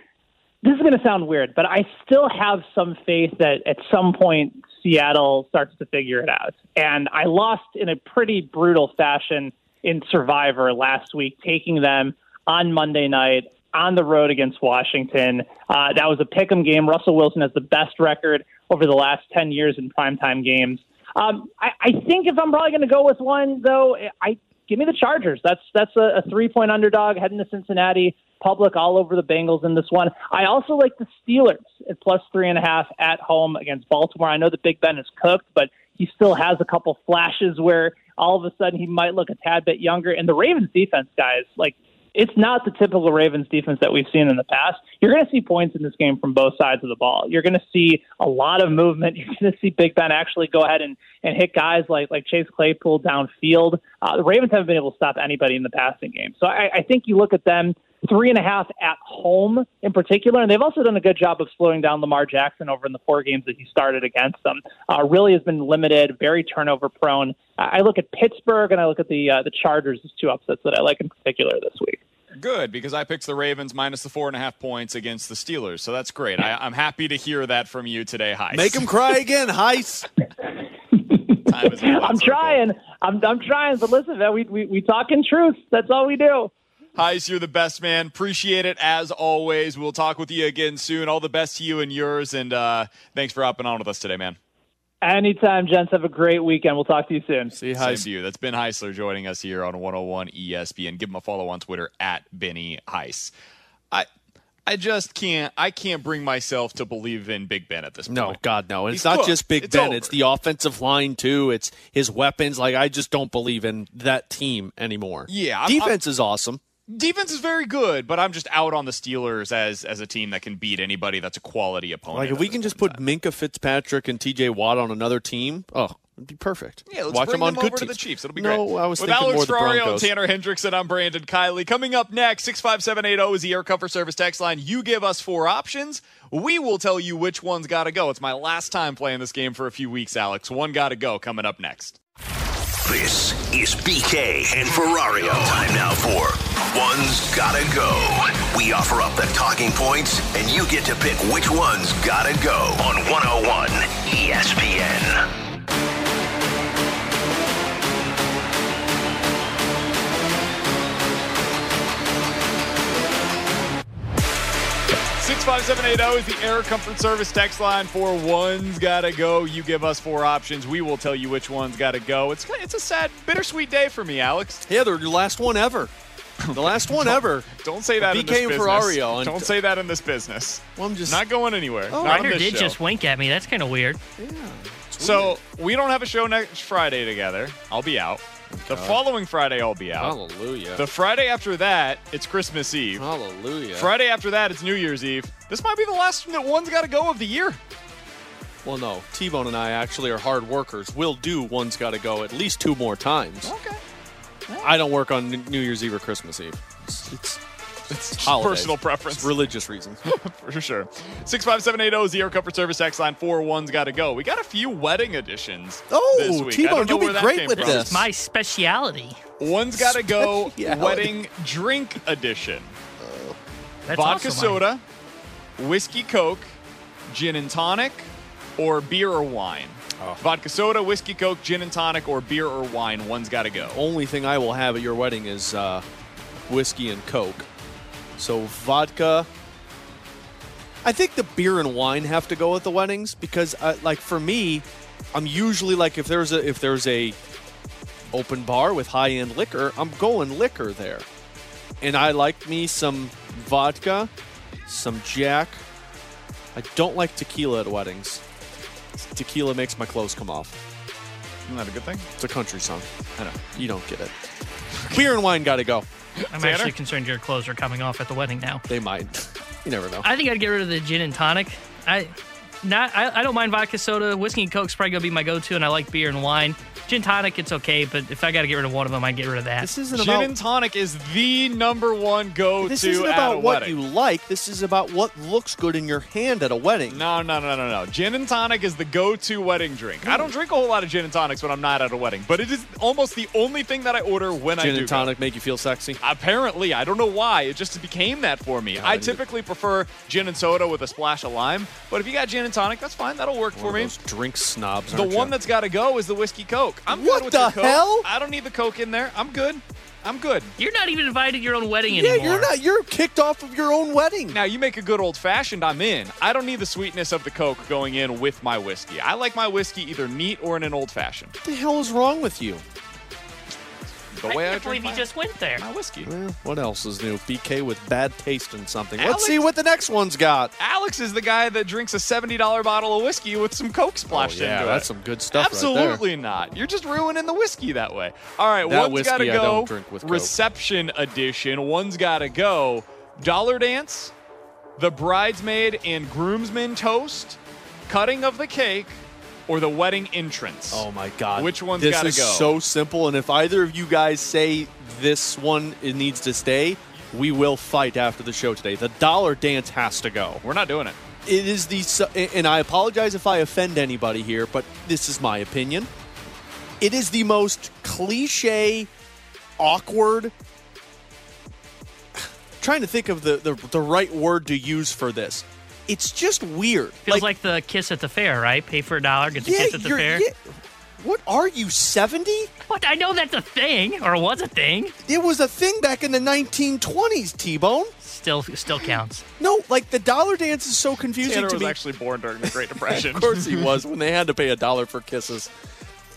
This is going to sound weird, but I still have some faith that at some point Seattle starts to figure it out. And I lost in a pretty brutal fashion in Survivor last week, taking them on Monday night on the road against Washington. That was a pick'em game. Russell Wilson has the best record over the last 10 years in primetime games. I think if I'm probably going to go with one, though, give me the Chargers. That's a 3-point underdog heading to Cincinnati. Public all over the Bengals in this one. I also like the Steelers at +3.5 at home against Baltimore. I know that Big Ben is cooked, but he still has a couple flashes where all of a sudden he might look a tad bit younger. And the Ravens defense, guys, it's not the typical Ravens defense that we've seen in the past. You're going to see points in this game from both sides of the ball. You're going to see a lot of movement. You're going to see Big Ben actually go ahead and hit guys like Chase Claypool downfield. The Ravens haven't been able to stop anybody in the passing game. So I think you look at them 3.5 at home in particular, and they've also done a good job of slowing down Lamar Jackson over in the 4 games that he started against them. Really has been limited, very turnover prone. I look at Pittsburgh and I look at the Chargers as 2 upsets that I like in particular this week. Good, because I picked the Ravens minus the 4.5 points against the Steelers, so that's great. I'm happy to hear that from you today, Heiss. Make him cry again, Heiss. I'm trying. I'm trying, but listen, man, we talk in truth. That's all we do. Heiss, you're the best, man. Appreciate it as always. We'll talk with you again soon. All the best to you and yours, and thanks for hopping on with us today, man. Anytime, gents. Have a great weekend. We'll talk to you soon. See Heiss. You. That's Ben Heisler joining us here on 101 ESPN. Give him a follow on Twitter at Benny Heiss. I just can't. I can't bring myself to believe in Big Ben at this point. No, God, no. And it's not just Big Ben. Over. It's the offensive line too. It's his weapons. I just don't believe in that team anymore. Yeah, defense is awesome. defense is very good, but I'm just out on the Steelers as a team that can beat anybody that's a quality opponent. Like, if we can just put Minkah Fitzpatrick and T.J. Watt on another team, it'd be perfect. Yeah, let's bring them over to the Chiefs. It'll be great. No, I was thinking more the Broncos. With Alex Ferrario and Tanner Hendrickson, I'm Brandon Kiley. Coming up next, 65780 is the Air Comfort Service text line. You give us four options. We will tell you which one's got to go. It's my last time playing this game for a few weeks, Alex. One got to go coming up next. This is BK and Ferrario. Time now for One's Gotta Go. We offer up the talking points, and you get to pick which one's gotta go on 101 ESPN. Six, five, seven, 8 0 is the Air Comfort Service text line for One's Gotta Go. You give us four options. We will tell you which one's gotta go. It's a sad, bittersweet day for me, Alex. Yeah, they're the last one ever. The last one ever. Don't say that in this business. Ferrario. Don't say that in this business. Well, I'm just not going anywhere. Oh, Ryder did just wink at me. That's kind of weird. Yeah. So we don't have a show next Friday together. I'll be out. The following Friday, I'll be out. Hallelujah. The Friday after that, it's Christmas Eve. Hallelujah. Friday after that, it's New Year's Eve. This might be the last one that One's Gotta Go of the year. Well, no. T-Bone and I actually are hard workers. We'll do One's Gotta Go at least two more times. Okay. Right. I don't work on New Year's Eve or Christmas Eve. It's personal preference. It's religious reasons. For sure. 65780 is the Air Comfort Service text line. 4 1's got to go. We got a few wedding editions. Oh, T-Bone, you'll be great with this. It's my speciality. One's got to go wedding drink edition. Vodka soda, whiskey Coke, gin and tonic, or beer or wine. Vodka soda, whiskey Coke, gin and tonic, or beer or wine. One's got to go. Only thing I will have at your wedding is whiskey and Coke. So vodka. I think the beer and wine have to go at the weddings because, like for me, I'm usually like if there's a open bar with high end liquor, I'm going liquor there, and I like me some vodka, some Jack. I don't like tequila at weddings. Tequila makes my clothes come off. Isn't that a good thing? It's a country song. I know you don't get it. Beer and wine got to go. I'm actually concerned your clothes are coming off at the wedding now. They might. You never know. I think I'd get rid of the gin and tonic. I don't mind vodka soda. Whiskey and Coke's probably going to be my go-to, and I like beer and wine. Gin and tonic, it's okay, but if I got to get rid of one of them, I'd get rid of that. This isn't about... Gin and tonic is the number one go-to at a wedding. This isn't about what you like. This is about what looks good in your hand at a wedding. No. Gin and tonic is the go-to wedding drink. I don't drink a whole lot of gin and tonics when I'm not at a wedding, but it is almost the only thing that I order when I do. Gin and tonic make you feel sexy? Apparently. I don't know why. It just became that for me. I typically prefer gin and soda with a splash of lime, but if you got gin and tonic, that's fine. That'll work for me. Those drink snobs. The one that's got to go is the whiskey Coke. I'm good with the Coke. What the hell? I don't need the Coke in there. I'm good. You're not even invited to your own wedding anymore. Yeah, you're not. You're kicked off of your own wedding. Now, you make a good old-fashioned, I'm in. I don't need the sweetness of the Coke going in with my whiskey. I like my whiskey either neat or in an old-fashioned. What the hell is wrong with you? I can't believe you just went there. My whiskey. Well, what else is new? BK with bad taste in something. Let's see what the next one's got. Alex is the guy that drinks a $70 bottle of whiskey with some Coke splashed into it. That's some good stuff. Absolutely right there. Not. You're just ruining the whiskey that way. All right, that one's got to go. Reception edition. One's got to go. Dollar dance, the bridesmaid and groomsmen toast, cutting of the cake, or the wedding entrance. Oh, my God. Which one's got to go? This is so simple, and if either of you guys say this one it needs to stay, we will fight after the show today. The dollar dance has to go. We're not doing it. It is the, and I apologize if I offend anybody here, but this is my opinion. It is the most cliche, awkward, trying to think of the right word to use for this. It's just weird. Feels like the kiss at the fair, right? Pay for a dollar, get the kiss at the fair. Yeah. What are you, 70? What? I know that's a thing, or was a thing. It was a thing back in the 1920s, T-Bone. Still counts. No, like the dollar dance is so confusing to me. Tanner was actually born during the Great Depression. Of course he was, when they had to pay a dollar for kisses.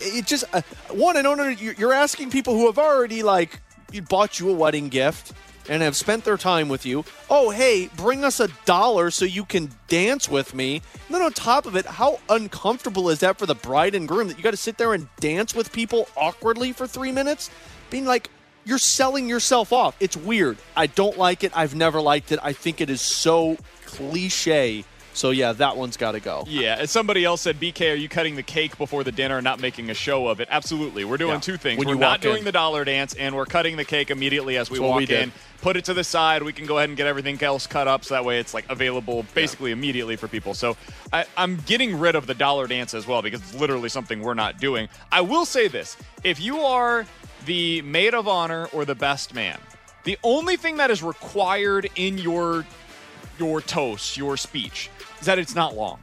It just, I don't know, you're asking people who have already, like, bought you a wedding gift and have spent their time with you. Oh, hey, bring us a dollar so you can dance with me. And then on top of it, how uncomfortable is that for the bride and groom that you got to sit there and dance with people awkwardly for 3 minutes? Being like, you're selling yourself off. It's weird. I don't like it. I've never liked it. I think it is so cliche. So, yeah, that one's got to go. Yeah, as somebody else said, BK, are you cutting the cake before the dinner and not making a show of it? Absolutely. We're doing two things. We're not doing the dollar dance, and we're cutting the cake immediately as we walk in. Put it to the side. We can go ahead and get everything else cut up, so that way it's like available basically immediately for people. So I'm getting rid of the dollar dance as well, because it's literally something we're not doing. I will say this. If you are the maid of honor or the best man, the only thing that is required in your toast, your speech, is that it's not long.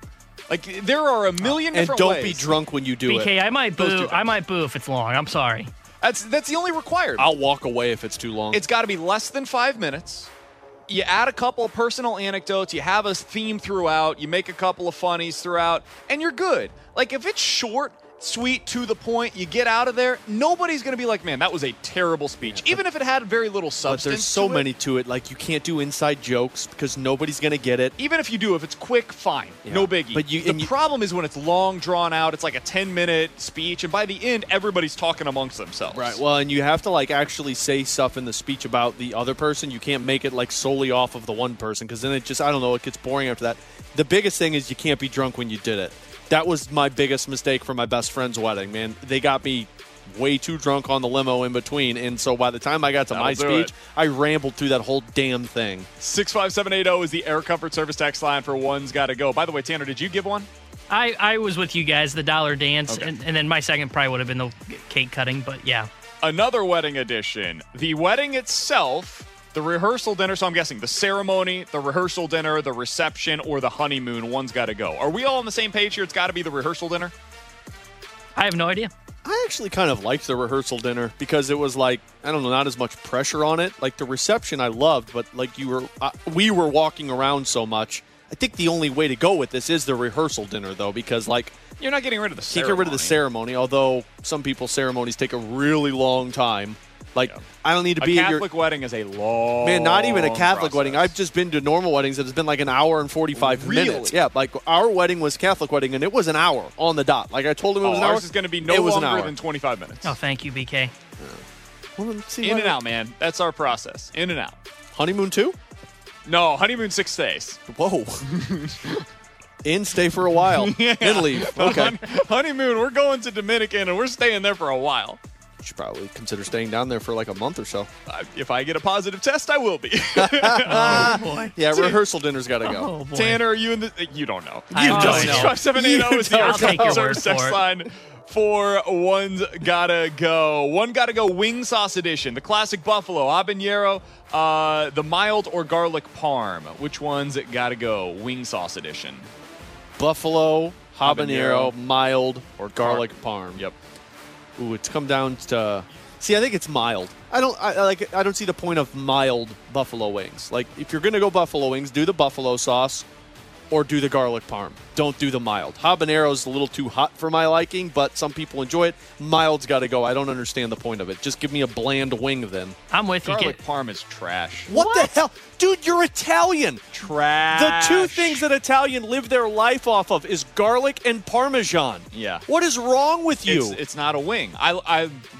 Like, there are a million different ways. And don't be drunk when you do it. BK, I might boo if it's long. I'm sorry. That's the only requirement. I'll walk away if it's too long. It's got to be less than 5 minutes. You add a couple of personal anecdotes. You have a theme throughout. You make a couple of funnies throughout. And you're good. Like, if it's short, sweet, to the point, you get out of there, nobody's going to be like, man, that was a terrible speech, even if it had very little substance. But there's so many to it. Like, you can't do inside jokes because nobody's going to get it. Even if you do, if it's quick, fine. Yeah. No biggie. But the problem is when it's long, drawn out, it's like a 10-minute speech, and by the end, everybody's talking amongst themselves. Right. Well, and you have to, like, actually say stuff in the speech about the other person. You can't make it, like, solely off of the one person, because then it just, I don't know, it gets boring after that. The biggest thing is you can't be drunk when you did it. That was my biggest mistake for my best friend's wedding, man. They got me way too drunk on the limo in between, and so by the time I got to my speech, I rambled through that whole damn thing. 65780 is the Air Comfort Service text line for One's Gotta Go. By the way, Tanner, did you give one? I was with you guys, the dollar dance, and then my second probably would have been the cake cutting, but yeah. Another wedding edition. The wedding itself, the rehearsal dinner, so I'm guessing the ceremony, the rehearsal dinner, the reception, or the honeymoon, one's got to go. Are we all on the same page here? It's got to be the rehearsal dinner? I have no idea. I actually kind of liked the rehearsal dinner because it was like, I don't know, not as much pressure on it. Like the reception I loved, but like we were walking around so much. I think the only way to go with this is the rehearsal dinner, though, because like you're not getting rid of the ceremony. You can't get rid of the ceremony, although some people's ceremonies take a really long time. Like, yeah. I don't need to be at your... A Catholic wedding is a long Man, not even a Catholic process. Wedding. I've just been to normal weddings that has been like an hour and 45 minutes. Yeah, like, our wedding was Catholic wedding, and it was an hour on the dot. Like, I told him it was an hour. Ours is going to be no longer than 25 minutes. Oh, thank you, BK. Yeah. Well, see, in and out, man. That's our process. In and out. Honeymoon 2? No, honeymoon 6 days. Whoa. In, stay for a while. Yeah. Then leave. Okay. Honeymoon, we're going to Dominican, and we're staying there for a while. Should probably consider staying down there for like a month or so. If I get a positive test, I will be. Oh, boy. Yeah, rehearsal dinner's got to go. Oh, Tanner, are you in the... You don't know. You don't know. 5780 is the Air Service text line for One's Gotta Go. One Gotta Go Wing Sauce Edition. The classic buffalo, habanero, the mild or garlic parm. Which one's gotta go? Wing Sauce Edition. Buffalo, habanero, mild, or garlic parm. Yep. Ooh, it's come down to. See, I think it's mild. I don't see the point of mild buffalo wings. Like, if you're gonna go buffalo wings, do the buffalo sauce, or do the garlic parm. Don't do the mild. Habanero's a little too hot for my liking, but some people enjoy it. Mild's got to go. I don't understand the point of it. Just give me a bland wing then. I'm with you. Garlic parm is trash. What the hell, dude? You're Italian. Trash. The two things that Italian live their life off of is garlic and Parmesan. Yeah. What is wrong with you? It's not a wing.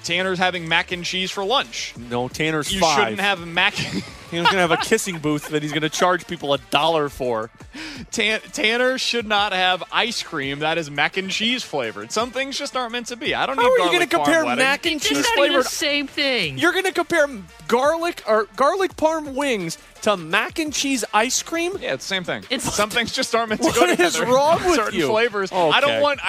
Tanner's having mac and cheese for lunch. No, Tanner's five. You shouldn't have mac. He's going to have a kissing booth that he's going to charge people $1 for. Tanner should not have ice cream that is mac and cheese flavored. Some things just aren't meant to be. I don't need garlic. How are you going to compare mac and cheese flavored? The same thing. You're going to compare garlic parm wings to mac and cheese ice cream? Yeah, it's the same thing. Some things just aren't meant to go together. What is wrong with certain you? Flavors. Okay. I don't want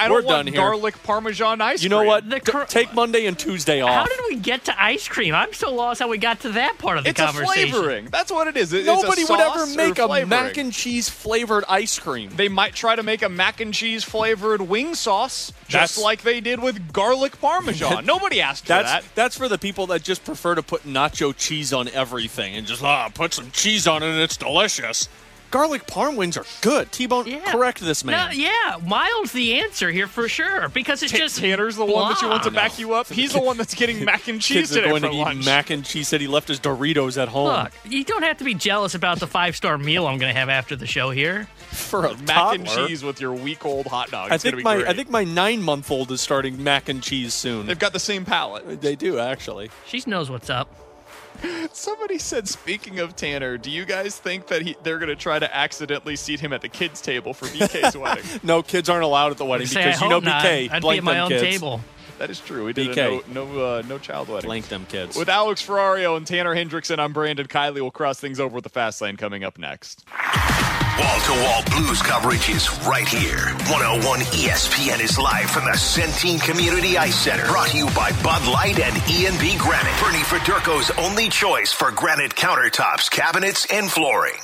garlic Parmesan ice cream. You know what? Take Monday and Tuesday off. How did we get to ice cream? I'm so lost how we got to that part of the conversation. It's a flavoring. That's what it is. Nobody would ever make a mac and cheese flavored ice cream. They might try to make a mac and cheese flavored wing sauce just like they did with garlic Parmesan. Nobody asked for that. That's for the people that just prefer to put nacho cheese on everything and just put some cheese on it and it's delicious. garlic parm wings are good. T-Bone, correct this man. No, yeah, Miles the answer here for sure because it's just Tanner's the one that you want to back you up. He's the one that's getting mac and cheese today for lunch. Eat mac and cheese. Said he left his Doritos at home. Look, you don't have to be jealous about the 5-star meal I'm going to have after the show here. For a mac and cheese with your week-old hot dog. It's going to be great. I think my 9-month-old is starting mac and cheese soon. They've got the same palate. They do, actually. She knows what's up. Somebody said, speaking of Tanner, do you guys think that they're going to try to accidentally seat him at the kids' table for BK's wedding? No, kids aren't allowed at the wedding because you know BK. I'd be at my own table. That is true. We did no child wedding. Blank them kids. With Alex Ferrario and Tanner Hendrickson, I'm Brandon Kiley. We'll cross things over with the Fast Lane coming up next. Wall-to-wall Blues coverage is right here. 101 ESPN is live from the Centene Community Ice Center. Brought to you by Bud Light and E&B Granite. Bernie Federko's only choice for granite countertops, cabinets, and flooring.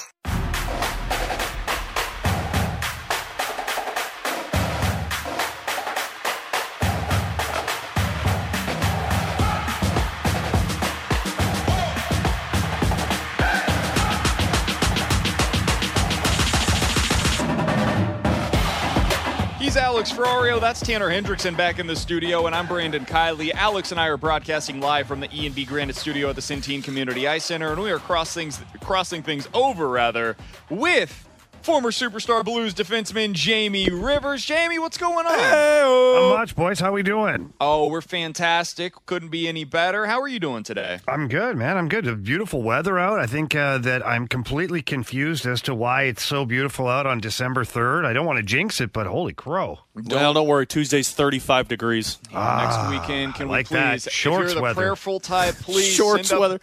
Alex Ferrario, that's Tanner Hendrickson back in the studio, and I'm Brandon Kiley. Alex and I are broadcasting live from the E&B Granite Studio at the Centene Community Ice Center, and we are crossing things over with former superstar Blues defenseman Jamie Rivers. Jamie, what's going on? Hey-o. Not much, boys. How we doing? Oh, we're fantastic. Couldn't be any better. How are you doing today? I'm good, man. I'm good. It's beautiful weather out. I think that I'm completely confused as to why it's so beautiful out on December 3rd. I don't want to jinx it, but holy crow. Well, don't worry. Tuesday's 35 degrees. Next weekend, can like we please? That. Shorts if you're the prayerful type, please. Shorts send up weather.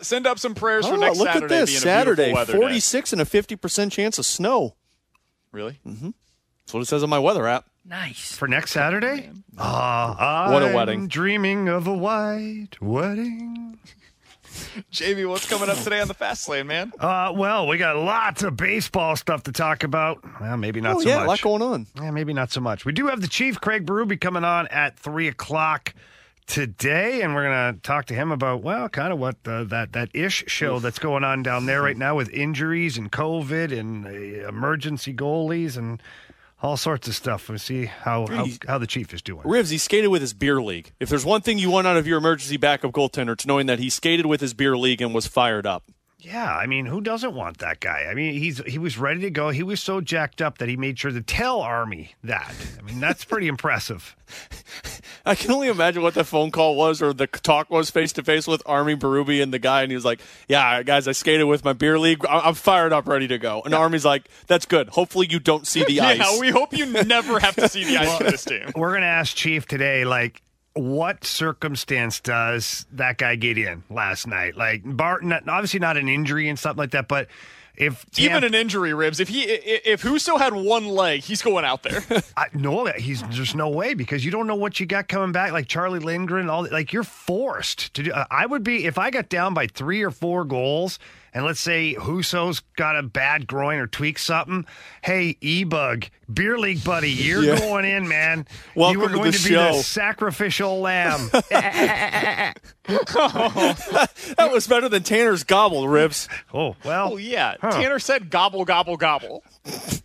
Send up some prayers for next Saturday. Look at this. Being Saturday, 46 day. And a 50% chance of snow. Really? Mm-hmm. That's what it says on my weather app. Nice. For next Saturday? What a wedding. I'm dreaming of a white wedding. Jamie, what's coming up today on the Fast Lane, man? Well, we got lots of baseball stuff to talk about. Well, maybe not so much. Yeah, a lot going on. Yeah, maybe not so much. We do have the Chief, Craig Berube, coming on at 3 o'clock. Today, and we're going to talk to him about, well, kind of what that ish show that's going on down there right now with injuries and COVID and emergency goalies and all sorts of stuff. We'll see how the Chief is doing. Rivs, he skated with his beer league. If there's one thing you want out of your emergency backup goaltender, it's knowing that he skated with his beer league and was fired up. Yeah, I mean, who doesn't want that guy? I mean, he was ready to go. He was so jacked up that he made sure to tell Army that. I mean, that's pretty impressive. I can only imagine what the phone call was or the talk was face-to-face with Army Berube and the guy, and he was like, yeah, guys, I skated with my beer league. I'm fired up, ready to go. And Army's like, that's good. Hopefully you don't see the ice. Yeah, we hope you never have to see the ice for this team. We're going to ask Chief today, like, what circumstance does that guy get in last night? Like, Barton, obviously not an injury and something like that, but if even an injury, Ribs, if Husso had one leg, he's going out there. There's no way, because you don't know what you got coming back. Like Charlie Lindgren, you're forced to do. I would be, if I got down by 3 or 4 goals, and let's say Husso's got a bad groin or tweaked something. Hey, E-Bug, beer league buddy, you're going in, man. Welcome you are going to be the sacrificial lamb. That was better than Tanner's gobble, Ribs. Oh, well. Oh, yeah. Huh. Tanner said gobble, gobble, gobble. That's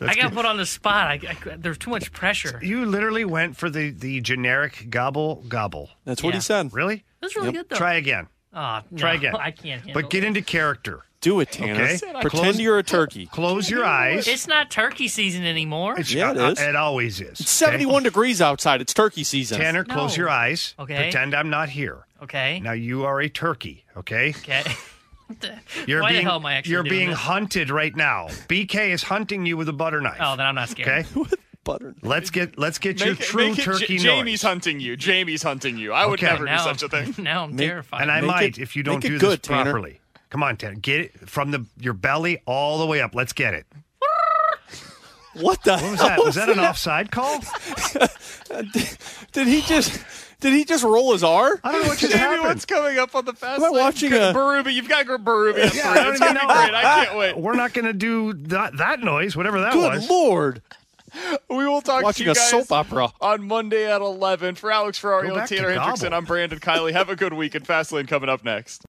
I got good. Put on the spot. There's too much pressure. You literally went for the generic gobble, gobble. That's what he said. Really? That's really good, though. Try again. Try again. I can't handle it. But get into character. Do it, Tanner. Okay? Pretend you're a turkey. Close your eyes. It's not turkey season anymore. It is. It always is. It's 71 degrees outside. It's turkey season. Tanner, close your eyes. Okay. Pretend I'm not here. Okay. Now you are a turkey. Okay. Okay. Why the hell am I actually doing this? Hunted right now. BK is hunting you with a butter knife. Oh, then I'm not scared. Okay. Butter. Let's get your true turkey noise. Jamie's hunting you. I would never do such a thing. Now I'm terrified. And I might if you don't do this properly. Come on, Tanner. Get it from your belly all the way up. Let's get it. What was that? Was that an offside call? Did he just roll his R? I don't know what just happened. What's coming up on the Fast Lane? Watching Berube. You've got Berube. Yeah, it's going to be great. I can't wait. We're not going to do that noise, whatever that was. Good Lord. We will talk to you guys soap opera on Monday at 11. For Alex Ferrario and Tanner Hendrickson, I'm Brandon Kiley. Have a good week, and Fastlane coming up next.